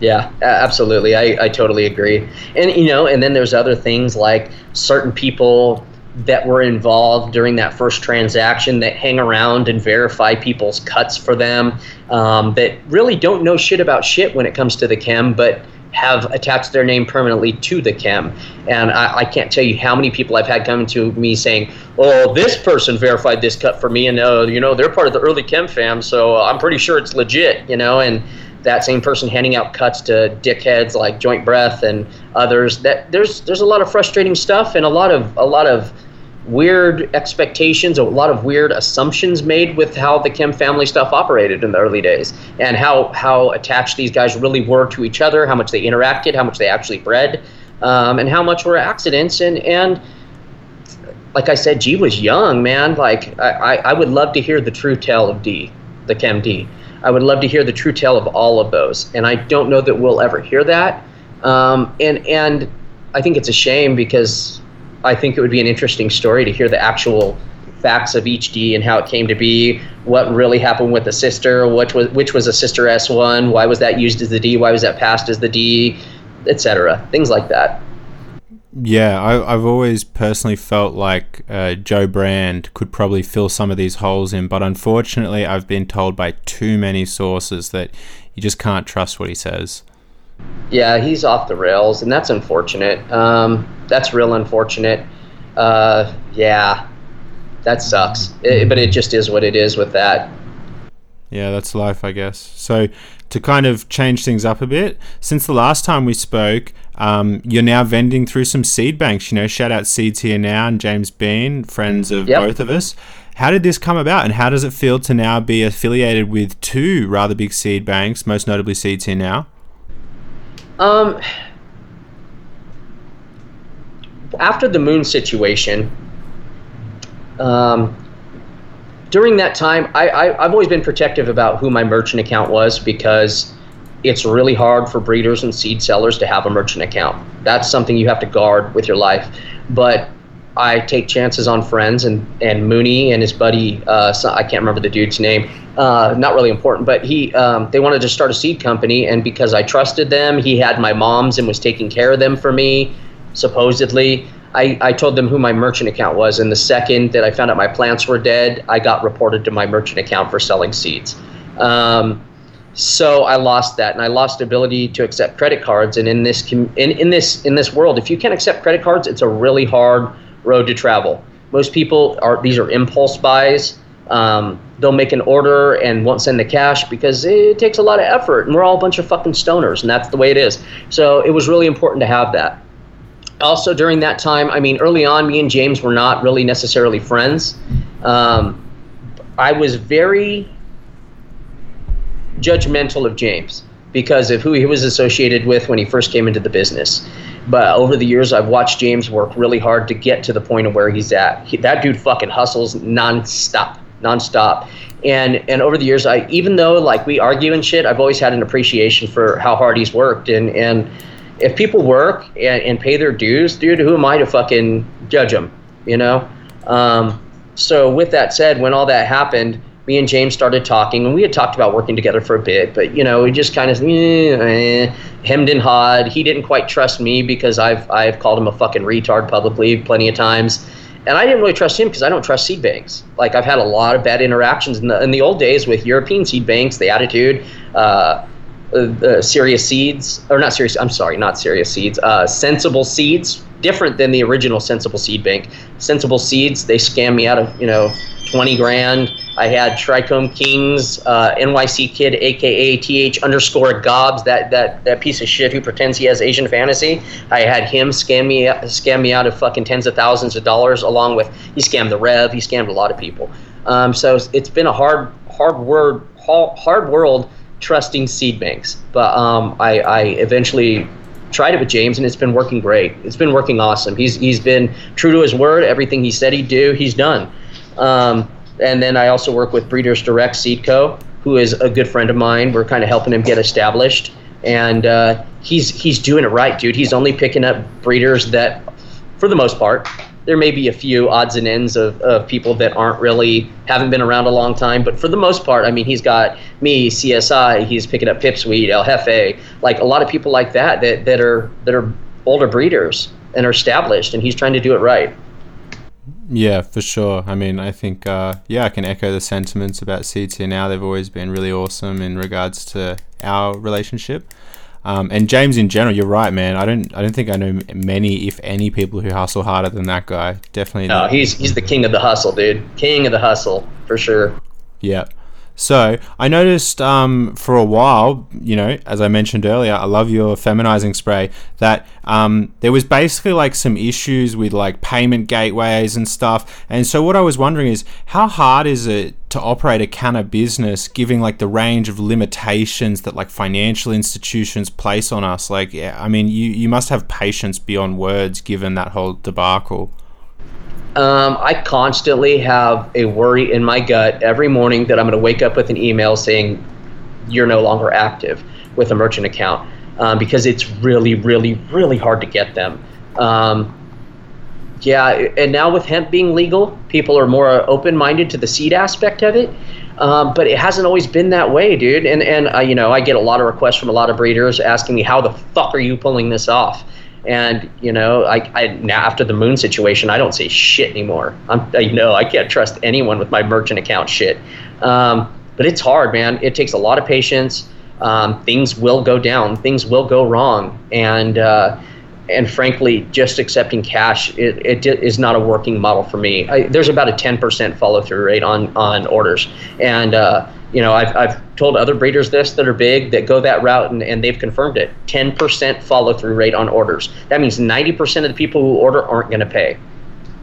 Yeah, absolutely. I totally agree. And, you know, and then there's other things like certain people that were involved during that first transaction that hang around and verify people's cuts for them, that really don't know shit about shit when it comes to the chem, but have attached their name permanently to the chem. And I can't tell you how many people I've had come to me saying, oh, this person verified this cut for me, and, you know, they're part of the early chem fam, so I'm pretty sure it's legit, you know, and that same person handing out cuts to dickheads like Joint Breath and others. That there's a lot of frustrating stuff and a lot of weird expectations, a lot of weird assumptions made with how the Kim family stuff operated in the early days, and how attached these guys really were to each other, how much they interacted, how much they actually bred, and how much were accidents. And like I said, G was young, man. Like I would love to hear the true tale of D, the Kim D. I would love to hear the true tale of all of those, and I don't know that we'll ever hear that. And I think it's a shame, because I think it would be an interesting story to hear the actual facts of each D and how it came to be, what really happened with the sister, which was a sister S1, why was that used as the D, why was that passed as the D, etc., things like that. Yeah, I've always personally felt like Joe Brand could probably fill some of these holes in, but unfortunately I've been told by too many sources that you just can't trust what he says. Yeah, he's off the rails, and that's unfortunate. That's real unfortunate. Yeah, that sucks. But it just is what it is with that. Yeah, that's life, I guess. So to kind of change things up a bit, since the last time we spoke, you're now vending through some seed banks, you know, shout out Seeds Here Now and James Bean, friends of both of us. How did this come about, and how does it feel to now be affiliated with two rather big seed banks, most notably Seeds Here Now? After the Moon situation, during that time, I've always been protective about who my merchant account was, because it's really hard for breeders and seed sellers to have a merchant account. That's something you have to guard with your life. But I take chances on friends, and Mooney and his buddy, I can't remember the dude's name, not really important, but they wanted to start a seed company, and because I trusted them, he had my mom's and was taking care of them for me, supposedly. I told them who my merchant account was, and the second that I found out my plants were dead, I got reported to my merchant account for selling seeds. So I lost that, and I lost ability to accept credit cards. And in this world, if you can't accept credit cards, it's a really hard road to travel. Most people these are impulse buys. They'll make an order and won't send the cash because it takes a lot of effort, and we're all a bunch of fucking stoners, and that's the way it is. So it was really important to have that. Also, during that time, I mean, early on, me and James were not really necessarily friends. I was very judgmental of James because of who he was associated with when he first came into the business. But over the years, I've watched James work really hard to get to the point of where he's at. That dude fucking hustles nonstop. And over the years, even though like we argue and shit, I've always had an appreciation for how hard he's worked, and if people work and pay their dues, dude, who am I to fucking judge them, you know? So with that said, when all that happened, me and James started talking, and we had talked about working together for a bit, but, you know, we just kind of hemmed and hawed. He didn't quite trust me because I've called him a fucking retard publicly plenty of times. And I didn't really trust him because I don't trust seed banks. Like, I've had a lot of bad interactions in the old days with European seed banks, the Attitude, Sensible Seeds, different than the original Sensible Seed Bank. Sensible Seeds, they scammed me out of, you know, $20,000. I had Trichome Kings, NYC Kid, aka th_gobs, that piece of shit who pretends he has Asian fantasy. I had him scam me out of fucking tens of thousands of dollars, along with he scammed the Rev, he scammed a lot of people. So it's been a hard world trusting seed banks, but I eventually tried it with James, and it's been working great. It's been working awesome. He's been true to his word. Everything he said he'd do, he's done. And then I also work with Breeders Direct Seed Co., who is a good friend of mine. We're kind of helping him get established. And he's doing it right, dude. He's only picking up breeders that, for the most part, there may be a few odds and ends of people that aren't really, haven't been around a long time. But for the most part, I mean, he's got me, CSI, he's picking up Pipsweed, El Jefe, like a lot of people like that that are older breeders and are established, and he's trying to do it right. Yeah, for sure. I mean, I think, I can echo the sentiments about Seeds Here Now. They've always been really awesome in regards to our relationship. And James in general, you're right, man. I don't think I know many, if any, people who hustle harder than that guy. Definitely. No, he's the king of the hustle, dude. King of the hustle, for sure. Yeah. So I noticed for a while, you know, as I mentioned earlier, I love your feminizing spray, that there was basically like some issues with like payment gateways and stuff. And so what I was wondering is, how hard is it to operate a canna business, giving like the range of limitations that like financial institutions place on us? Like, I mean, you must have patience beyond words given that whole debacle. I constantly have a worry in my gut every morning that I'm going to wake up with an email saying you're no longer active with a merchant account, because it's really, really, really hard to get them. And now with hemp being legal, people are more open-minded to the seed aspect of it, but it hasn't always been that way, dude. And you know, I get a lot of requests from a lot of breeders asking me, how the fuck are you pulling this off? And, you know, I now after the moon situation, I don't say shit anymore. I can't trust anyone with my merchant account shit. But it's hard, man. It takes a lot of patience. Things will go down. Things will go wrong. And frankly, just accepting cash, it is not a working model for me. There's about a 10% follow-through rate on orders. And, you know, I've told other breeders this that are big that go that route, and they've confirmed it. 10% follow-through rate on orders. That means 90% of the people who order aren't going to pay.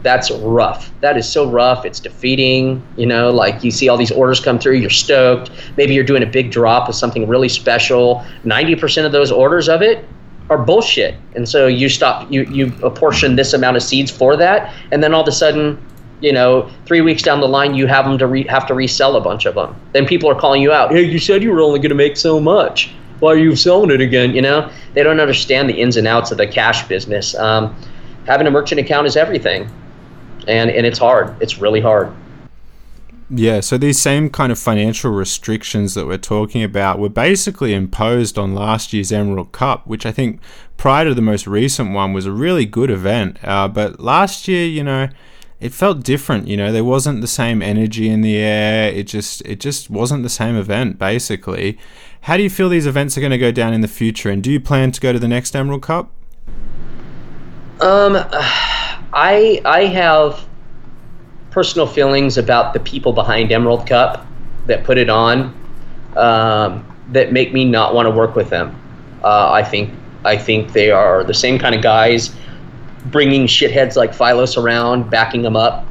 That's rough. That is so rough. It's defeating. You know, like you see all these orders come through. You're stoked. Maybe you're doing a big drop of something really special. 90% of those orders of it are bullshit. And so you stop. You apportion this amount of seeds for that, and then all of a sudden, you know, 3 weeks down the line, you have them to have to resell a bunch of them. Then people are calling you out. Hey, you said you were only going to make so much. Why are you selling it again? You know, they don't understand the ins and outs of the cash business. Having a merchant account is everything, and it's hard. It's really hard. Yeah, so these same kind of financial restrictions that we're talking about were basically imposed on last year's Emerald Cup, which I think prior to the most recent one was a really good event. But last year, you know, it felt different. You know, there wasn't the same energy in the air. It just wasn't the same event, basically. How do you feel these events are going to go down in the future, and do you plan to go to the next Emerald Cup? I have personal feelings about the people behind Emerald Cup that put it on, that make me not want to work with them. I think they are the same kind of guys, bringing shitheads like Phylos around, backing them up,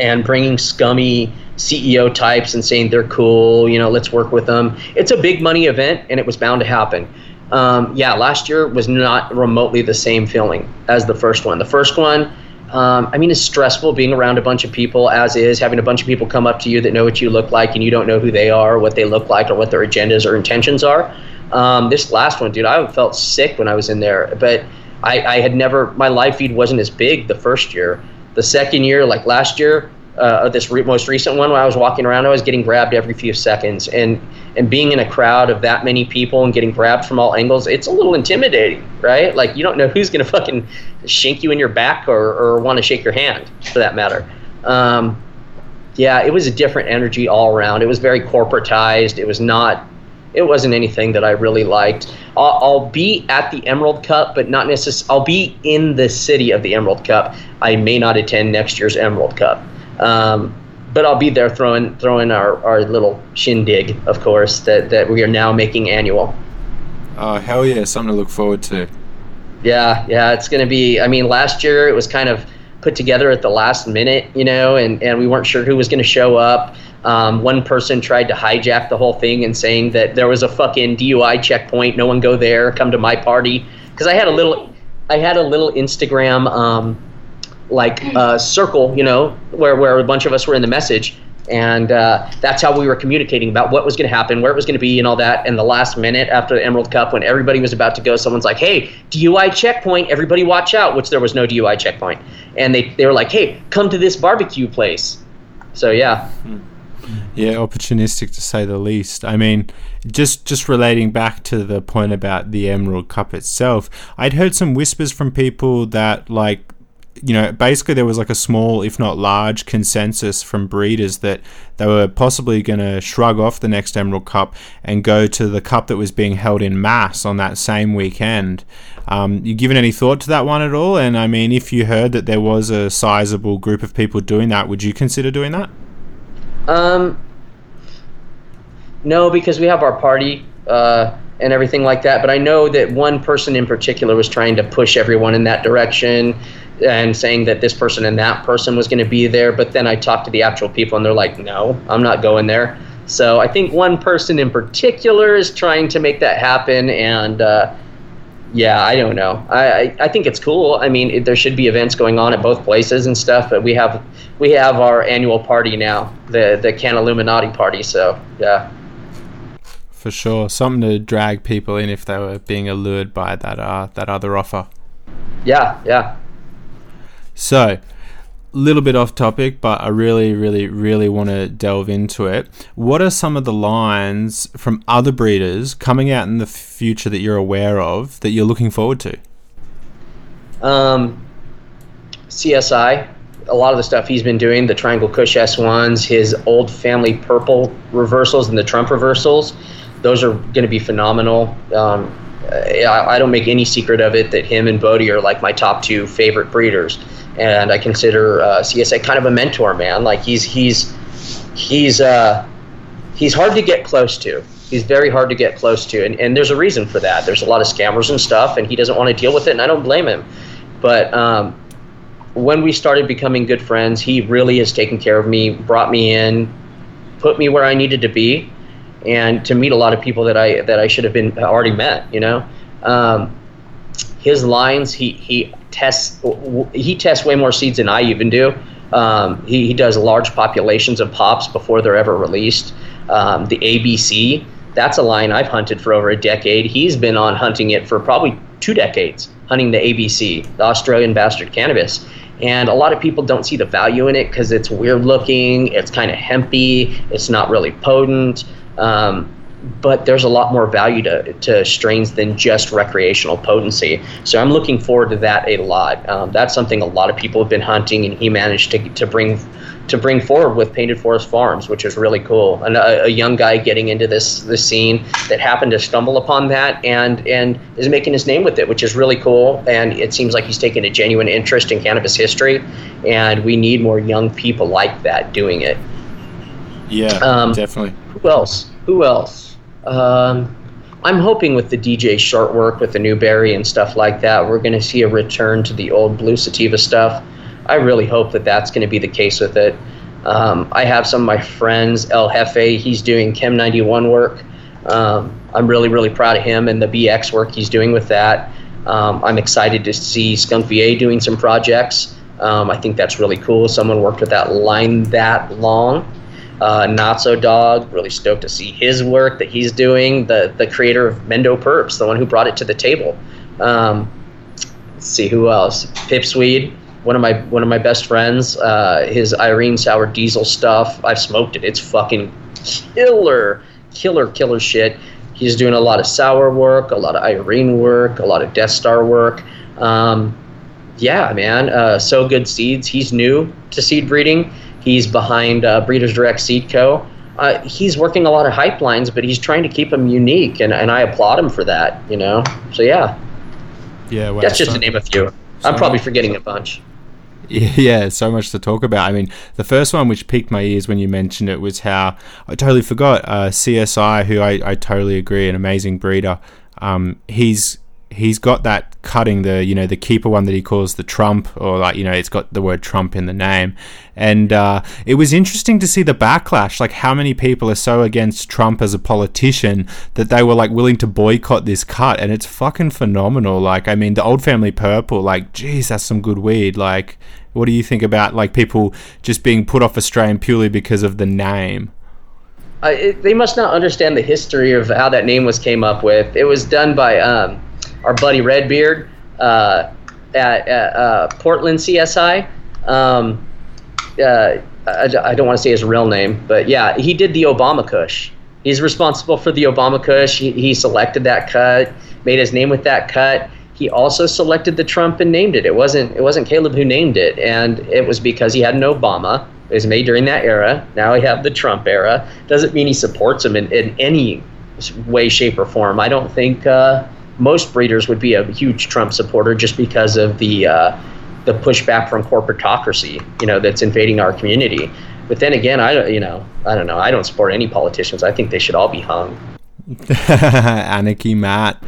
and bringing scummy CEO types and saying they're cool, you know, let's work with them. It's a big money event, and it was bound to happen. Last year was not remotely the same feeling as the first one. The first one, it's stressful being around a bunch of people, as is having a bunch of people come up to you that know what you look like, and you don't know who they are, what they look like, or what their agendas or intentions are. This last one, dude, I felt sick when I was in there, but I had never, my live feed wasn't as big the first year. The second year, like last year, most recent one, when I was walking around, I was getting grabbed every few seconds. And being in a crowd of that many people and getting grabbed from all angles, it's a little intimidating, right? Like, you don't know who's going to fucking shink you in your back or want to shake your hand, for that matter. It was a different energy all around. It was very corporatized. It wasn't anything that I really liked. I'll be at the Emerald Cup, but not necessarily. I'll be in the city of the Emerald Cup. I may not attend next year's Emerald Cup, but I'll be there throwing our little shindig, of course, that we are now making annual. Oh, hell yeah, something to look forward to. Yeah, it's going to be, last year it was kind of put together at the last minute, you know, and we weren't sure who was going to show up. One person tried to hijack the whole thing and saying that there was a fucking DUI checkpoint. No one go there. Come to my party. Because I had a little Instagram like a circle, you know, where a bunch of us were in the message. And that's how we were communicating about what was going to happen, where it was going to be, and all that. And the last minute after the Emerald Cup, when everybody was about to go, someone's like, hey, DUI checkpoint, everybody watch out, which there was no DUI checkpoint. And they were like, hey, come to this barbecue place. So, yeah. Yeah, opportunistic to say the least. I mean, just relating back to the point about the Emerald Cup itself, I'd heard some whispers from people that, like, you know, basically there was like a small, if not large, consensus from breeders that they were possibly going to shrug off the next Emerald Cup and go to the cup that was being held in mass on that same weekend. You given any thought to that one at all? And I mean, if you heard that there was a sizable group of people doing that, would you consider doing that? No, because we have our party and everything like that. But I know that one person in particular was trying to push everyone in that direction and saying that this person and that person was going to be there. But then I talked to the actual people and they're like, no, I'm not going there. So I think one person in particular is trying to make that happen. And yeah, I don't know. I think it's cool. I mean, there should be events going on at both places and stuff. But we have our annual party now, the Can Illuminati party. So yeah. For sure, something to drag people in if they were being allured by that other offer. Yeah. So, little bit off topic, but I really, really, really want to delve into it. What are some of the lines from other breeders coming out in the future that you're aware of that you're looking forward to? CSI. A lot of the stuff he's been doing, the Triangle Kush S1s, his old family purple reversals and the Trump reversals. Those are going to be phenomenal. I don't make any secret of it that him and Bodhi are like my top two favorite breeders, and I consider CSA kind of a mentor, man. Like he's hard to get close to. He's very hard to get close to, and there's a reason for that. There's a lot of scammers and stuff, and he doesn't want to deal with it, and I don't blame him. But when we started becoming good friends, he really has taken care of me, brought me in, put me where I needed to be, and to meet a lot of people that I should have been already met, you know. His lines, he tests way more seeds than I even do. He does large populations of pops before they're ever released. The ABC, that's a line I've hunted for over a decade. He's been on hunting it for probably 2 decades, hunting the ABC, the Australian Bastard Cannabis. And a lot of people don't see the value in it because it's weird looking, it's kind of hempy, it's not really potent. But there's a lot more value to strains than just recreational potency. So I'm looking forward to that a lot. That's something a lot of people have been hunting, and he managed to bring forward with Painted Forest Farms, which is really cool. And a young guy getting into this scene that happened to stumble upon that and is making his name with it, which is really cool. And it seems like he's taking a genuine interest in cannabis history, and we need more young people like that doing it. Yeah, definitely. Who else? I'm hoping with the DJ Short work with the Newberry and stuff like that, we're going to see a return to the old Blue Sativa stuff. I really hope that that's going to be the case with it. I have some of my friends, El Jefe, he's doing Chem 91 work. I'm really, really proud of him and the BX work he's doing with that. I'm excited to see Skunk VA doing some projects. I think that's really cool. Someone worked with that line that long. Not So Dog, really stoked to see his work that he's doing, the creator of Mendo Perps, the one who brought it to the table. Let's see who else. Pipsweed, one of my best friends, his Irene Sour Diesel stuff. I've smoked it. It's fucking killer shit. He's doing a lot of sour work, a lot of Irene work, a lot of Death Star work. Yeah, man. So Good Seeds, he's new to seed breeding. He's behind Breeders Direct Seed Co. He's working a lot of hype lines, but he's trying to keep them unique, and I applaud him for that, you know? So, yeah. Yeah, well, that's just to name a few. I'm probably forgetting a bunch. Yeah, so much to talk about. I mean, the first one which piqued my ears when you mentioned it was how I totally forgot CSI, who I totally agree, an amazing breeder. He's he's got that cutting, the, you know, the keeper one that he calls the Trump, or like, you know, it's got the word Trump in the name. And it was interesting to see the backlash, like how many people are so against Trump as a politician that they were like willing to boycott this cut. And it's fucking phenomenal. Like, I mean, the Old Family Purple, like, geez, that's some good weed. Like, what do you think about like people just being put off Australian purely because of the name? They must not understand the history of how that name was came up with. It was done by our buddy Redbeard at Portland CSI. I don't want to say his real name, but yeah, he did the Obama Kush. He's responsible for the Obama Kush. He selected that cut, made his name with that cut. He also selected the Trump and named it. It wasn't Caleb who named it, and it was because he had an Obama. It was made during that era. Now we have the Trump era. Doesn't mean he supports him in any way, shape, or form. I don't think most breeders would be a huge Trump supporter just because of the pushback from corporatocracy, you know, that's invading our community. But then again, I don't know. I don't support any politicians. I think they should all be hung. Anarchy, Matt.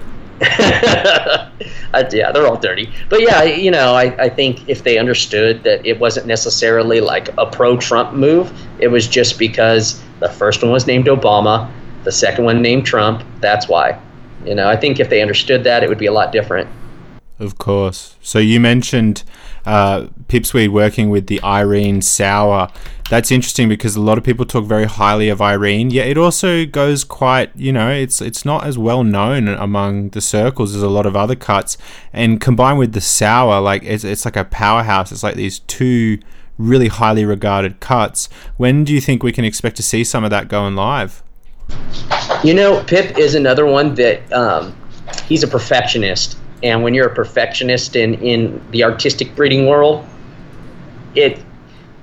Yeah, they're all dirty. But yeah, you know, I think if they understood that it wasn't necessarily like a pro-Trump move, it was just because the first one was named Obama, the second one named Trump. That's why. You know, I think if they understood that, it would be a lot different. Of course. So you mentioned Pipsweed working with the Irene Sour. That's interesting because a lot of people talk very highly of Irene, yet it also goes quite, you know, it's not as well known among the circles as a lot of other cuts. And combined with the Sour, like it's like a powerhouse. It's like these two really highly regarded cuts. When do you think we can expect to see some of that going live? You know, Pip is another one that he's a perfectionist. And when you're a perfectionist in the artistic breeding world,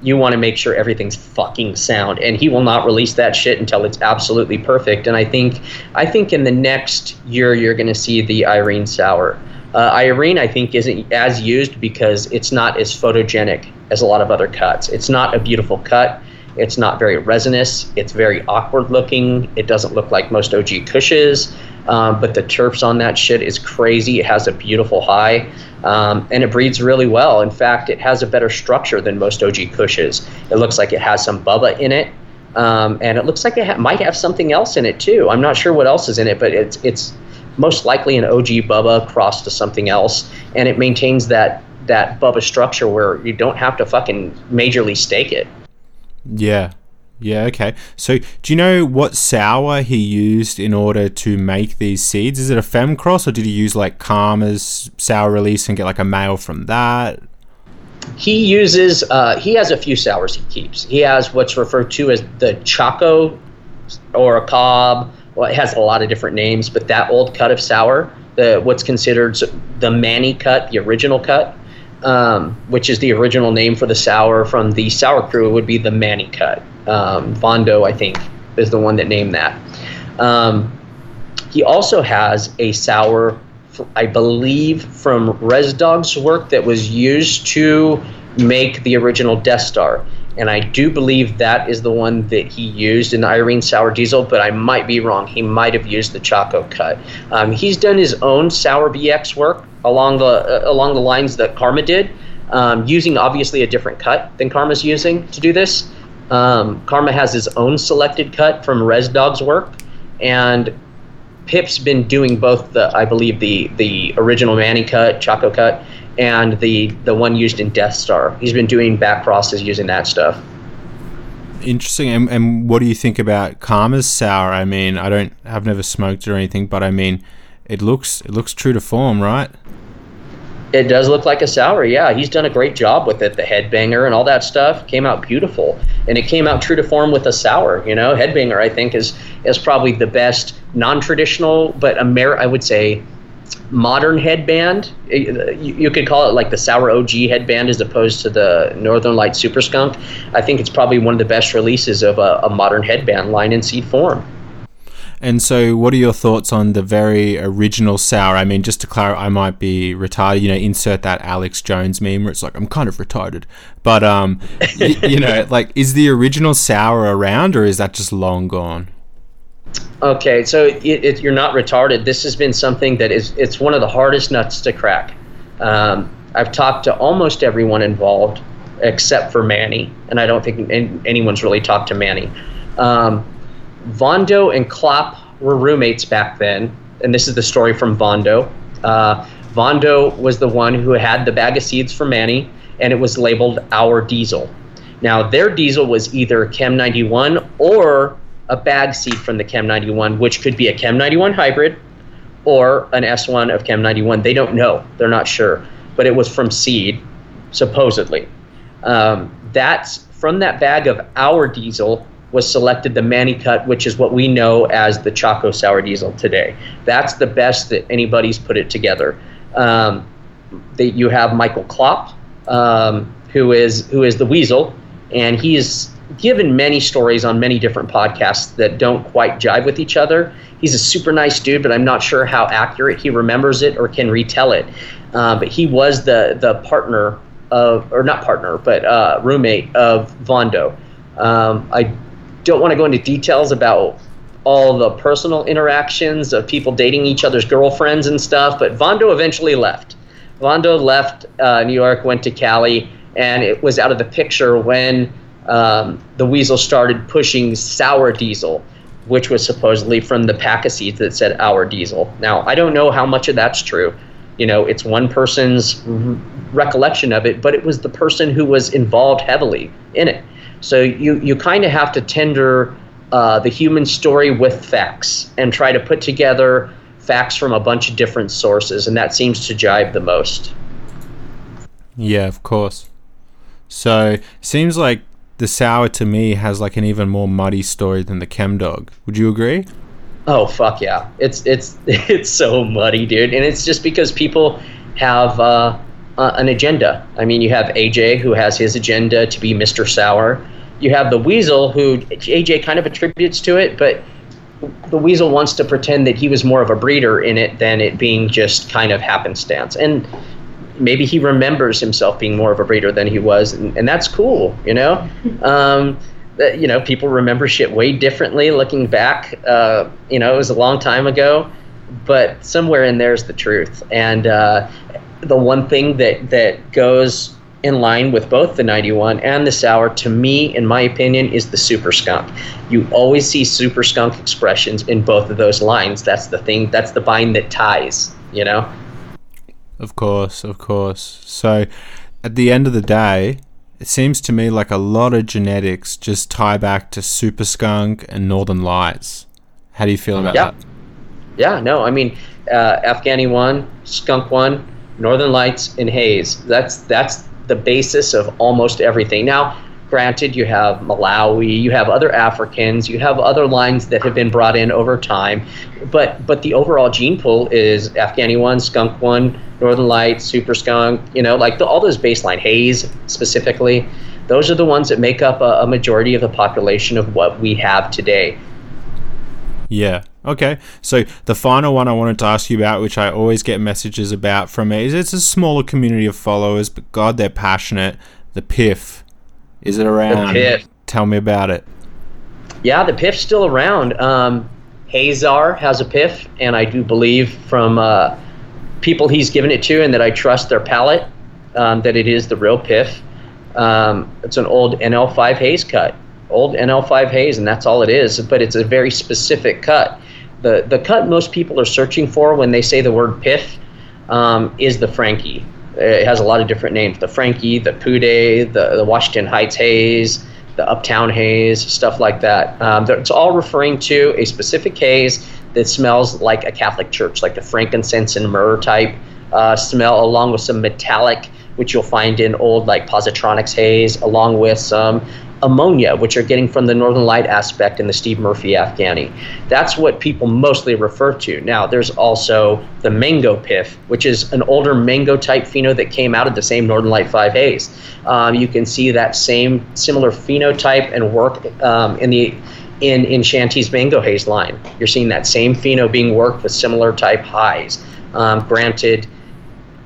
you want to make sure everything's fucking sound. And he will not release that shit until it's absolutely perfect. And I think in the next year you're going to see the Irene Sour. Irene, I think, isn't as used because it's not as photogenic as a lot of other cuts. It's not a beautiful cut. It's not very resinous. It's very awkward looking. It doesn't look like most OG Kushes. But the terps on that shit is crazy. It has a beautiful high, and it breeds really well. In fact, it has a better structure than most OG Kushes. It looks like it has some bubba in it, and it looks like it might have something else in it too. I'm not sure what else is in it, but it's most likely an OG bubba crossed to something else, and it maintains that bubba structure where you don't have to fucking majorly stake it. Yeah. Yeah, okay. So do you know what sour he used in order to make these seeds? Is it a fem cross, or did he use like Karma's sour release and get like a male from that? He uses, he has a few sours he keeps. He has what's referred to as the Chaco or a Cob. Well, it has a lot of different names, but that old cut of sour, what's considered the Manny cut, the original cut, which is the original name for the sour from the sour crew, would be the Manny cut. Vondo, I think, is the one that named that. He also has a sour, I believe, from Res Dog's work that was used to make the original Death Star. And I do believe that is the one that he used in the Irene Sour Diesel, but I might be wrong. He might have used the Chaco cut. He's done his own Sour BX work along the lines that Karma did, using obviously a different cut than Karma's using to do this. Karma has his own selected cut from Res Dog's work, and Pip's been doing both the original Manny cut, Chaco cut, and the one used in Death Star. He's been doing back crosses using that stuff. Interesting. And what do you think about Karma's sour? I mean, I've never smoked or anything, but I mean, it looks true to form, right? It does look like a sour, yeah. He's done a great job with it. The headbanger and all that stuff came out beautiful. And it came out true to form with a sour, you know. Headbanger, I think, is probably the best non-traditional, but I would say modern headband. You could call it like the Sour OG headband as opposed to the Northern Light Super Skunk. I think it's probably one of the best releases of a modern headband line in seed form. And so what are your thoughts on the very original sour? I mean, just to clarify, I might be retarded, you know, insert that Alex Jones meme where it's like, I'm kind of retarded. But, you know, like, is the original sour around, or is that just long gone? Okay, so you're not retarded. This has been something that it's one of the hardest nuts to crack. I've talked to almost everyone involved except for Manny, and I don't think anyone's really talked to Manny. Vondo and Klopp were roommates back then, and this is the story from Vondo. Vondo was the one who had the bag of seeds for Manny, and it was labeled Our Diesel. Now, their diesel was either Chem 91 or a bag seed from the Chem 91, which could be a Chem 91 hybrid or an S1 of Chem 91. They don't know. They're not sure. But it was from seed, supposedly. That's from that bag of Our Diesel was selected the Manny cut, which is what we know as the Choco Sour Diesel today. That's the best that anybody's put it together. You have Michael Klopp, who is the Weasel, and he's given many stories on many different podcasts that don't quite jive with each other. He's a super nice dude, but I'm not sure how accurate he remembers it or can retell it. But he was the partner of, or not partner, but roommate of Vondo. I don't want to go into details about all the personal interactions of people dating each other's girlfriends and stuff, but Vondo eventually left. Vondo left New York, went to Cali, and it was out of the picture when the Weasel started pushing Sour Diesel, which was supposedly from the pack of seeds that said Our Diesel. Now, I don't know how much of that's true. You know, it's one person's recollection of it, but it was the person who was involved heavily in it. So you kind of have to tender the human story with facts and try to put together facts from a bunch of different sources, and that seems to jive the most. Yeah, of course. So seems like the Sour to me has like an even more muddy story than the Chem Dog. Would you agree? Oh, fuck yeah. It's so muddy, dude. And it's just because people have an agenda. I mean, you have AJ who has his agenda to be Mr. Sour. You have the Weasel who AJ kind of attributes to it, but the Weasel wants to pretend that he was more of a breeder in it than it being just kind of happenstance. And maybe he remembers himself being more of a breeder than he was, and that's cool, you know? You know, people remember shit way differently looking back. You know, it was a long time ago, but somewhere in there's the truth. And the one thing that goes in line with both the 91 and the Sour, to me, in my opinion, is the Super Skunk. You always see Super Skunk expressions in both of those lines. That's the thing, that's the bind that ties, you know? Of course. So at the end of the day, it seems to me like a lot of genetics just tie back to Super Skunk and Northern Lights. How do you feel about that? Yeah, no, I mean, Afghani 1, Skunk 1, Northern Lights, and Haze. That's the basis of almost everything. Now, granted, you have Malawi, you have other Africans, you have other lines that have been brought in over time, but the overall gene pool is Afghani 1, Skunk 1, Northern Lights, Super Skunk, you know, like all those baseline, Haze specifically. Those are the ones that make up a majority of the population of what we have today. Yeah. Okay. So the final one I wanted to ask you about, which I always get messages about from me, is it's a smaller community of followers, but God, they're passionate. The PIF. Is it around? The PIF. Tell me about it. Yeah, the PIF's still around. Hazar has a PIF, and I do believe from people he's given it to and that I trust their palate, that it is the real PIF. It's an old NL5 Haze cut. Old NL5 Haze, and that's all it is, but it's a very specific cut. The cut most people are searching for when they say the word PIF is the Frankie. It has a lot of different names. The Frankie, the Pude, the Washington Heights Haze, the Uptown Haze, stuff like that. It's all referring to a specific haze that smells like a Catholic church, like the frankincense and myrrh type smell, along with some metallic, which you'll find in old like positronics haze, along with some ammonia, which you're getting from the Northern Light aspect and the Steve Murphy Afghani. That's what people mostly refer to. Now, there's also the mango PIF, which is an older mango type pheno that came out of the same Northern Light 5 haze. You can see that same similar phenotype and work in Shanty's mango haze line. You're seeing that same pheno being worked with similar type highs. Granted,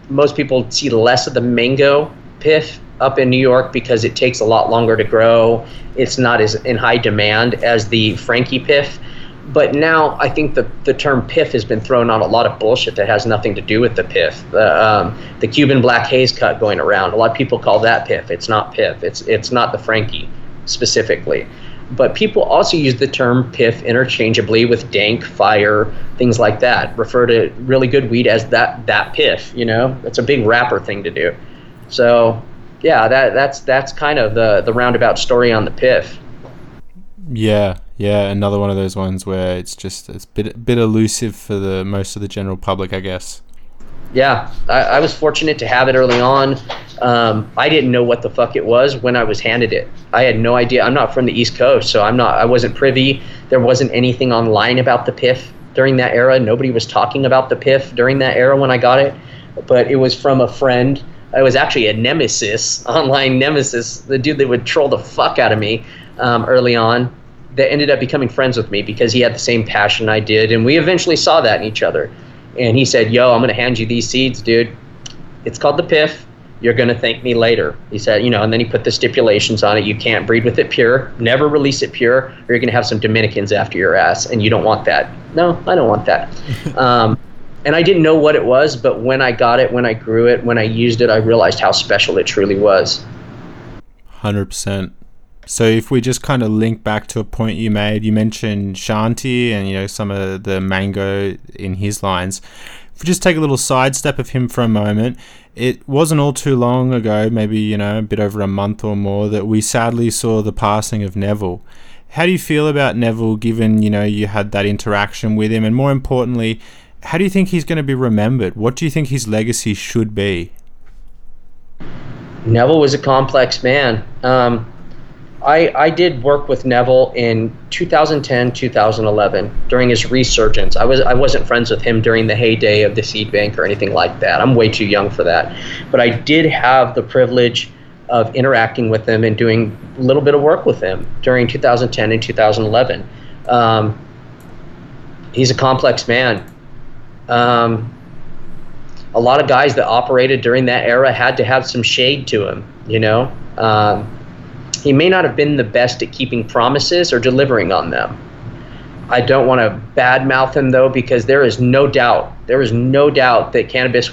most people see less of the mango PIF up in New York because it takes a lot longer to grow. It's not as in high demand as the Frankie PIF. But now I think the term PIF has been thrown on a lot of bullshit that has nothing to do with the PIF. The Cuban black haze cut going around, a lot of people call that PIF. It's not PIF. It's not the Frankie specifically. But people also use the term PIF interchangeably with dank, fire, things like that. Refer to really good weed as that PIF, you know? That's a big rapper thing to do. So, yeah, that's kind of the roundabout story on the PIF. Yeah. Yeah, another one of those ones where it's a bit elusive for the most of the general public, I guess. Yeah, I was fortunate to have it early on. I didn't know what the fuck it was when I was handed it. I had no idea. I'm not from the East Coast, so I wasn't privy. There wasn't anything online about the PIF during that era. Nobody was talking about the PIF during that era when I got it. But it was from a friend. It was actually a nemesis, online nemesis, the dude that would troll the fuck out of me early on. That ended up becoming friends with me because he had the same passion I did, and we eventually saw that in each other. And he said, "Yo, I'm going to hand you these seeds, dude. It's called the PIF. You're going to thank me later." He said, and then he put the stipulations on it. You can't breed with it pure, never release it pure, or you're going to have some Dominicans after your ass, and you don't want that. No, I don't want that. And I didn't know what it was, but when I got it, when I grew it, when I used it, I realized how special it truly was. 100%. So if we just kind of link back to a point you made, you mentioned Shanti and, some of the mango in his lines. If we just take a little sidestep of him for a moment, it wasn't all too long ago, maybe, a bit over a month or more, that we sadly saw the passing of Neville. How do you feel about Neville given, you had that interaction with him? And more importantly, how do you think he's going to be remembered? What do you think his legacy should be? Neville was a complex man. I did work with Neville in 2010, 2011 during his resurgence. I wasn't friends with him during the heyday of the seed bank or anything like that. I'm way too young for that. But I did have the privilege of interacting with him and doing a little bit of work with him during 2010 and 2011. He's a complex man. A lot of guys that operated during that era had to have some shade to him, He may not have been the best at keeping promises or delivering on them. I don't want to badmouth him, though, because there is no doubt that cannabis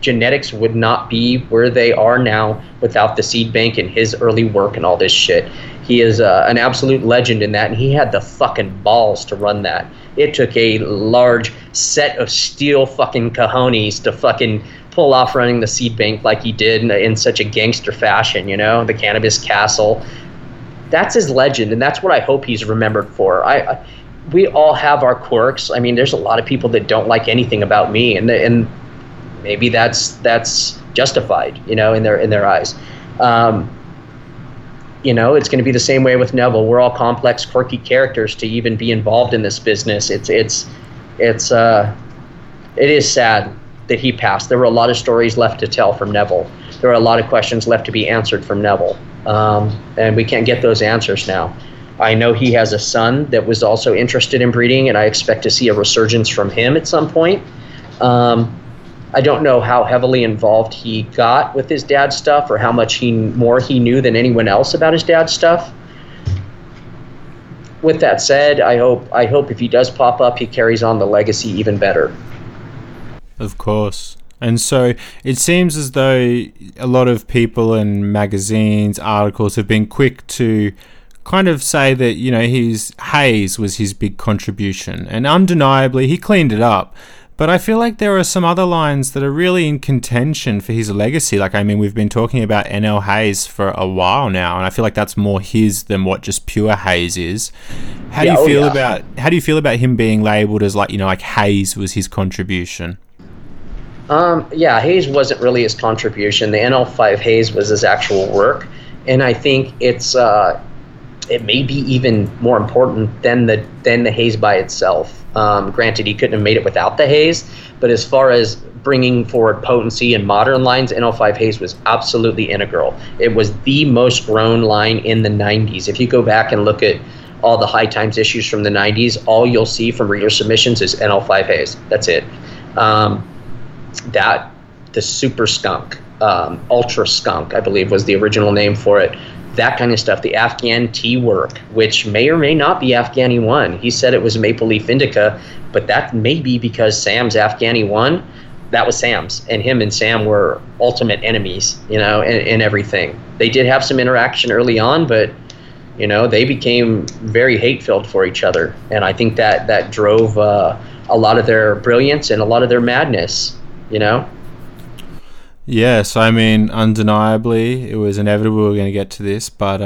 genetics would not be where they are now without the seed bank and his early work and all this shit. He is an absolute legend in that, and he had the fucking balls to run that. It took a large set of steel fucking cojones to fucking pull off running the seed bank like he did in such a gangster fashion, the cannabis castle. That's his legend, and that's what I hope he's remembered for. We all have our quirks. I mean, there's a lot of people that don't like anything about me, and maybe that's justified, in their eyes. It's going to be the same way with Neville. We're all complex, quirky characters to even be involved in this business. It is sad that he passed. There were a lot of stories left to tell from Neville. There were a lot of questions left to be answered from Neville. And we can't get those answers now. I know he has a son that was also interested in breeding, and I expect to see a resurgence from him at some point. I don't know how heavily involved he got with his dad's stuff or how much he knew than anyone else about his dad's stuff. With that said, I hope if he does pop up, he carries on the legacy even better. Of course. And so it seems as though a lot of people and magazines, articles have been quick to kind of say that, his haze was his big contribution. And undeniably, he cleaned it up. But I feel like there are some other lines that are really in contention for his legacy. Like, I mean, we've been talking about NL Haze for a while now, and I feel like that's more his than what just pure haze is. How do you feel about him being labelled as like haze was his contribution? Haze wasn't really his contribution. The NL5 haze was his actual work, and I think it may be even more important than the haze by itself. Granted, he couldn't have made it without the haze, but as far as bringing forward potency and modern lines, NL5 haze was absolutely integral. It was the most grown line in the 90s. If you go back and look at all the High Times issues from the 90s, all you'll see from reader submissions is NL5 haze. That's it. The Super Skunk, Ultra Skunk, I believe was the original name for it. that kind of stuff, the Afghan tea work, which may or may not be Afghani 1. He said it was maple leaf indica, but that may be because Sam's Afghani 1, that was Sam's, and him and Sam were ultimate enemies, you know, and everything. They did have some interaction early on, but, you know, they became very hate-filled for each other, and I think that drove a lot of their brilliance and a lot of their madness, you know? Yes, I mean, undeniably, it was inevitable we were going to get to this, but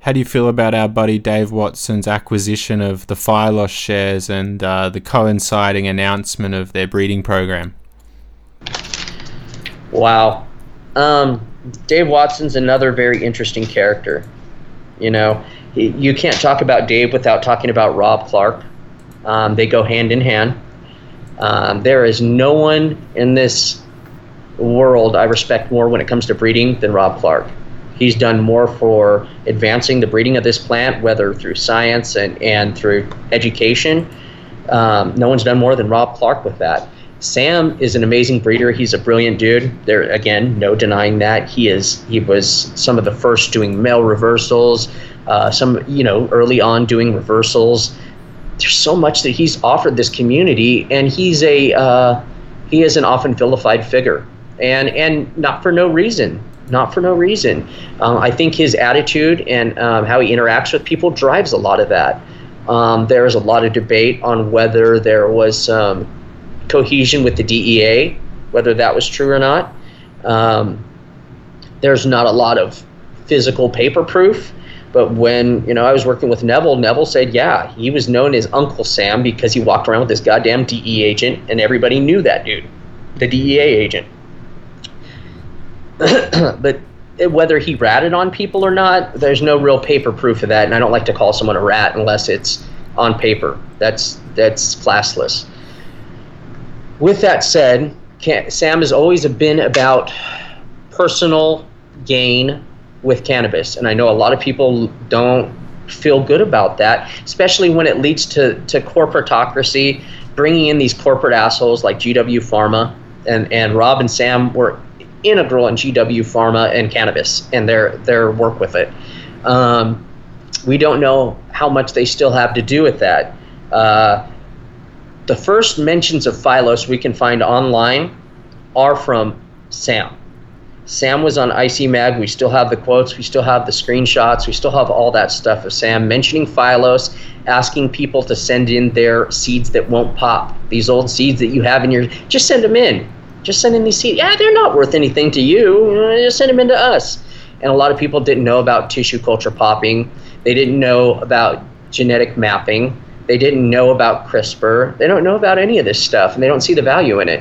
how do you feel about our buddy Dave Watson's acquisition of the Phylos shares and the coinciding announcement of their breeding program? Wow. Dave Watson's another very interesting character. You know, you can't talk about Dave without talking about Rob Clark. They go hand in hand. There is no one in this world I respect more when it comes to breeding than Rob Clark. He's done more for advancing the breeding of this plant, whether through science and through education. No one's done more than Rob Clark with that. Sam is an amazing breeder. He's a brilliant dude. There, again, no denying that. He was some of the first doing male reversals, early on doing reversals. There's so much that he's offered this community, and he is an often vilified figure. And not for no reason. Not for no reason. I think his attitude and how he interacts with people drives a lot of that. There is a lot of debate on whether there was some cohesion with the DEA, whether that was true or not. There's not a lot of physical paper proof. But when, you know, I was working with Neville said, yeah, he was known as Uncle Sam because he walked around with this goddamn DEA agent, and everybody knew that dude, the DEA agent. But whether he ratted on people or not, there's no real paper proof of that, and I don't like to call someone a rat unless it's on paper. That's classless. With that said, Sam has always been about personal gain with cannabis, and I know a lot of people don't feel good about that, especially when it leads to corporatocracy, bringing in these corporate assholes like GW Pharma, and Rob and Sam were integral in GW Pharma and cannabis and their work with it. We don't know how much they still have to do with that. The first mentions of Phylos we can find online are from Sam. Sam was on IC Mag. We still have the quotes. We still have the screenshots. We still have all that stuff of Sam mentioning Phylos, asking people to send in their seeds that won't pop. These old seeds that you have in your... Just send them in. Just send in these seeds. Yeah, they're not worth anything to you. Just send them in to us. And a lot of people didn't know about tissue culture popping. They didn't know about genetic mapping. They didn't know about CRISPR. They don't know about any of this stuff, and they don't see the value in it.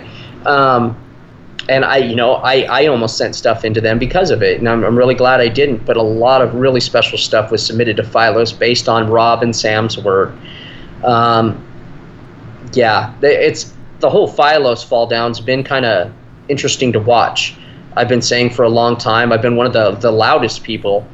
And I almost sent stuff into them because of it, and I'm really glad I didn't. But a lot of really special stuff was submitted to Phylos based on Rob and Sam's word. It's the whole Phylos fall down's been kind of interesting to watch. I've been saying for a long time, I've been one of the loudest people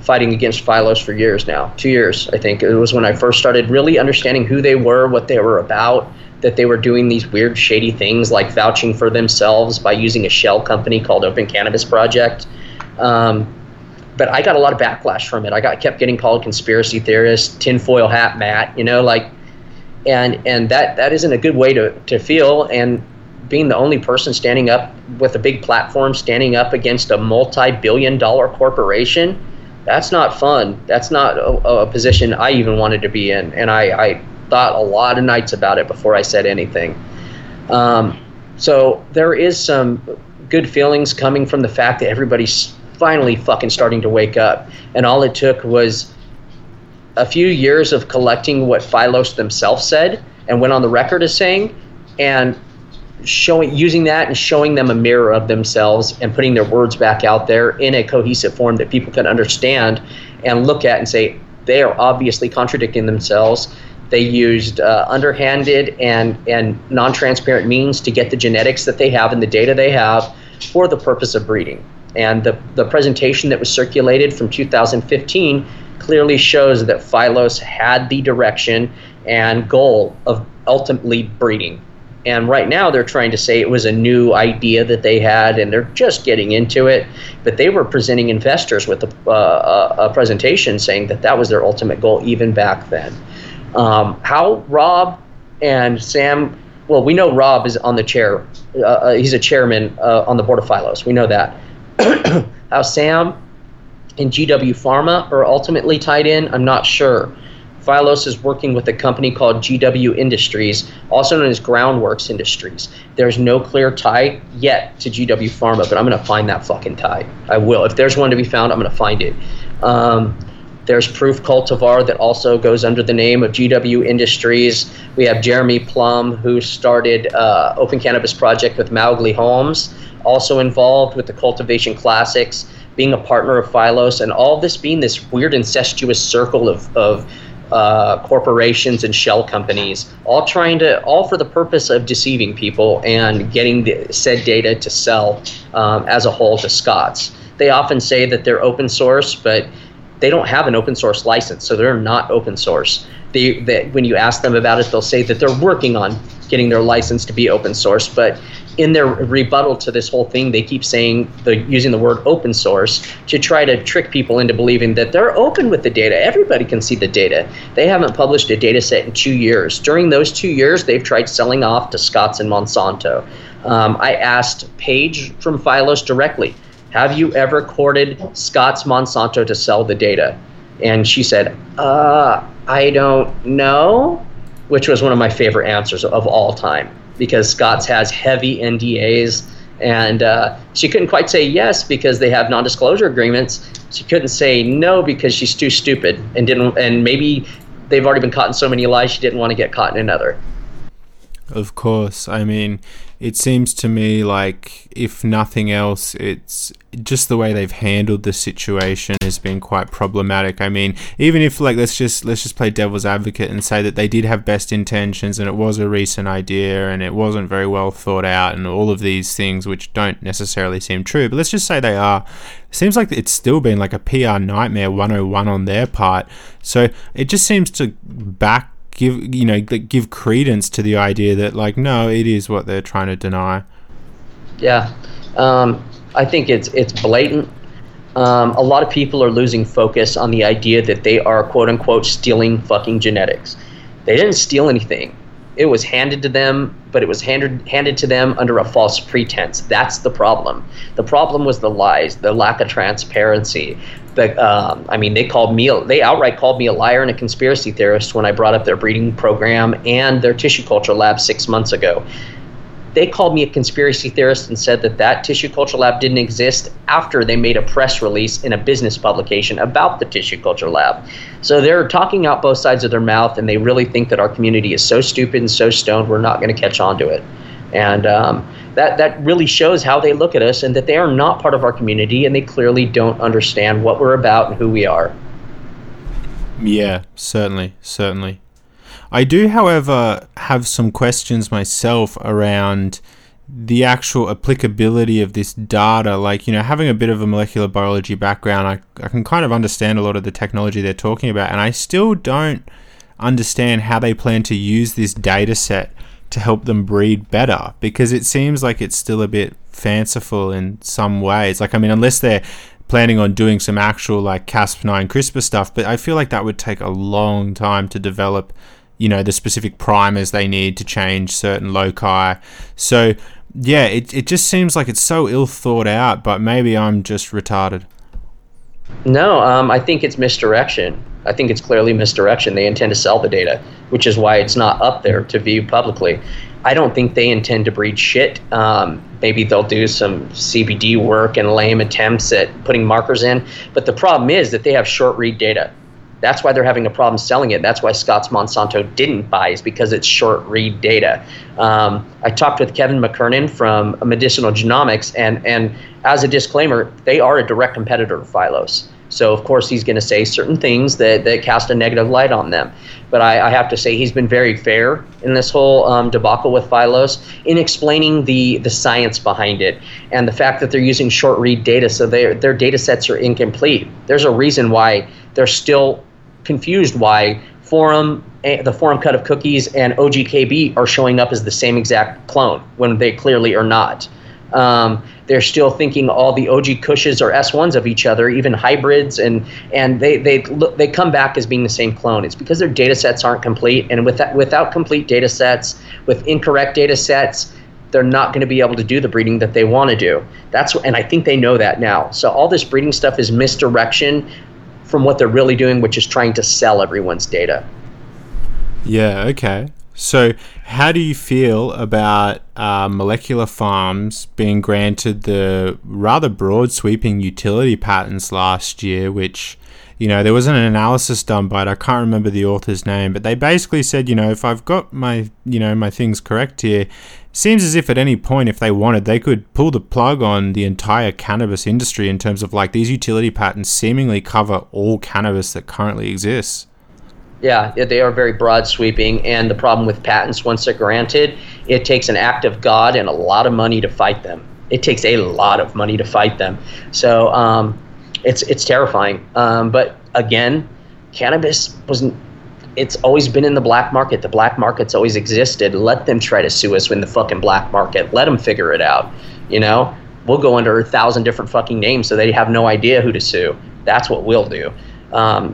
fighting against Phylos for years now, 2 years, I think. It was when I first started really understanding who they were, what they were about, that they were doing these weird, shady things like vouching for themselves by using a shell company called Open Cannabis Project. But I got a lot of backlash from it. I kept getting called conspiracy theorist, tinfoil hat Matt, you know, like, and that isn't a good way to feel. And being the only person standing up with a big platform, standing up against a multi-billion-dollar corporation, that's not fun. That's not a position I even wanted to be in. And I thought a lot of nights about it before I said anything. So there is some good feelings coming from the fact that everybody's finally fucking starting to wake up. And all it took was a few years of collecting what Phylos themselves said and went on the record as saying, and using that and showing them a mirror of themselves and putting their words back out there in a cohesive form that people can understand and look at and say, they are obviously contradicting themselves. They used underhanded and non-transparent means to get the genetics that they have and the data they have for the purpose of breeding. And the presentation that was circulated from 2015 clearly shows that Phylos had the direction and goal of ultimately breeding. And right now they're trying to say it was a new idea that they had, and they're just getting into it. But they were presenting investors with a presentation saying that that was their ultimate goal even back then. How Rob and Sam, well, we know Rob is on the chair. He's a chairman on the board of Phylos. We know that. How Sam and GW Pharma are ultimately tied in, I'm not sure. Phylos is working with a company called GW Industries, also known as Groundworks Industries. There's no clear tie yet to GW Pharma, but I'm going to find that fucking tie. I will. If there's one to be found, I'm going to find it. There's Proof Cultivar that also goes under the name of GW Industries. We have Jeremy Plum, who started Open Cannabis Project with Mowgli Holmes, also involved with the Cultivation Classics, being a partner of Phylos, and all this being this weird incestuous circle of corporations and shell companies, all for the purpose of deceiving people and getting the said data to sell as a whole to Scots. They often say that they're open source, but they don't have an open source license, so they're not open source. They when you ask them about it, they'll say that they're working on getting their license to be open source, but in their rebuttal to this whole thing, they keep saying using the word open source to try to trick people into believing that they're open with the data. Everybody can see the data. They haven't published a data set in 2 years. During those 2 years, they've tried selling off to Scotts and Monsanto. I asked Paige from Phylos directly, have you ever courted Scotts Monsanto to sell the data? And she said, I don't know, which was one of my favorite answers of all time, because Scotts has heavy NDAs, and she couldn't quite say yes because they have non-disclosure agreements. She couldn't say no because she's too stupid and maybe they've already been caught in so many lies she didn't want to get caught in another. Of course. I mean, it seems to me like if nothing else, it's just the way they've handled the situation has been quite problematic. I mean, even if like let's just play devil's advocate and say that they did have best intentions and it was a recent idea and it wasn't very well thought out and all of these things which don't necessarily seem true, but let's just say they are. It seems like it's still been like a PR nightmare 101 on their part. So it just seems to give credence to the idea that like, no, it is what they're trying to deny. Yeah. I think it's blatant. A lot of people are losing focus on the idea that they are, quote unquote, stealing fucking genetics. They didn't steal anything. It was handed to them, but it was handed to them under a false pretense. That's the problem. The problem was the lies, the lack of transparency. They outright called me a liar and a conspiracy theorist when I brought up their breeding program and their tissue culture lab 6 months ago. They called me a conspiracy theorist and said that tissue culture lab didn't exist after they made a press release in a business publication about the tissue culture lab. So they're talking out both sides of their mouth, and they really think that our community is so stupid and so stoned we're not going to catch on to it. And that really shows how they look at us and that they are not part of our community, and they clearly don't understand what we're about and who we are. Yeah, certainly. I do, however, have some questions myself around the actual applicability of this data. Like, you know, having a bit of a molecular biology background, I can kind of understand a lot of the technology they're talking about, and I still don't understand how they plan to use this data set to help them breed better, because it seems like it's still a bit fanciful in some ways. Like, I mean, unless they're planning on doing some actual like Cas9 CRISPR stuff, but I feel like that would take a long time to develop, you know, the specific primers they need to change certain loci. So yeah, it just seems like it's so ill thought out, but maybe I'm just retarded. No, I think it's misdirection. I think it's clearly misdirection. They intend to sell the data, which is why it's not up there to view publicly. I don't think they intend to breed shit. Maybe they'll do some CBD work and lame attempts at putting markers in. But the problem is that they have short read data. That's why they're having a problem selling it. That's why Scotts Monsanto didn't buy, is because it's short read data. I talked with Kevin McKernan from Medicinal Genomics, and as a disclaimer, they are a direct competitor to Phylos. So of course he's going to say certain things that cast a negative light on them. But I have to say he's been very fair in this whole debacle with Phylos in explaining the science behind it and the fact that they're using short read data, so their data sets are incomplete. There's a reason why they're still confused why the forum cut of Cookies and OGKB are showing up as the same exact clone when they clearly are not. They're still thinking all the OG Kushes are S1s of each other, even hybrids, and they come back as being the same clone. It's because their data sets aren't complete, and without complete data sets, with incorrect data sets, they're not going to be able to do the breeding that they want to do. And I think they know that now. So all this breeding stuff is misdirection from what they're really doing, which is trying to sell everyone's data. Yeah, okay. So how do you feel about molecular farms being granted the rather broad sweeping utility patents last year, which, you know, there wasn't an analysis done by it. I can't remember the author's name, but they basically said, you know, if I've got my things correct here, seems as if at any point, if they wanted, they could pull the plug on the entire cannabis industry in terms of like these utility patents seemingly cover all cannabis that currently exists. Yeah, they are very broad sweeping, and the problem with patents, once they're granted, it takes an act of God and a lot of money to fight them. It takes a lot of money to fight them. So it's terrifying. But again, cannabis wasn't. It's always been in the black market. The black market's always existed. Let them try to sue us in the fucking black market. Let them figure it out. You know, we'll go under 1,000 different fucking names so they have no idea who to sue. That's what we'll do.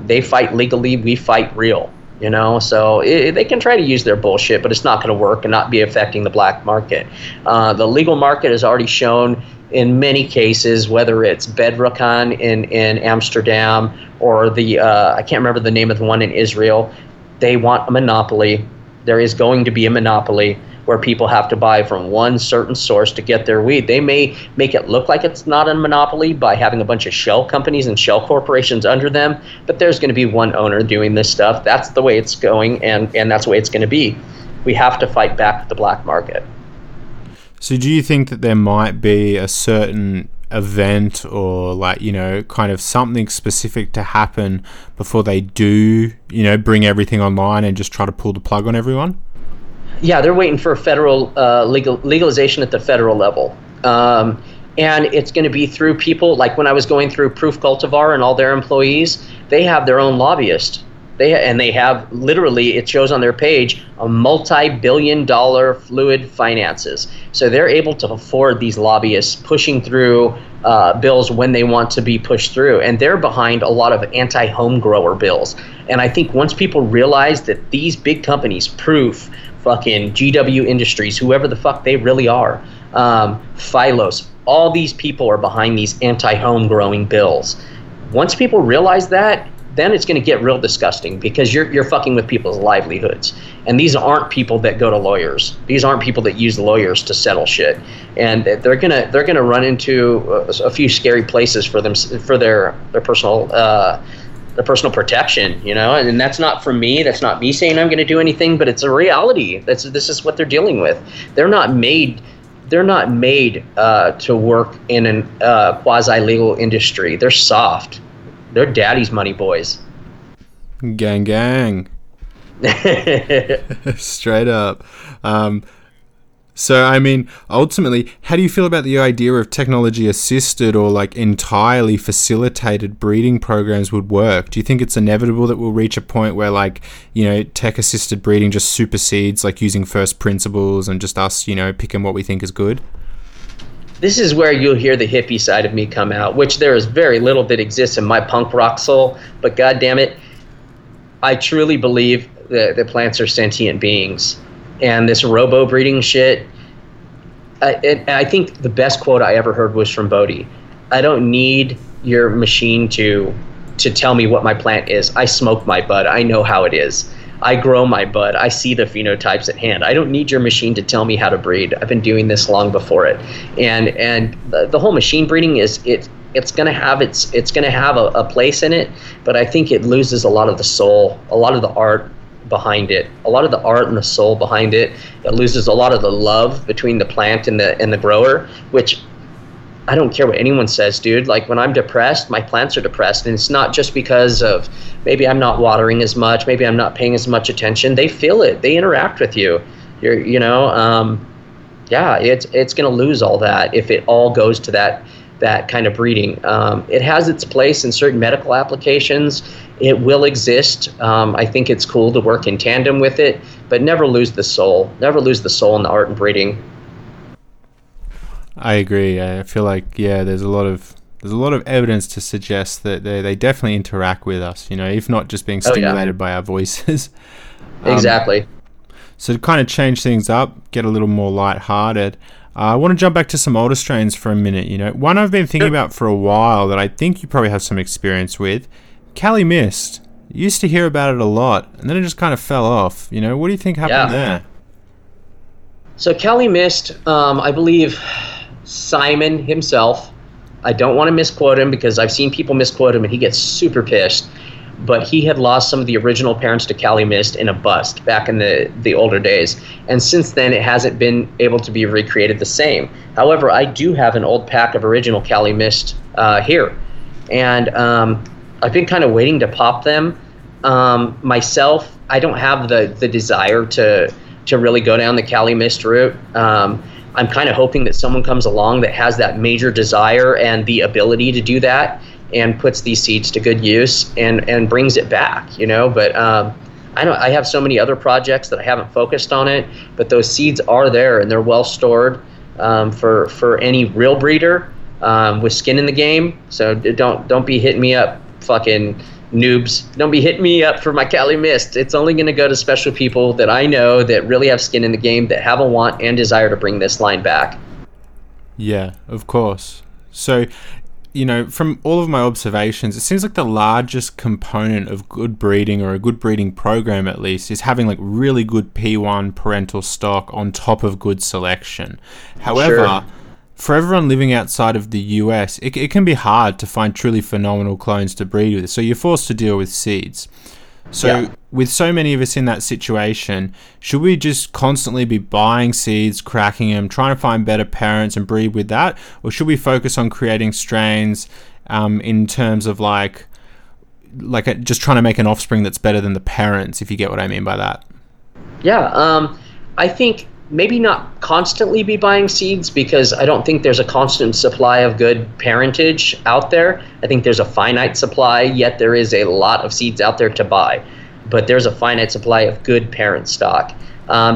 They fight legally. We fight real. You know, so they can try to use their bullshit, but it's not going to work and not be affecting the black market. The legal market has already shown in many cases, whether it's Bedrocan in Amsterdam or I can't remember the name of the one in Israel, they want a monopoly. There is going to be a monopoly where people have to buy from one certain source to get their weed. They may make it look like it's not a monopoly by having a bunch of shell companies and shell corporations under them, but there's going to be one owner doing this stuff. That's the way it's going, and that's the way it's going to be. We have to fight back the black market. So do you think that there might be a certain event or like, you know, kind of something specific to happen before they do, you know, bring everything online and just try to pull the plug on everyone? Yeah, they're waiting for federal legalization at the federal level. And it's going to be through people, like when I was going through Proof Cultivar and all their employees, they have their own lobbyist. They have literally, it shows on their page, a multi-billion-dollar fluid finances. So they're able to afford these lobbyists pushing through bills when they want to be pushed through. And they're behind a lot of anti-home grower bills. And I think once people realize that these big companies, Proof, fucking GW Industries, whoever the fuck they really are, Phylos, all these people are behind these anti-home growing bills. Once people realize that, then it's going to get real disgusting because you're fucking with people's livelihoods. And these aren't people that go to lawyers. These aren't people that use lawyers to settle shit. And they're gonna run into a few scary places for them for their personal protection, you know. And that's not for me. That's not me saying I'm going to do anything, but it's a reality. This is what they're dealing with. They're not made to work in a quasi-legal industry. They're soft. They're daddy's money boys. Gang, gang. Straight up. So, I mean, ultimately, how do you feel about the idea of technology-assisted or, like, entirely facilitated breeding programs would work? Do you think it's inevitable that we'll reach a point where, like, you know, tech-assisted breeding just supersedes, like, using first principles and just us, you know, picking what we think is good? This is where you'll hear the hippie side of me come out, which there is very little that exists in my punk rock soul. But God damn it, I truly believe that the plants are sentient beings. And this robo-breeding shit, I think the best quote I ever heard was from Bodhi. I don't need your machine to tell me what my plant is. I smoke my bud. I know how it is. I grow my bud. I see the phenotypes at hand. I don't need your machine to tell me how to breed. I've been doing this long before it. And the whole machine breeding is it's going to have a place in it, but I think it loses a lot of the soul, a lot of the art behind it, a lot of the art and the soul behind it. It loses a lot of the love between the plant and the grower, which I don't care what anyone says, dude. Like, when I'm depressed, my plants are depressed, and it's not just because of maybe I'm not watering as much, maybe I'm not paying as much attention. They feel it. They interact with you. It's going to lose all that if it all goes to that that kind of breeding. It has its place in certain medical applications. It will exist. I think it's cool to work in tandem with it, but never lose the soul. Never lose the soul in the art and breeding. I agree. I feel like, yeah, there's a lot of evidence to suggest that they definitely interact with us, you know, if not just being stimulated by our voices. Exactly. So to kind of change things up, get a little more lighthearted, I want to jump back to some older strains for a minute. You know, one I've been thinking about for a while that I think you probably have some experience with, Cali Mist. Used to hear about it a lot, and then it just kind of fell off. You know, what do you think happened there? So Cali Mist, I believe Simon himself, I don't want to misquote him because I've seen people misquote him and he gets super pissed, but he had lost some of the original parents to Cali Mist in a bust back in the older days. And since then, it hasn't been able to be recreated the same. However, I do have an old pack of original Cali Mist here. And I've been kind of waiting to pop them. Myself, I don't have the desire to really go down the Cali Mist route. I'm kind of hoping that someone comes along that has that major desire and the ability to do that, and puts these seeds to good use and brings it back, you know. But I have so many other projects that I haven't focused on it, but those seeds are there and they're well stored for any real breeder with skin in the game. So don't be hitting me up, fucking noobs. Don't be hitting me up for my Cali Mist. It's only going to go to special people that I know that really have skin in the game, that have a want and desire to bring this line back. Yeah, of course. So, you know, from all of my observations, it seems like the largest component of good breeding, or a good breeding program at least, is having like really good P1 parental stock on top of good selection. However, for everyone living outside of the US, it can be hard to find truly phenomenal clones to breed with. So you're forced to deal with seeds. So with so many of us in that situation, should we just constantly be buying seeds, cracking them, trying to find better parents and breed with that? Or should we focus on creating strains in terms of like just trying to make an offspring that's better than the parents, if you get what I mean by that? Yeah, I think maybe not constantly be buying seeds, because I don't think there's a constant supply of good parentage out there. I think there's a finite supply, yet there is a lot of seeds out there to buy. But there's a finite supply of good parent stock.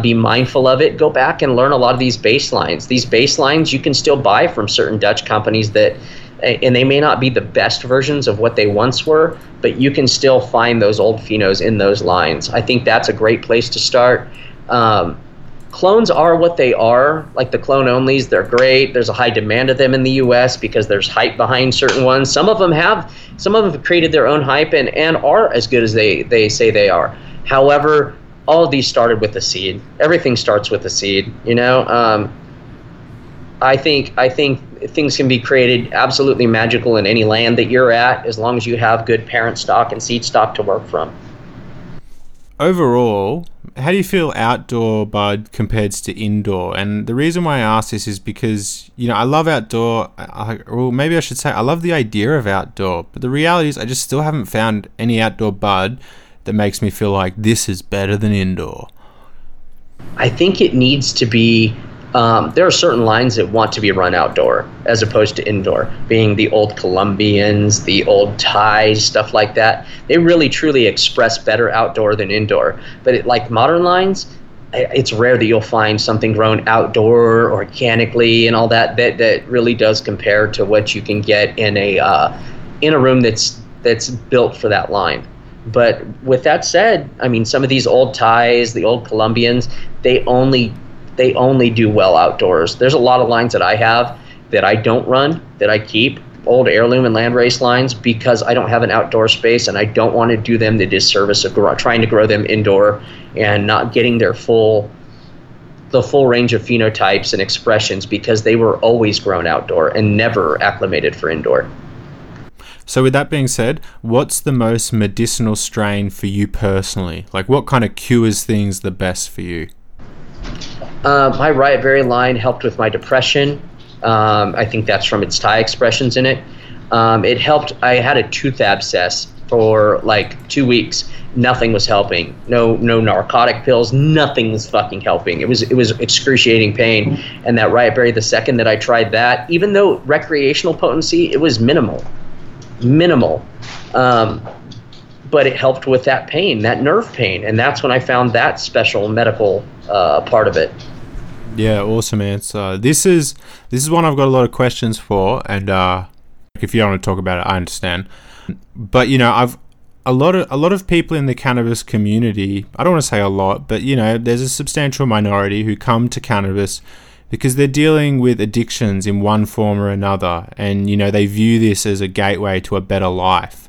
Be mindful of it. Go back and learn a lot of these baselines. These baselines you can still buy from certain Dutch companies that, and they may not be the best versions of what they once were, but you can still find those old phenos in those lines. I think that's a great place to start. Clones are what they are, like the clone onlys. They're great. There's a high demand of them in the U.S. because there's hype behind certain ones. Some of them have created their own hype and are as good as they say they are. However, all of these started with a seed. Everything starts with a seed, you know. I think things can be created absolutely magical in any land that you're at, as long as you have good parent stock and seed stock to work from. Overall, how do you feel outdoor bud compared to indoor? And the reason why I ask this is because, you know, I love outdoor. Maybe I should say I love the idea of outdoor, but the reality is I just still haven't found any outdoor bud that makes me feel like this is better than indoor. I think it needs to be, there are certain lines that want to be run outdoor as opposed to indoor, being the old Colombians, the old Thais, stuff like that. They really truly express better outdoor than indoor. But like modern lines, it's rare that you'll find something grown outdoor organically and all that really does compare to what you can get in a room that's built for that line. But with that said, I mean, some of these old Thais, the old Colombians, they only do well outdoors. There's a lot of lines that I have that I don't run, that I keep, old heirloom and landrace lines, because I don't have an outdoor space and I don't want to do them the disservice of trying to grow them indoor and not getting their full range of phenotypes and expressions, because they were always grown outdoor and never acclimated for indoor. So with that being said, what's the most medicinal strain for you personally? Like, what kind of cures things the best for you? My Riot Berry line helped with my depression. I think that's from its Thai expressions in it. It helped. I had a tooth abscess for like 2 weeks. Nothing was helping. No narcotic pills. Nothing was fucking helping. It was excruciating pain. And that Riot Berry, the second that I tried that, even though recreational potency, it was minimal. But it helped with that pain, that nerve pain. And that's when I found that special medical part of it. Yeah, awesome answer. This is one I've got a lot of questions for, and if you don't want to talk about it, I understand. But you know, I've a lot of people in the cannabis community. I don't want to say a lot, but you know, there's a substantial minority who come to cannabis because they're dealing with addictions in one form or another, and you know, they view this as a gateway to a better life.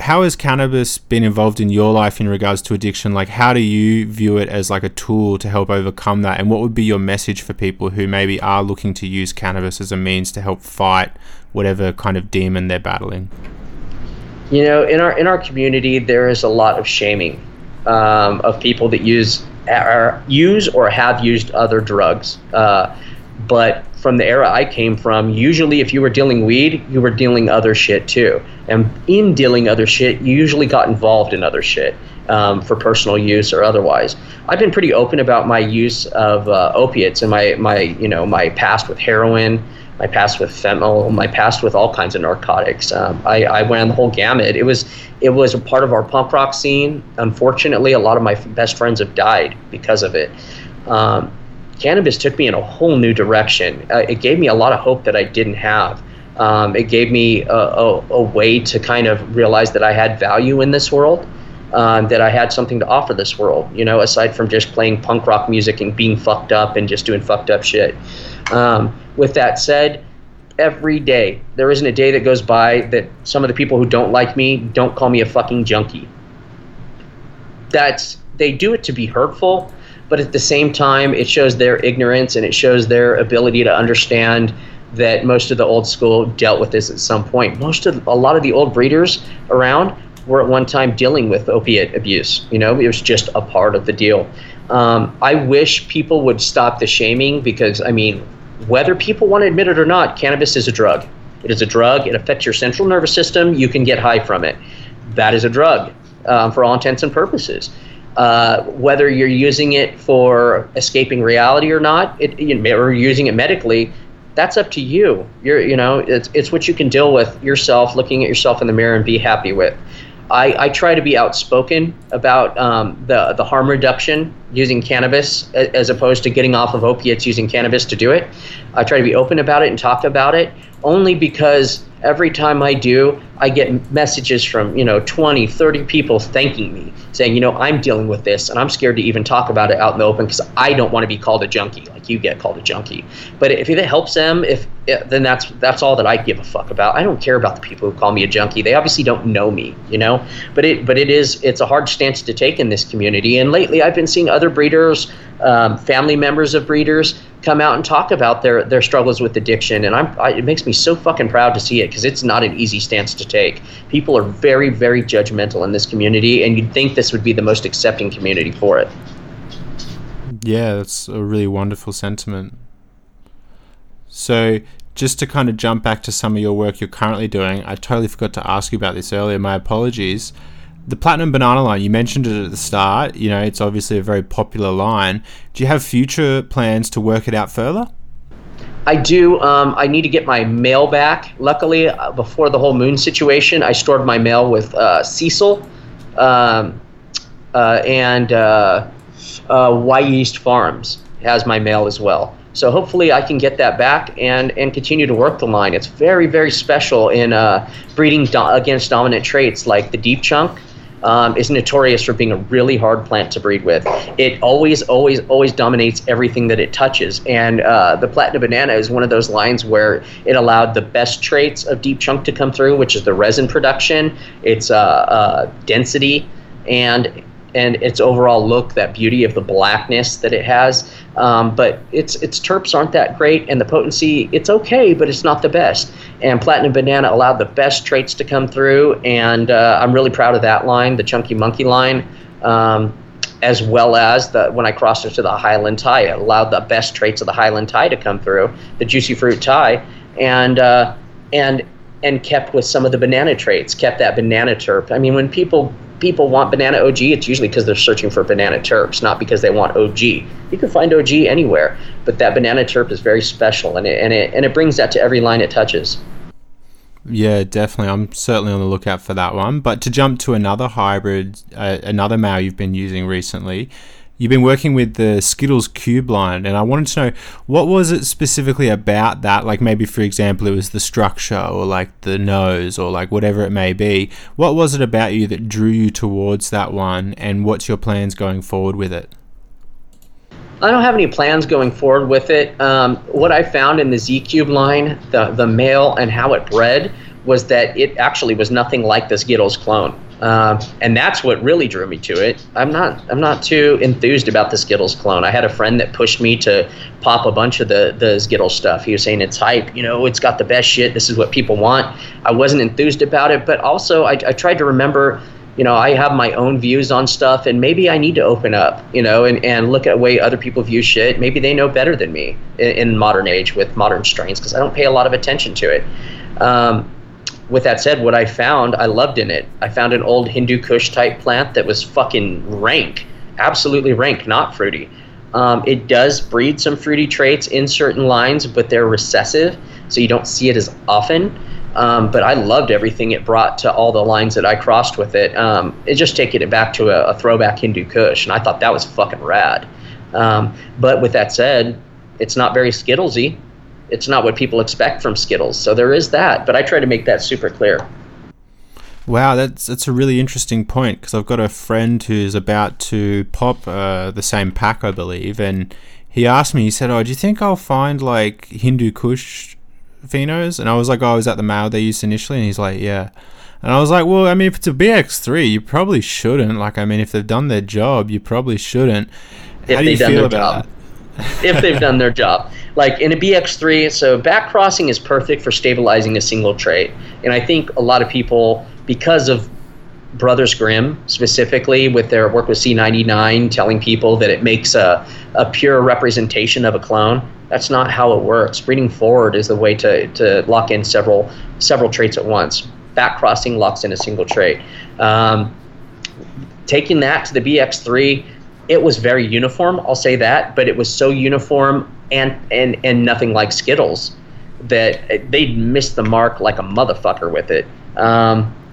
How has cannabis been involved in your life in regards to addiction? Like, how do you view it as like a tool to help overcome that? And what would be your message for people who maybe are looking to use cannabis as a means to help fight whatever kind of demon they're battling? You know, in our community, there is a lot of shaming of people that use or have used other drugs. But from the era I came from, usually if you were dealing weed, you were dealing other shit too. And in dealing other shit, you usually got involved in other shit for personal use or otherwise. I've been pretty open about my use of opiates and my past with heroin, my past with fentanyl, my past with all kinds of narcotics. I went on the whole gamut. It was a part of our punk rock scene. Unfortunately, a lot of my best friends have died because of it. Cannabis took me in a whole new direction. It gave me a lot of hope that I didn't have. It gave me a way to kind of realize that I had value in this world, that I had something to offer this world, you know, aside from just playing punk rock music and being fucked up and just doing fucked up shit. With that said, every day, there isn't a day that goes by that some of the people who don't like me don't call me a fucking junkie. They do it to be hurtful, but at the same time, it shows their ignorance and it shows their ability to understand that most of the old school dealt with this at some point. A lot of the old breeders around were at one time dealing with opiate abuse. You know, it was just a part of the deal. I wish people would stop the shaming because, I mean, whether people want to admit it or not, cannabis is a drug. It is a drug. It affects your central nervous system. You can get high from it. That is a drug for all intents and purposes. Whether you're using it for escaping reality or not, or using it medically, that's up to you. It's what you can deal with yourself, looking at yourself in the mirror and be happy with. I try to be outspoken about the harm reduction using cannabis as opposed to getting off of opiates using cannabis to do it. I try to be open about it and talk about it only because every time I do, I get messages from, 20, 30 people thanking me, saying, I'm dealing with this and I'm scared to even talk about it out in the open because I don't want to be called a junkie like you get called a junkie. But if it helps them, then that's all that I give a fuck about. I don't care about the people who call me a junkie. They obviously don't know me, But it's a hard stance to take in this community. And lately I've been seeing other breeders, family members of breeders, come out and talk about their struggles with addiction, and it makes me so fucking proud to see it because it's not an easy stance to take. People are very, very judgmental in this community, and you'd think this would be the most accepting community for it. Yeah, that's a really wonderful sentiment. So just to kind of jump back to some of your work you're currently doing, I totally forgot to ask you about this earlier, my apologies. The Platinum Banana line, you mentioned it at the start, it's obviously a very popular line. Do you have future plans to work it out further? I do. I need to get my mail back. Luckily, before the whole moon situation, I stored my mail with Cecil and Y East Farms has my mail as well. So hopefully I can get that back and continue to work the line. It's very, very special in breeding against dominant traits like the deep chunk. Is notorious for being a really hard plant to breed with. It always, always, always dominates everything that it touches. And the Platinum Banana is one of those lines where it allowed the best traits of deep chunk to come through, which is the resin production, its density, and its overall look, that beauty of the blackness that it has. But its terps aren't that great, and the potency, it's okay, but it's not the best. And Platinum Banana allowed the best traits to come through, and I'm really proud of that line, the Chunky Monkey line, as well as when I crossed it to the Highland Thai, it allowed the best traits of the Highland Thai to come through, the Juicy Fruit Thai, and and kept with some of the banana traits, kept that banana terp. I mean, when people want banana OG, it's usually because they're searching for banana terps, not because they want OG. You can find OG anywhere, but that banana terp is very special, and it brings that to every line it touches. Yeah, definitely. I'm certainly on the lookout for that one. But to jump to another hybrid, another male you've been using recently, you've been working with the Skittles Cube line, and I wanted to know, what was it specifically about that? Like, maybe, for example, it was the structure, or like the nose, or like whatever it may be. What was it about you that drew you towards that one, and what's your plans going forward with it? I don't have any plans going forward with it. What I found in the Z-Cube line, the male and how it bred, was that it actually was nothing like the Skittles clone. And that's what really drew me to it. I'm not too enthused about the Skittles clone. I had a friend that pushed me to pop a bunch of the Skittles stuff. He was saying it's hype, it's got the best shit, this is what people want. I wasn't enthused about it, but also I tried to remember, I have my own views on stuff, and maybe I need to open up, and look at the way other people view shit. Maybe they know better than me in modern age with modern strains, because I don't pay a lot of attention to it. With that said, what I found, I loved in it. I found an old Hindu Kush type plant that was fucking rank, absolutely rank, not fruity. It does breed some fruity traits in certain lines, but they're recessive, so you don't see it as often. But I loved everything it brought to all the lines that I crossed with it. It just taking it back to a throwback Hindu Kush, and I thought that was fucking rad. But with that said, it's not very Skittlesy. It's not what people expect from Skittles. So there is that, but I try to make that super clear. Wow, that's a really interesting point, because I've got a friend who's about to pop the same pack, I believe, and he asked me, he said, do you think I'll find like Hindu Kush phenos? And I was like, I was at the mail they used initially, and he's like, yeah. And I was like, well, I mean, if it's a BX3, you probably shouldn't. Like, I mean, if they've done their job, you probably shouldn't. How do you feel about that? If they've done their job. Like in a BX3, so back crossing is perfect for stabilizing a single trait. And I think a lot of people, because of Brothers Grimm specifically with their work with C99, telling people that it makes a pure representation of a clone, that's not how it works. Breeding forward is the way to lock in several traits at once. Back crossing locks in a single trait. Taking that to the BX3, it was very uniform, I'll say that, but it was so uniform and nothing like Skittles that they'd missed the mark like a motherfucker with it.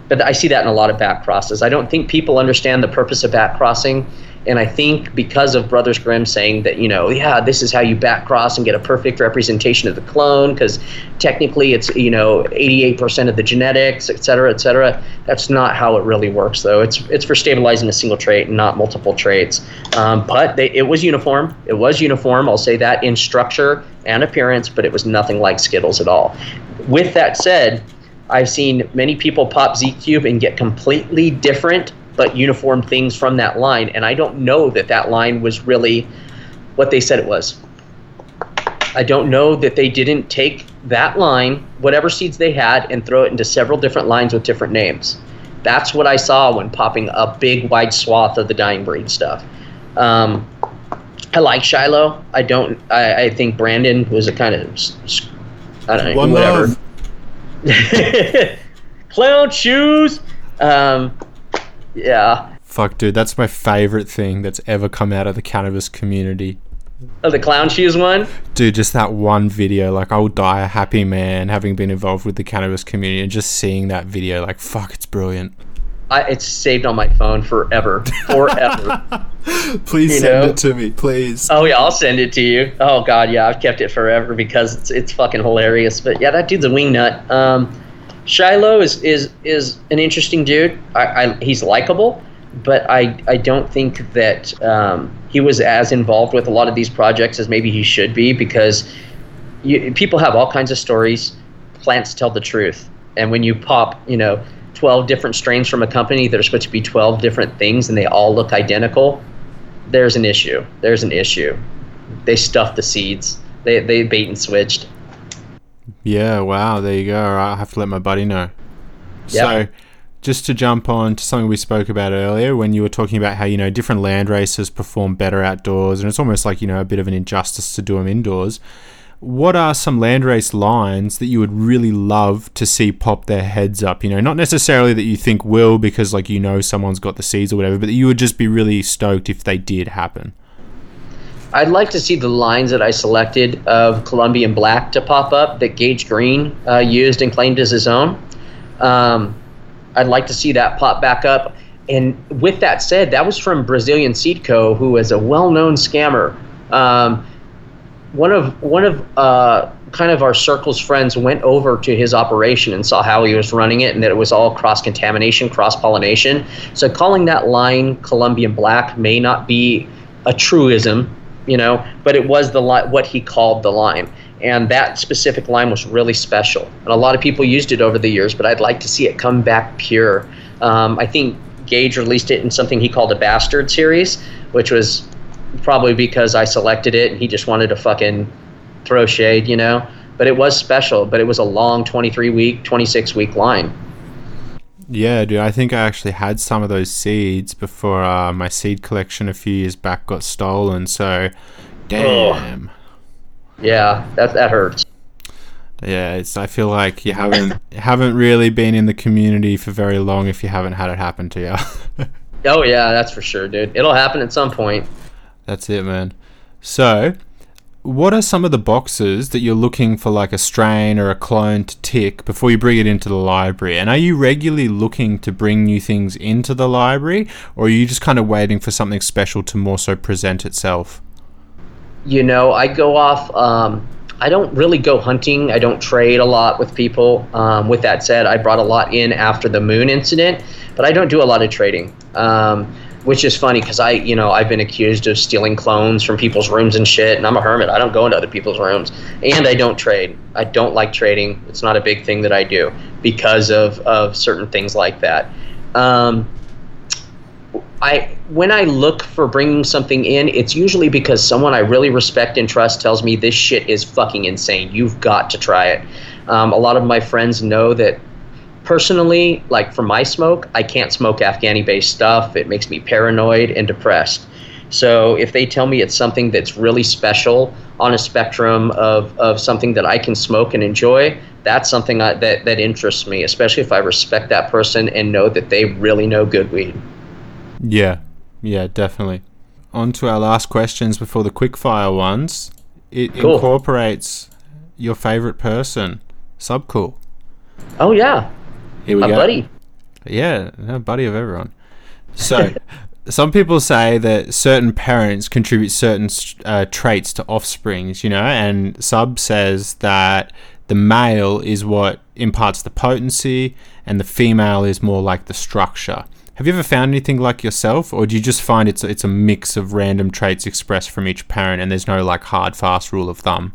But I see that in a lot of back crosses. I don't think people understand the purpose of back crossing, and I think because of Brothers Grimm saying that, this is how you back cross and get a perfect representation of the clone, because technically it's, 88% of the genetics, et cetera, et cetera. That's not how it really works, though. It's for stabilizing a single trait and not multiple traits. But it was uniform. It was uniform, I'll say that, in structure and appearance, but it was nothing like Skittles at all. With that said, I've seen many people pop Z-Cube and get completely different but uniform things from that line, and I don't know that line was really what they said it was. I don't know that they didn't take that line, whatever seeds they had, and throw it into several different lines with different names. That's what I saw when popping a big wide swath of the dying breed stuff. I like Shiloh. I think Brandon was a kind of, I don't know, one whatever. Clown shoes. Yeah. Fuck, dude, that's my favorite thing that's ever come out of the cannabis community. Oh, the clown shoes one? Dude, just that one video. Like, I will die a happy man having been involved with the cannabis community, and just seeing that video, like, fuck, it's brilliant. It's saved on my phone forever. Please send it to me, please. Oh, yeah, I'll send it to you. Oh, God, yeah, I've kept it forever because it's fucking hilarious. But, yeah, that dude's a wingnut. Shiloh is an interesting dude. He's likable, but I don't think that he was as involved with a lot of these projects as maybe he should be, because people have all kinds of stories. Plants tell the truth. And when you pop, 12 different strains from a company that are supposed to be 12 different things and they all look identical, there's an issue. They stuffed the seeds. They bait and switched. Yeah, wow, there you go. I'll have to let my buddy know. Yep. So just to jump on to something we spoke about earlier when you were talking about how, different land races perform better outdoors, and it's almost like, a bit of an injustice to do them indoors. what are some landrace lines that you would really love to see pop their heads up? You know, not necessarily that you think will, because like, you know, someone's got the seeds or whatever, but that you would just be really stoked if they did happen. I'd like to see the lines that I selected of Colombian Black to pop up that Gage Green used and claimed as his own. I'd like to see that pop back up. And with that said, that was from Brazilian Seed Co., who is a well-known scammer. One of kind of our circle's friends went over to his operation and saw how he was running it, and that it was all cross-contamination, cross-pollination. So calling that line Colombian Black may not be a truism, you know, but it was the what he called the line. And that specific line was really special. And a lot of people used it over the years, but I'd like to see it come back pure. I think Gage released it in something he called a Bastard series, which was probably because I selected it and he just wanted to fucking throw shade, you know. But it was special, but it was a long 23-week, 26-week line. Yeah, dude, I think I actually had some of those seeds before my seed collection a few years back got stolen, so damn. Oh. Yeah, that hurts. Yeah, I feel like you haven't really been in the community for very long if you haven't had it happen to you. Oh yeah, that's for sure, dude. It'll happen at some point. That's it, man. So, what are some of the boxes that you're looking for, like a strain or a clone to tick before you bring it into the library? And are you regularly looking to bring new things into the library, or are you just kind of waiting for something special to more so present itself? You know, I go off... I don't really go hunting. I don't trade a lot with people. With that said, I brought a lot in after the moon incident, but I don't do a lot of trading, which is funny because I've been accused of stealing clones from people's rooms and shit, and I'm a hermit. I don't go into other people's rooms, and I don't trade. I don't like trading. It's not a big thing that I do because of certain things like that. When I look for bringing something in, it's usually because someone I really respect and trust tells me this shit is fucking insane. You've got to try it. A lot of my friends know that personally, like for my smoke, I can't smoke Afghani-based stuff. It makes me paranoid and depressed. So if they tell me it's something that's really special on a spectrum of something that I can smoke and enjoy, that's something that interests me, especially if I respect that person and know that they really know good weed. Yeah, definitely. On to our last questions before the quickfire ones. It cool. Incorporates your favorite person, Subcool. Oh, yeah. Here we go. My buddy. Yeah, a buddy of everyone. So, some people say that certain parents contribute certain traits to offsprings, you know, and Sub says that the male is what imparts the potency and the female is more like the structure. Have you ever found anything like yourself, or do you just find it's a mix of random traits expressed from each parent and there's no like hard fast rule of thumb?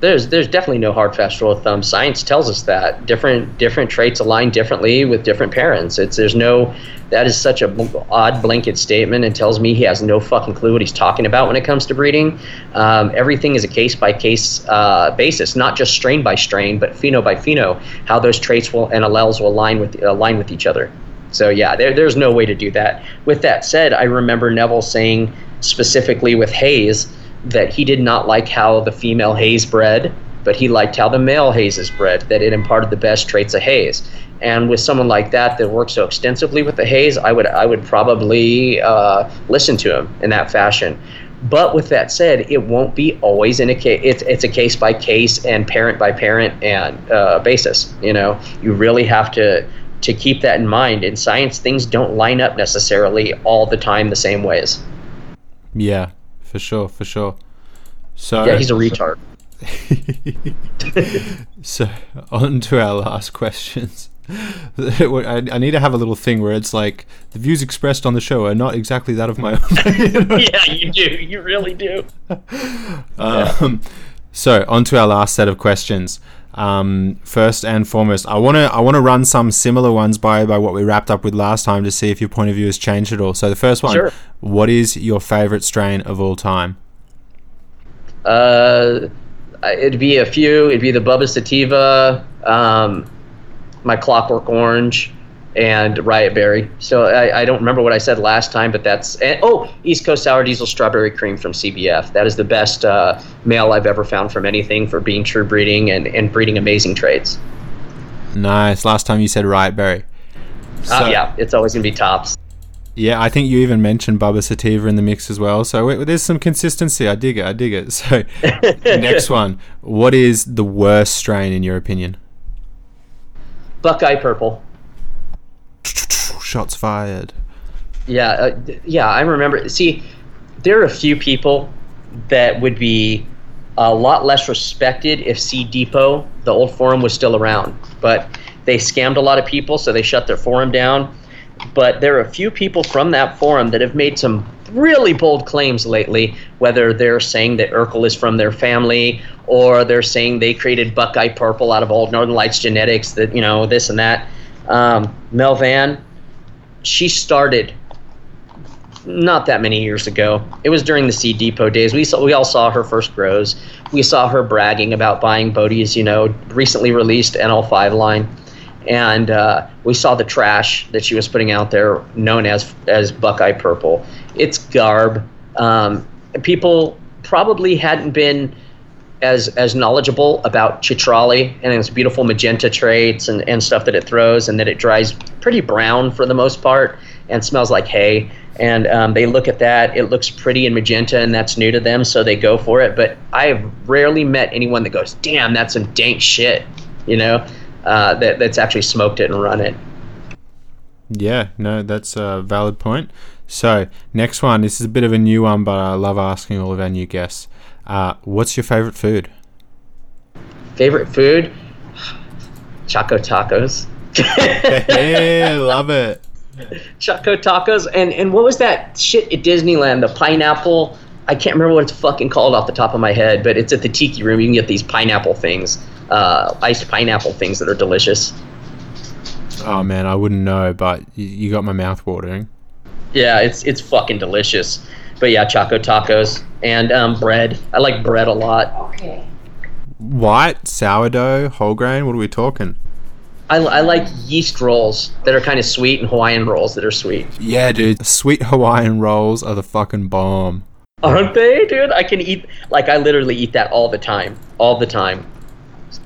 There's definitely no hard fast rule of thumb. Science tells us that different traits align differently with different parents. That is such an odd blanket statement and tells me he has no fucking clue what he's talking about when it comes to breeding. Everything is a case by case basis, not just strain by strain, but pheno by pheno, how those traits and alleles will align with each other. So yeah, there's no way to do that. With that said, I remember Neville saying specifically with Haze that he did not like how the female Haze bred, but he liked how the male Haze is bred, that it imparted the best traits of Haze. And with someone like that works so extensively with the Haze, I would probably listen to him in that fashion. But with that said, it won't be always in a case. It's a case by case and parent by parent and basis. You know, you really have to keep that in mind. In science, things don't line up necessarily all the time the same ways. Yeah, for sure. So yeah, he's a retard. So on to our last questions. I need to have a little thing where it's like the views expressed on the show are not exactly that of my own. Yeah, you do. You really do. So on to our last set of questions. First and foremost, I want to run some similar ones by what we wrapped up with last time to see if your point of view has changed at all. So the first one, sure. What is your favorite strain of all time? It'd be a few. It'd be the Bubba Sativa, my Clockwork Orange, and Riot Berry. So I don't remember what I said last time, but that's East Coast Sour Diesel Strawberry Cream from CBF. That is the best male I've ever found from anything for being true breeding and breeding amazing traits. Nice. Last time you said Riot Berry. Yeah, it's always going to be tops. Yeah, I think you even mentioned Bubba Sativa in the mix as well. So there's some consistency. I dig it. So next one. What is the worst strain in your opinion? Buckeye Purple. Shots fired. Yeah, I remember. See, there are a few people that would be a lot less respected if C Depot, the old forum, was still around. But they scammed a lot of people, so they shut their forum down. But there are a few people from that forum that have made some really bold claims lately, whether they're saying that Urkel is from their family or they're saying they created Buckeye Purple out of old Northern Lights genetics, that, you know, this and that. Mel Van, she started not that many years ago. It was during the Seed Depot days. We all saw her first grows. We saw her bragging about buying Bodhi's, you know, recently released NL5 line. And we saw the trash that she was putting out there, known as Buckeye Purple. It's garb. People probably hadn't been as knowledgeable about Chitrale and its beautiful magenta traits and stuff that it throws, and that it dries pretty brown for the most part and smells like hay. And they look at that. It looks pretty and magenta, and that's new to them, so they go for it. But I have rarely met anyone that goes, damn, that's some dank shit, you know? That's actually smoked it and run it. Yeah, no, that's a valid point. So next one, this is a bit of a new one, but I love asking all of our new guests. What's your favorite food? Favorite food? Choco tacos. Yeah, love it. Choco tacos. And what was that shit at Disneyland, the pineapple? I can't remember what it's fucking called off the top of my head, but it's at the Tiki Room. You can get these pineapple things. Iced pineapple things that are delicious. Oh man, I wouldn't know, but you got my mouth watering. Yeah, it's fucking delicious. But yeah, Choco Tacos and bread. I like bread a lot. Okay. White, sourdough, whole grain. What are we talking? I like yeast rolls that are kind of sweet and Hawaiian rolls that are sweet. Yeah, dude, sweet Hawaiian rolls are the fucking bomb. Aren't they, dude? I literally eat that all the time. All the time.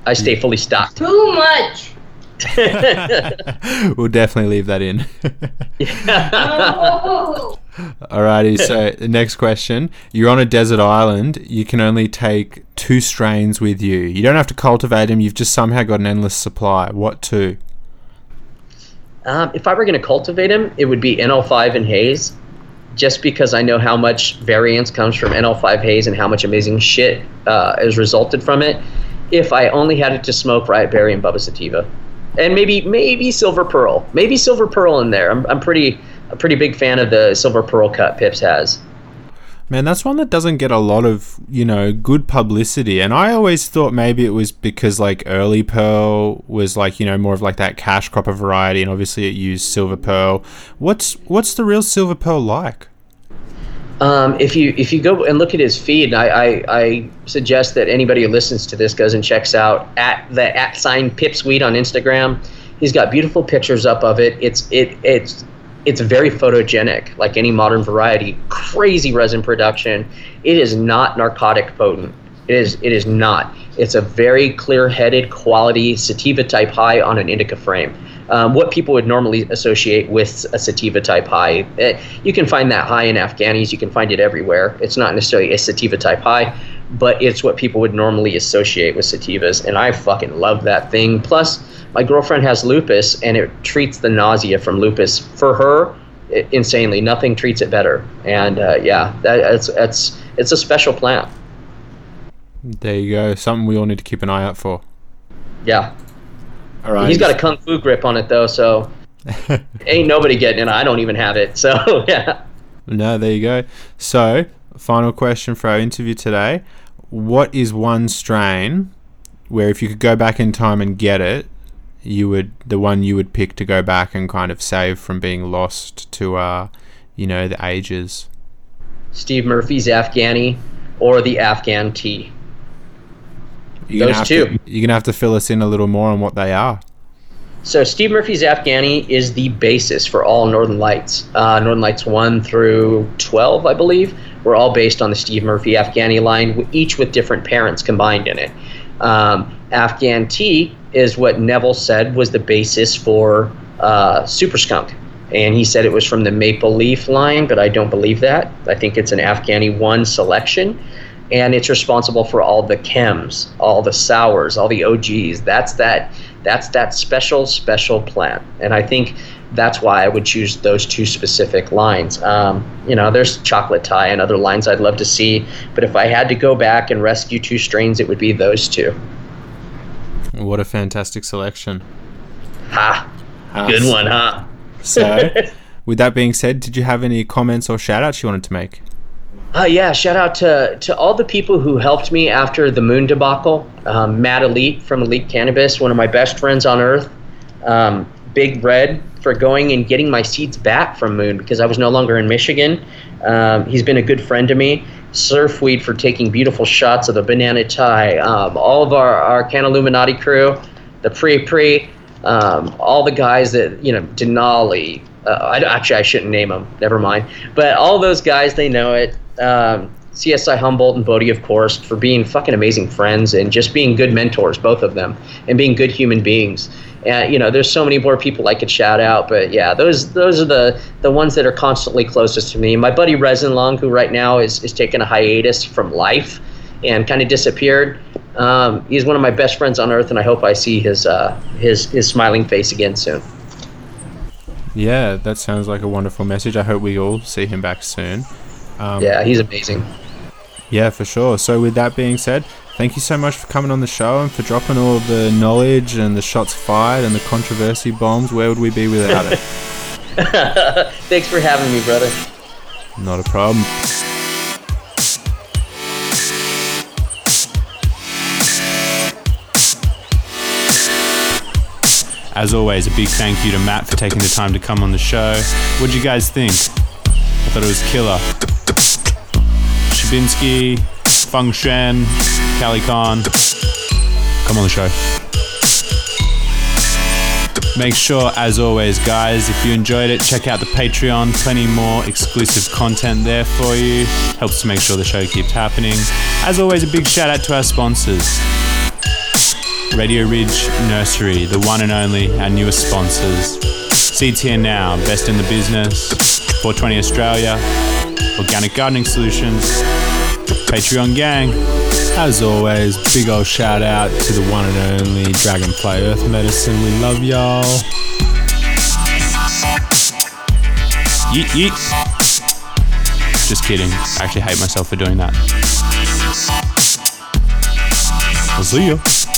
I stay fully stocked. Too much. We'll definitely leave that in. No. Alrighty, so the next question. You're on a desert island. You can only take 2 strains with you. You don't have to cultivate them. You've just somehow got an endless supply. What two? If I were going to cultivate them, it would be NL5 and Haze, just because I know how much variance comes from NL5 Haze and how much amazing shit has resulted from it. If I only had it to smoke Riot Berry and Bubba Sativa, and maybe Silver Pearl, in there. I'm a pretty big fan of the Silver Pearl cut Pips has. Man, that's one that doesn't get a lot of, you know, good publicity. And I always thought maybe it was because like early Pearl was like, you know, more of like that cash cropper variety, and obviously it used Silver Pearl. What's the real Silver Pearl like? If you go and look at his feed, I suggest that anybody who listens to this goes and checks out @ Pipsweed on Instagram. He's got beautiful pictures up of it. It's very photogenic, like any modern variety. Crazy resin production. It is not narcotic potent. It is not. It's a very clear-headed quality sativa type high on an indica frame. What people would normally associate with a sativa type high. You can find that high in Afghanis. You can find it everywhere. It's not necessarily a sativa type high, but it's what people would normally associate with sativas. And I fucking love that thing. Plus, my girlfriend has lupus, and it treats the nausea from lupus. For her, insanely, nothing treats it better. And it's a special plant. There you go. Something we all need to keep an eye out for. Yeah. All right. He's got a kung fu grip on it though, so ain't nobody getting it. I don't even have it, so yeah. No, there you go. So, final question for our interview today: what is one strain where, if you could go back in time and get it, you would pick to go back and kind of save from being lost to, you know, the ages? Steve Murphy's Afghani or the Afghan tea. Those two. You're going to have to fill us in a little more on what they are. So Steve Murphy's Afghani is the basis for all Northern Lights. Northern Lights 1 through 12, I believe, were all based on the Steve Murphy Afghani line, each with different parents combined in it. Afghan tea is what Neville said was the basis for Super Skunk. And he said it was from the Maple Leaf line, but I don't believe that. I think it's an Afghani 1 selection. And it's responsible for all the chems, all the sours, all the OGs. That's that special plant. And I think that's why I would choose those two specific lines. There's chocolate tie and other lines I'd love to see. But if I had to go back and rescue two strains, it would be those two. What a fantastic selection. Ha. Good one, huh? So, with that being said, did you have any comments or shout-outs you wanted to make? Yeah, shout out to all the people who helped me after the moon debacle. Matt Elite from Elite Cannabis, one of my best friends on earth. Big Red for going and getting my seeds back from Moon because I was no longer in Michigan. He's been a good friend to me. Surfweed for taking beautiful shots of the banana tie. All of our Can Illuminati crew, the Pre, all the guys that, Denali. I shouldn't name them. Never mind. But all those guys, they know it. CSI Humboldt and Bodhi, of course, for being fucking amazing friends and just being good mentors, both of them, and being good human beings. And there's so many more people I could shout out, but yeah, those are the ones that are constantly closest to me. My buddy Resin Long, who right now is taking a hiatus from life and kind of disappeared. He's one of my best friends on earth, and I hope I see his smiling face again soon. Yeah, that sounds like a wonderful message. I hope we all see him back soon. Yeah, he's amazing. Yeah, for sure. So with that being said, thank you so much for coming on the show and for dropping all of the knowledge and the shots fired and the controversy bombs. Where would we be without it? Thanks for having me, brother. Not a problem. As always, a big thank you to Matt for taking the time to come on the show. What'd you guys think? I thought it was killer. Sherbinski, Feng Shen, Kali Khan, come on the show. Make sure, as always, guys, if you enjoyed it, check out the Patreon. Plenty more exclusive content there for you. Helps to make sure the show keeps happening. As always, a big shout out to our sponsors. Radio Ridge Nursery, the one and only, our newest sponsors. Seeds Here Now, best in the business. 420 Australia, Organic Gardening Solutions, Patreon Gang. As always, big old shout out to the one and only Dragonfly Earth Medicine. We love y'all. Yeet yeet. Just kidding. I actually hate myself for doing that. I'll see ya.